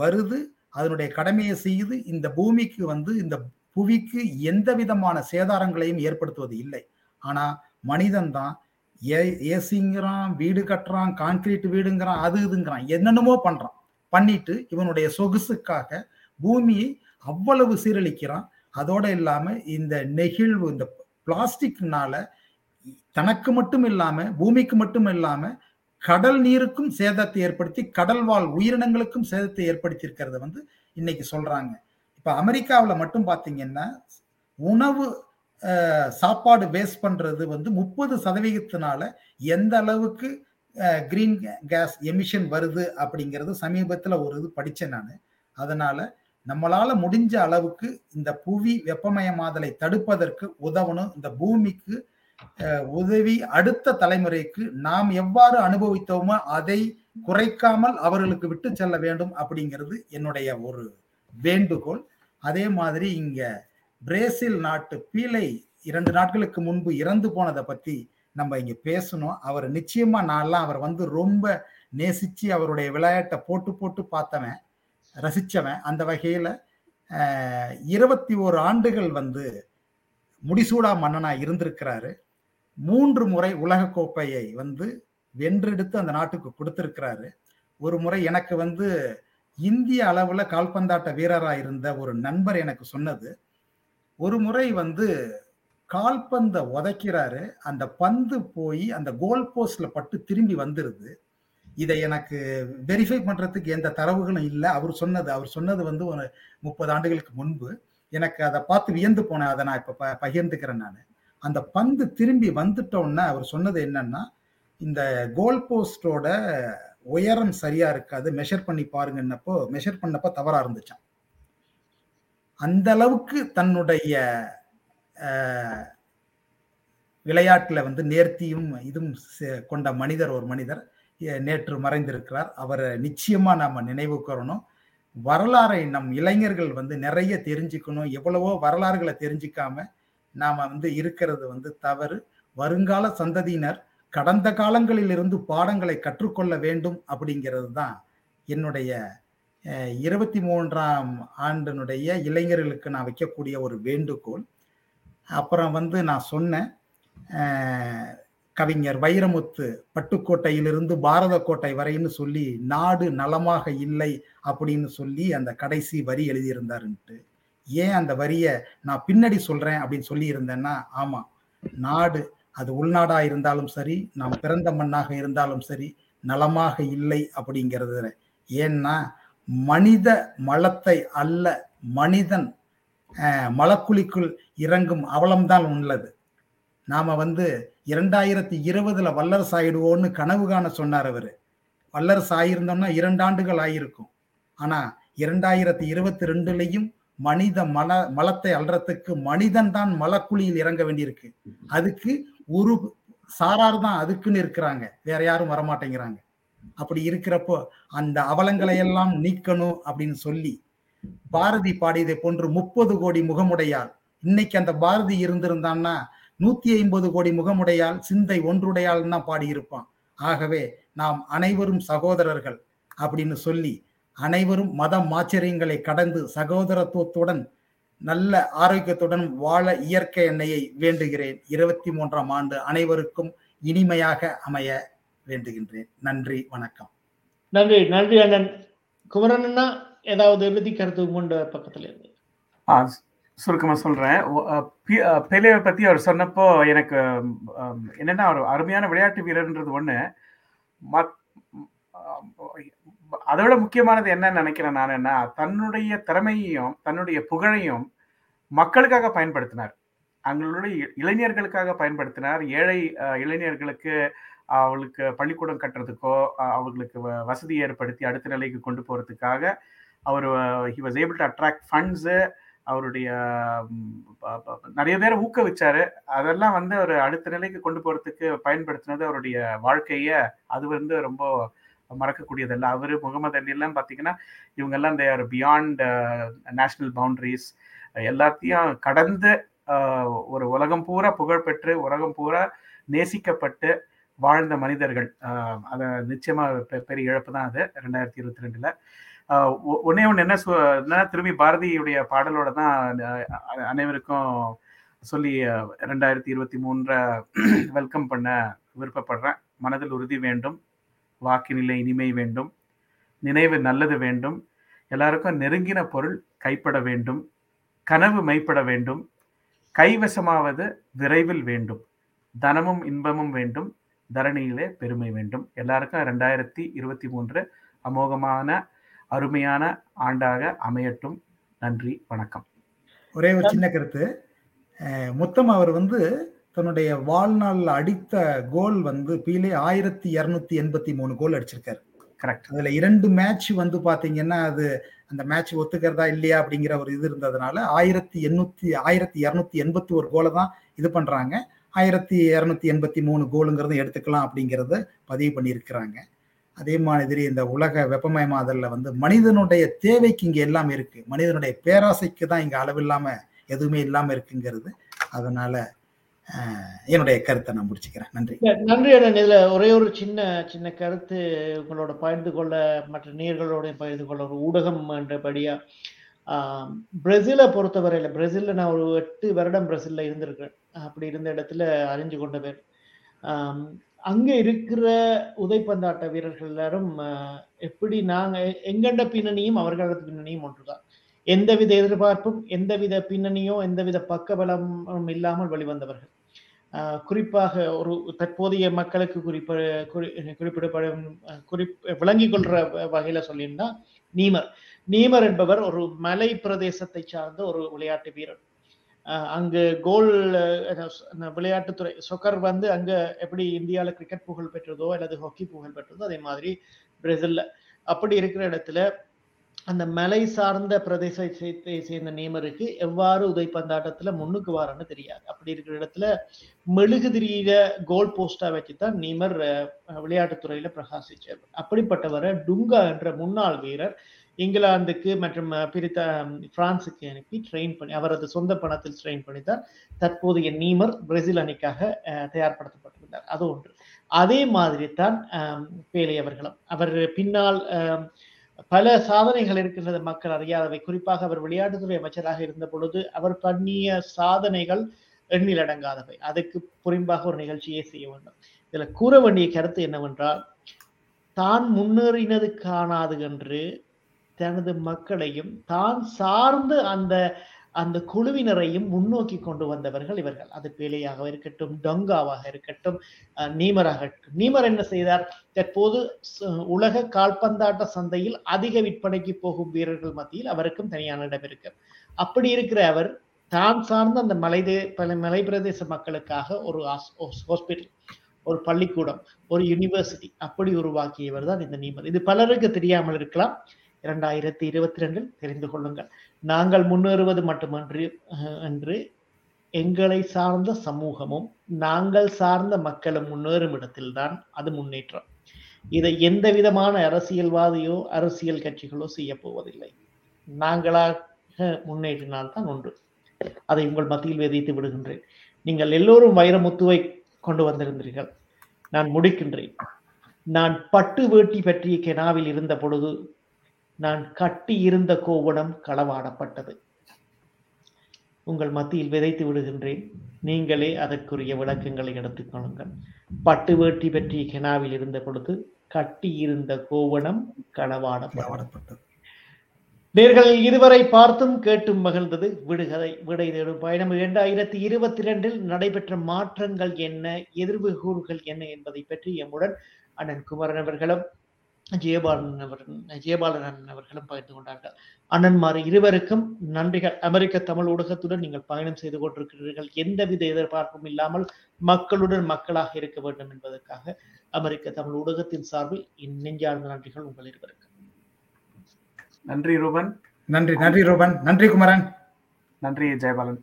வருது, அதனுடைய கடமையை செய்து. இந்த பூமிக்கு இந்த புவிக்கு எந்த விதமான சேதாரங்களையும் ஏற்படுத்துவது இல்லை. ஆனா மனிதன் தான் ஏசிங்கிறான், வீடு கட்டுறான், கான்கிரீட் வீடுங்கிறான், அது இதுங்கிறான், என்னென்னமோ பண்றான். பண்ணிட்டு இவனுடைய சொகுசுக்காக பூமியை அவ்வளவு சீரழிக்கிறான். அதோட இல்லாம இந்த நெகிழ்வு, இந்த பிளாஸ்டிக்னால தனக்கு மட்டும் இல்லாம பூமிக்கு மட்டும் இல்லாம கடல் நீருக்கும் சேதத்தை ஏற்படுத்தி கடல்வாழ் உயிரினங்களுக்கும் சேதத்தை ஏற்படுத்தி இருக்கிறத இன்னைக்கு சொல்றாங்க. இப்ப அமெரிக்காவில் மட்டும் பாத்தீங்கன்னா உணவு சாப்பாடு வேஸ்ட் பண்றது 30% எந்த அளவுக்கு கிரீன் கேஸ் எமிஷன் வருது அப்படிங்கிறது சமீபத்தில் ஒரு இது படித்தேன் நான். அதனால நம்மளால முடிஞ்ச அளவுக்கு இந்த புவி வெப்பமயமாதலை தடுப்பதற்கு உதவணும். இந்த பூமிக்கு உதவி அடுத்த தலைமுறைக்கு நாம் எவ்வாறு அனுபவித்தோமோ அதை குறைக்காமல் அவர்களுக்கு விட்டு செல்ல வேண்டும் அப்படிங்கிறது என்னுடைய ஒரு வேண்டுகோள். அதே மாதிரி இங்க பிரேசில் நாட்டு பீலை 2 நாட்களுக்கு முன்பு இறந்து போனதை பத்தி நம்ம இங்க பேசணும். அவர் நிச்சயமா நான்லாம் அவர் ரொம்ப நேசிச்சு அவருடைய விளையாட்டை போட்டு பார்த்தவன், ரசிச்சவன். அந்த வகையில 21 ஆண்டுகள் முடிசூடா மன்னனா இருந்திருக்கிறாரு. 3 முறை உலகக்கோப்பையை வென்றெடுத்து அந்த நாட்டுக்கு கொடுத்திருக்கிறாரு. ஒரு முறை எனக்கு இந்திய அளவுல கால்பந்தாட்ட வீரராக இருந்த ஒரு நண்பர் எனக்கு சொன்னது, ஒரு முறை கால்பந்தை உதைக்கிறாரு, அந்த பந்து போய் அந்த கோல் போஸ்ட்ல பட்டு திரும்பி வந்துருது. இதை எனக்கு வெரிஃபை பண்றதுக்கு எந்த தரவுகளும் இல்லை. அவர் சொன்னது 30 ஆண்டுகளுக்கு முன்பு. எனக்கு அதை பார்த்து வியந்து போனேன். அதை நான் இப்போ பகிர்ந்துக்கிறேன். நான் அந்த பந்து திரும்பி வந்துட்டோன்னா அவர் சொன்னது என்னன்னா, இந்த கோல் போஸ்டோட உயரம் சரியா இருக்காது, மெஷர் பண்ணி பாருங்கன்னப்போ மெஷர் பண்ணப்போ தவறா இருந்துச்சான். அந்த அளவுக்கு தன்னுடைய விளையாட்டுல நேர்த்தியும் இதுவும் கொண்ட ஒரு மனிதர் நேற்று மறைந்திருக்கிறார். அவரை நிச்சயமா நாம நினைவு கூறணும். வரலாறை நம் இளைஞர்கள் நிறைய தெரிஞ்சுக்கணும். எவ்வளவோ வரலாறுகளை தெரிஞ்சிக்காம நாம இருக்கிறது தவறு. வருங்கால சந்ததியினர் கடந்த காலங்களில் இருந்து பாடங்களை கற்றுக்கொள்ள வேண்டும் அப்படிங்கிறது தான் என்னுடைய 23ஆம் ஆண்டினுடைய இளைஞர்களுக்கு நான் வைக்கக்கூடிய ஒரு வேண்டுகோள். அப்புறம் நான் சொன்னேன், கவிஞர் வைரமுத்து பட்டுக்கோட்டையிலிருந்து பாரத கோட்டை வரைன்னு சொல்லி நாடு நலமாக இல்லை அப்படின்னு சொல்லி அந்த கடைசி வரி எழுதியிருந்தாருன்ட்டு. ஏன் அந்த வரியை நான் பின்னாடி சொல்றேன் அப்படின்னு சொல்லி இருந்தேன்னா, ஆமா, நாடு அது உள்நாடா இருந்தாலும் சரி, நாம் பிறந்த மண்ணாக இருந்தாலும் சரி, நலமாக இல்லை அப்படிங்கிறது. ஏன்னா மனித மலத்தை அல்ல, மனிதன் மலக்குழிக்குள் இறங்கும் அவலம்தான் உள்ளது. நாம 2020 வல்லரசு ஆயிடுவோன்னு கனவு காண சொன்னார் அவரு. வல்லரசு ஆயிருந்தோம்னா 2 ஆண்டுகள் ஆயிருக்கும். ஆனா 2022லயும் மனித மலத்தை அல்றதுக்கு மனிதன் தான் மலக்குழியில் இறங்க வேண்டியிருக்கு. அதுக்கு ஒரு சாரார் தான் அதுக்குன்னு இருக்கிறாங்க, வேற யாரும் வரமாட்டேங்கிறாங்க. அப்படி இருக்கிறப்போ அந்த அவலங்களை எல்லாம் நீக்கணும் அப்படின்னு சொல்லி பாரதி பாடியதை போன்று 30 கோடி முகமுடையால், இன்னைக்கு அந்த பாரதி இருந்திருந்தான்னா 150 கோடி முகமுடையால் சிந்தை ஒன்றுடையால் தான் பாடியிருப்பான். ஆகவே நாம் அனைவரும் சகோதரர்கள் அப்படின்னு சொல்லி அனைவரும் மத மாச்சரியங்களை கடந்து சகோதரத்துவத்துடன் நல்ல ஆரோக்கியத்துடன் வாழ இயற்கை எண்ணெயை வேண்டுகிறேன். 23ஆம் ஆண்டு அனைவருக்கும் இனிமையாக அமைய வேண்டுகின்றேன். நன்றி, வணக்கம். நன்றி, நன்றி அண்ணன் குமரன். ஏதாவது எழுதி கருத்து கொண்ட பக்கத்துல இருந்து சுருக்கமா சொல்றேன். பெலேவை பத்தி அவர் சொன்னப்போ எனக்கு என்னன்னா, ஒரு அருமையான விளையாட்டு வீரர்ன்றது ஒண்ணு, அதோட முக்கியமானது என்னன்னு நினைக்கிறேன் நான் என்ன, தன்னுடைய திறமையையும் தன்னுடைய புகழையும் மக்களுக்காக பயன்படுத்தினார், அவங்களுடைய இளைஞர்களுக்காக பயன்படுத்தினார். ஏழை இளைஞர்களுக்கு அவளுக்கு பள்ளிக்கூடம் கட்டுறதுக்கோ அவர்களுக்கு வசதி ஏற்படுத்தி அடுத்த நிலைக்கு கொண்டு போறதுக்காக அவர் he was able to attract funds. அவருடைய நிறைய பேரை ஊக்குவிச்சாரு. அதெல்லாம் வந்து அவர் அடுத்த நிலைக்கு கொண்டு போறதுக்கு பயன்படுத்தினது அவருடைய வாழ்க்கையை. அது வந்து ரொம்ப மறக்கக்கூடியதல்ல. அவரு முகமது அலிலாம் பார்த்தீங்கன்னா இவங்கெல்லாம் தேர் பியாண்ட் நேஷனல் பவுண்டரிஸ், எல்லாத்தையும் கடந்து ஒரு உலகம் பூரா புகழ்பெற்று உலகம் பூரா நேசிக்கப்பட்டு வாழ்ந்த மனிதர்கள். அதை நிச்சயமாக பெரிய இழப்பு தான் அது. 2022 ஒன்னே ஒன்று என்ன, திரும்பி பாரதியுடைய பாடலோட தான் அனைவருக்கும் சொல்லி 2023 வெல்கம் பண்ண விருப்பப்படுறேன். மனதில் உறுதி வேண்டும், வாக்கினிலே இனிமை வேண்டும், நினைவு நல்லது வேண்டும், எல்லாருக்கும் நெருங்கின பொருள் கைப்பட வேண்டும், கனவு மைப்பட வேண்டும், கைவசமாவது விரைவில் வேண்டும், தனமும் இன்பமும் வேண்டும், தரணியிலே பெருமை வேண்டும். எல்லாருக்கும் 2023 அமோகமான அருமையான ஆண்டாக அமையட்டும். நன்றி, வணக்கம். ஒரே ஒரு சின்ன கருத்து. மொத்தம் அவர் வந்து தன்னுடைய வாழ்நாளில் அடித்த கோல் வந்து பீலே 1283 கோல் அடிச்சிருக்காரு. கரெக்ட். அதுல 2 மேட்ச் வந்து பாத்தீங்கன்னா அது அந்த மேட்ச் ஒத்துக்கிறதா இல்லையா அப்படிங்கிற ஒரு இது இருந்ததுனால 1281 கோலை தான் இது பண்றாங்க. 1283 கோலுங்கிறத எடுத்துக்கலாம் அப்படிங்கிறத பதிவு பண்ணியிருக்கிறாங்க. அதே மாதிரி இந்த உலக வெப்பமயமாதல்ல வந்து மனிதனுடைய தேவைக்கு இங்கே எல்லாம் இருக்கு, மனிதனுடைய பேராசைக்கு தான் இங்கே அளவில்லாம எதுவுமே இல்லாம இருக்குங்கிறது. அதனால என்னுடைய கருத்தை நான் முடிச்சுக்கிறேன். நன்றி, நன்றி அண்ணன். இதுல ஒரே ஒரு சின்ன சின்ன கருத்து உங்களோட பகிர்ந்து கொள்ள, மற்ற நேயர்களோட பகிர்ந்து கொள்ள, ஒரு ஊடகம் என்றபடியா பிரேசிலை பொறுத்தவரையில், பிரேசில்ல நான் ஒரு 8 வருடம் பிரேசில்ல இருந்திருக்கிறேன். அப்படி இருந்த இடத்துல அறிஞ்சு கொண்ட பேர், அங்கே இருக்கிற உதைப்பந்தாட்ட வீரர்கள் எல்லாரும் எப்படி நாங்கள் எங்கண்ட பின்னணியும் அவர்களது பின்னணியும் ஒன்றுதான். எந்தவித எதிர்பார்ப்பும் எந்தவித பின்னணியோ எந்தவித பக்கபலமும் இல்லாமல் வெளிவந்தவர்கள். குறிப்பாக ஒரு தற்போதைய மக்களுக்கு குறிப்பிடப்படும் விளங்கிக் கொள்ற வகையில சொல்லியிருந்தா நீமர் என்பவர் ஒரு மலை பிரதேசத்தை சார்ந்த ஒரு விளையாட்டு வீரர். அங்கு கோல் விளையாட்டுத்துறை சொக்கர் வந்து அங்க எப்படி இந்தியாவில் கிரிக்கெட் புகழ் பெற்றதோ அல்லது ஹாக்கி புகழ் பெற்றதோ அதே மாதிரி பிரேசில்ல. அப்படி இருக்கிற இடத்துல அந்த மலை சார்ந்த பிரதேசத்தை சேர்ந்த நேமருக்கு எவ்வாறு உதைப்பந்தாட்டத்துல முன்னுக்கு வாரன்னு தெரியாது. அப்படி இருக்கிற இடத்துல மெழுகுதிரியில கோல் போஸ்டா வச்சுதான் நேமர் விளையாட்டுத்துறையில பிரகாசிச்சார். அப்படிப்பட்டவரை டுங்கா என்ற முன்னாள் வீரர் இங்கிலாந்துக்கு மற்றும் பிரான்சுக்கு அனுப்பி ட்ரெயின் பண்ணி, அவரது சொந்த பணத்தில் ட்ரெயின் பண்ணித்தார். தற்போதைய நீமர் பிரேசில் அணிக்காக தயார்படுத்தப்பட்டிருந்தார். அது ஒன்று. அதே மாதிரி தான் பேலே அவர்களும். அவர் பின்னால் பல சாதனைகள் இருக்கின்றது, மக்கள் அறியாதவை. குறிப்பாக அவர் விளையாட்டுத்துறை அமைச்சராக இருந்த பொழுது அவர் பண்ணிய சாதனைகள் எண்ணில் அடங்காதவை. அதுக்கு புரிம்பாக ஒரு நிகழ்ச்சியை செய்ய வேண்டும். இதுல கூற வேண்டிய கருத்து என்னவென்றால், தான் முன்னேறினது காணாது என்று தனது மக்களையும் தான் சார்ந்து அந்த அந்த குழுவினரையும் முன்னோக்கி கொண்டு வந்தவர்கள் இவர்கள். அது பேலையாக இருக்கட்டும், டொங்காவாக இருக்கட்டும், நீமராக இருக்கட்டும். நீமர் என்ன செய்தார்? தற்போது உலக கால்பந்தாட்ட சந்தையில் அதிக விற்பனைக்கு போகும் வீரர்கள் மத்தியில் அவருக்கும் தனியான இடம் இருக்கு. அப்படி இருக்கிற அவர் தான் சார்ந்த அந்த மலை பிரதேச மக்களுக்காக ஒரு ஹாஸ்பிட்டல், ஒரு பள்ளிக்கூடம், ஒரு யூனிவர்சிட்டி அப்படி உருவாக்கியவர் தான் இந்த நீமர். இது பலருக்கு தெரியாமல் இருக்கலாம். 2022 தெரிந்து கொள்ளுங்கள். நாங்கள் முன்னேறுவது மட்டுமன்றி என்று எங்களை சார்ந்த சமூகமும் நாங்கள் சார்ந்த மக்களும் முன்னேறும் இடத்தில்தான் அது முன்னேற்றம். இதை எந்த விதமான அரசியல்வாதியோ அரசியல் கட்சிகளோ செய்ய போவதில்லை. நாங்களாக முன்னேற்றினால்தான் ஒன்று. அதை உங்கள் மத்தியில் விதைத்து விடுகின்றேன். நீங்கள் எல்லோரும் வைரமுத்துவை கொண்டு வந்திருந்தீர்கள். நான் முடிக்கின்றேன். நான் பட்டு வேட்டி பற்றிய கெனாவில் இருந்த பொழுது நான் கட்டி இருந்த கோவணம் களவாடப்பட்டது. உங்கள் மத்தியில் விதைத்து விடுகின்றேன். நீங்களே அதற்குரிய விளக்கங்களை எடுத்துக்கொள்ளுங்கள். பட்டு வேட்டி பற்றிய கெனாவில் இருந்த பொழுது கட்டி இருந்த கோவணம் களவாடப்பட்டது. நேர்கள் இருவரை பார்த்தும் கேட்டும் மகிழ்ந்தது விடுகதை விடை தேடும் பயணம். 2022 நடைபெற்ற மாற்றங்கள் என்ன, எதிர்வுகூறுகள் என்ன என்பதை பற்றி எம்முடன் அண்ணன் குமரன் அவர்களும் ஜெயபாலன் அவர்களும் பகிர்ந்து கொண்டார்கள். அண்ணன்மார் இருவருக்கும் நன்றிகள். அமெரிக்க தமிழ் ஊடகத்துடன் நீங்கள் பயணம் செய்து கொண்டிருக்கிறீர்கள். எந்தவித எதிர்பார்ப்பும் இல்லாமல் மக்களுடன் மக்களாக இருக்க வேண்டும் என்பதற்காக அமெரிக்க தமிழ் ஊடகத்தின் சார்பில் நெஞ்சார்ந்த நன்றிகள் உங்கள் இருவருக்கு. நன்றி ரூபன். நன்றி ரூபன். நன்றி குமரன். நன்றி ஜெயபாலன்.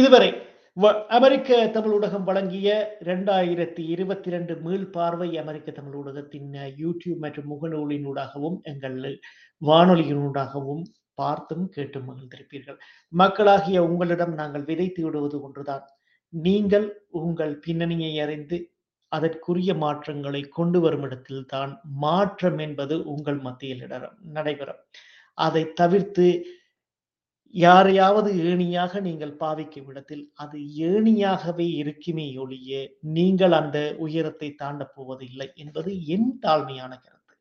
இதுவரை அமெரிக்க தமிழ் ஊடகம் வழங்கிய 2022 மீள் பார்வை அமெரிக்க தமிழ் ஊடகத்தின் யூடியூப் மற்றும் முகநூலினூடாகவும் எங்கள் வானொலியினூடாகவும் பார்த்தும் கேட்டும் மகிழ்ந்திருப்பீர்கள். மக்களாகிய உங்களிடம் நாங்கள் விதைத்து விடுவது ஒன்றுதான். நீங்கள் உங்கள் பின்னணியை அறிந்து அதற்குரிய மாற்றங்களை கொண்டு வரும் இடத்தில்தான் மாற்றம் என்பது உங்கள் மத்தியில் நடைபெறும். அதை தவிர்த்து யாரையாவது ஏணியாக நீங்கள் பாவிக்கும் இடத்தில் அது ஏணியாகவே இருக்குமே ஒழிய நீங்கள் அந்த உயரத்தை தாண்டப் போவதில்லை என்பது என் தாழ்மையான கருத்து.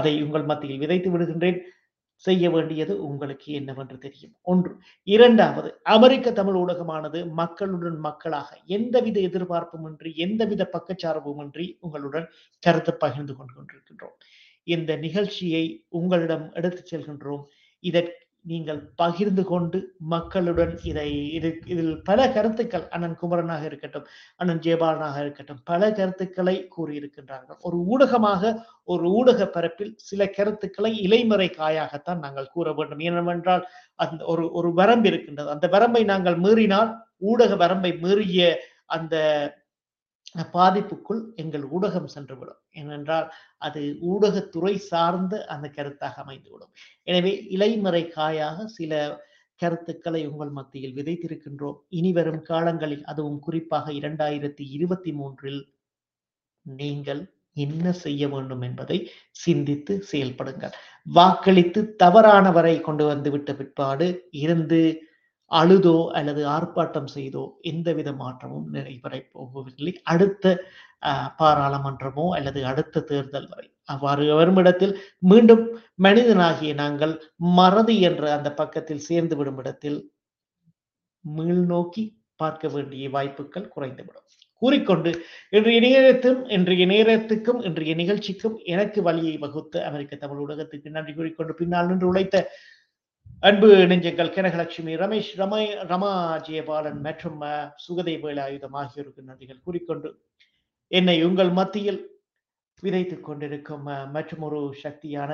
அதை உங்கள் மத்தியில் விதைத்து விடுகின்றேன். செய்ய வேண்டியது உங்களுக்கு என்னவென்று தெரியும். 1. 2வது, அமெரிக்க தமிழ் ஊடகமானது மக்களுடன் மக்களாக எந்தவித எதிர்பார்ப்புமின்றி எந்தவித பக்கச்சார்புமின்றி உங்களுடன் கருத்து பகிர்ந்து கொண்டு கொண்டிருக்கின்றோம். இந்த நிகழ்ச்சியை உங்களிடம் எடுத்து செல்கின்றோம். இதற்கு நீங்கள் பகிர்ந்து கொண்டு மக்களுடன் இதில் பல கருத்துக்கள் அண்ணன் குமரனாக இருக்கட்டும், அண்ணன் ஜெயபாலனாக இருக்கட்டும், பல கருத்துக்களை கூறியிருக்கின்றார்கள். ஒரு ஊடகமாக, ஒரு ஊடக பரப்பில் சில கருத்துக்களை இலைமறை காயாகத்தான் நாங்கள் கூற வேண்டும். ஏனென்றால் அந்த ஒரு வரம்பு இருக்கின்றது. அந்த வரம்பை நாங்கள் மீறினால் ஊடக வரம்பை மீறிய அந்த பாதிப்புக்குள் எங்கள் ஊடகம் சென்றுவிடும். ஏனென்றால் அது ஊடகத்துறை சார்ந்த அந்த கருத்தாக அமைந்துவிடும். எனவே இலைமறை காயாக சில கருத்துக்களை உங்கள் மத்தியில் விதைத்திருக்கின்றோம். இனி வரும் காலங்களில், அதுவும் குறிப்பாக 2023 நீங்கள் என்ன செய்ய வேண்டும் என்பதை சிந்தித்து செயல்படுங்கள். வாக்களித்து தவறானவரை கொண்டு வந்துவிட்ட பிற்பாடு இருந்து அழுதோ அல்லது ஆர்ப்பாட்டம் செய்தோ எந்தவித மாற்றமும் நடைபெற போகவில்லை. அடுத்த பாராளுமன்றமோ அல்லது அடுத்த தேர்தல் வரை அவ்வாறு வரும் இடத்தில் மீண்டும் மனிதனாகிய நாங்கள் மறதி என்ற அந்த பக்கத்தில் சேர்ந்து விடும் இடத்தில் மீள் நோக்கி பார்க்க வேண்டிய வாய்ப்புகள் குறைந்துவிடும் கூறிக்கொண்டு இன்றைய நேரத்துக்கும் இன்றைய நிகழ்ச்சிக்கும் எனக்கு வழியை வகுத்த அமெரிக்க தமிழ் ஊடகத்துக்கு நன்றி கூறிக்கொண்டு பின்னால் நின்று உழைத்த அன்பு நெஞ்சங்கள் கனகலட்சுமி, ரமேஷ், ரமா, ஜெயபாலன் மற்றும் சுகதை வேலாயுதம் ஆகியோருக்கு நன்றிகள் கூறிக்கொண்டு என்னை உங்கள் மத்தியில் விதைத்துக் கொண்டிருக்கும் மற்றும் ஒரு சக்தியான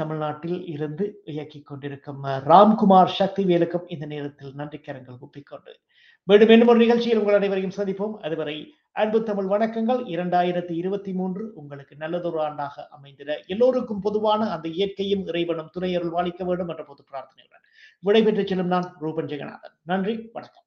தமிழ்நாட்டில் இருந்து இயக்கிக் கொண்டிருக்கும் ராம்குமார் சக்திவேலுக்கும் இந்த நேரத்தில் நன்றி கரங்கள் ஒப்பிக்கொண்டு மீண்டும் இன்னும் ஒரு நிகழ்ச்சியில் உங்கள் அனைவரையும் சந்திப்போம். அதுவரை அன்பு தமிழ் வணக்கங்கள். 2023 உங்களுக்கு நல்லதொரு ஆண்டாக அமைந்திட எல்லோருக்கும் பொதுவான அந்த இயற்கையும் இறைவனும் துணையருள் வாழிக்க வேண்டும் என்ற பொது பிரார்த்தனையுடன் விடைபெற்று செல்லும் நான் ரூபன் ஜெகநாதன். நன்றி, வணக்கம்.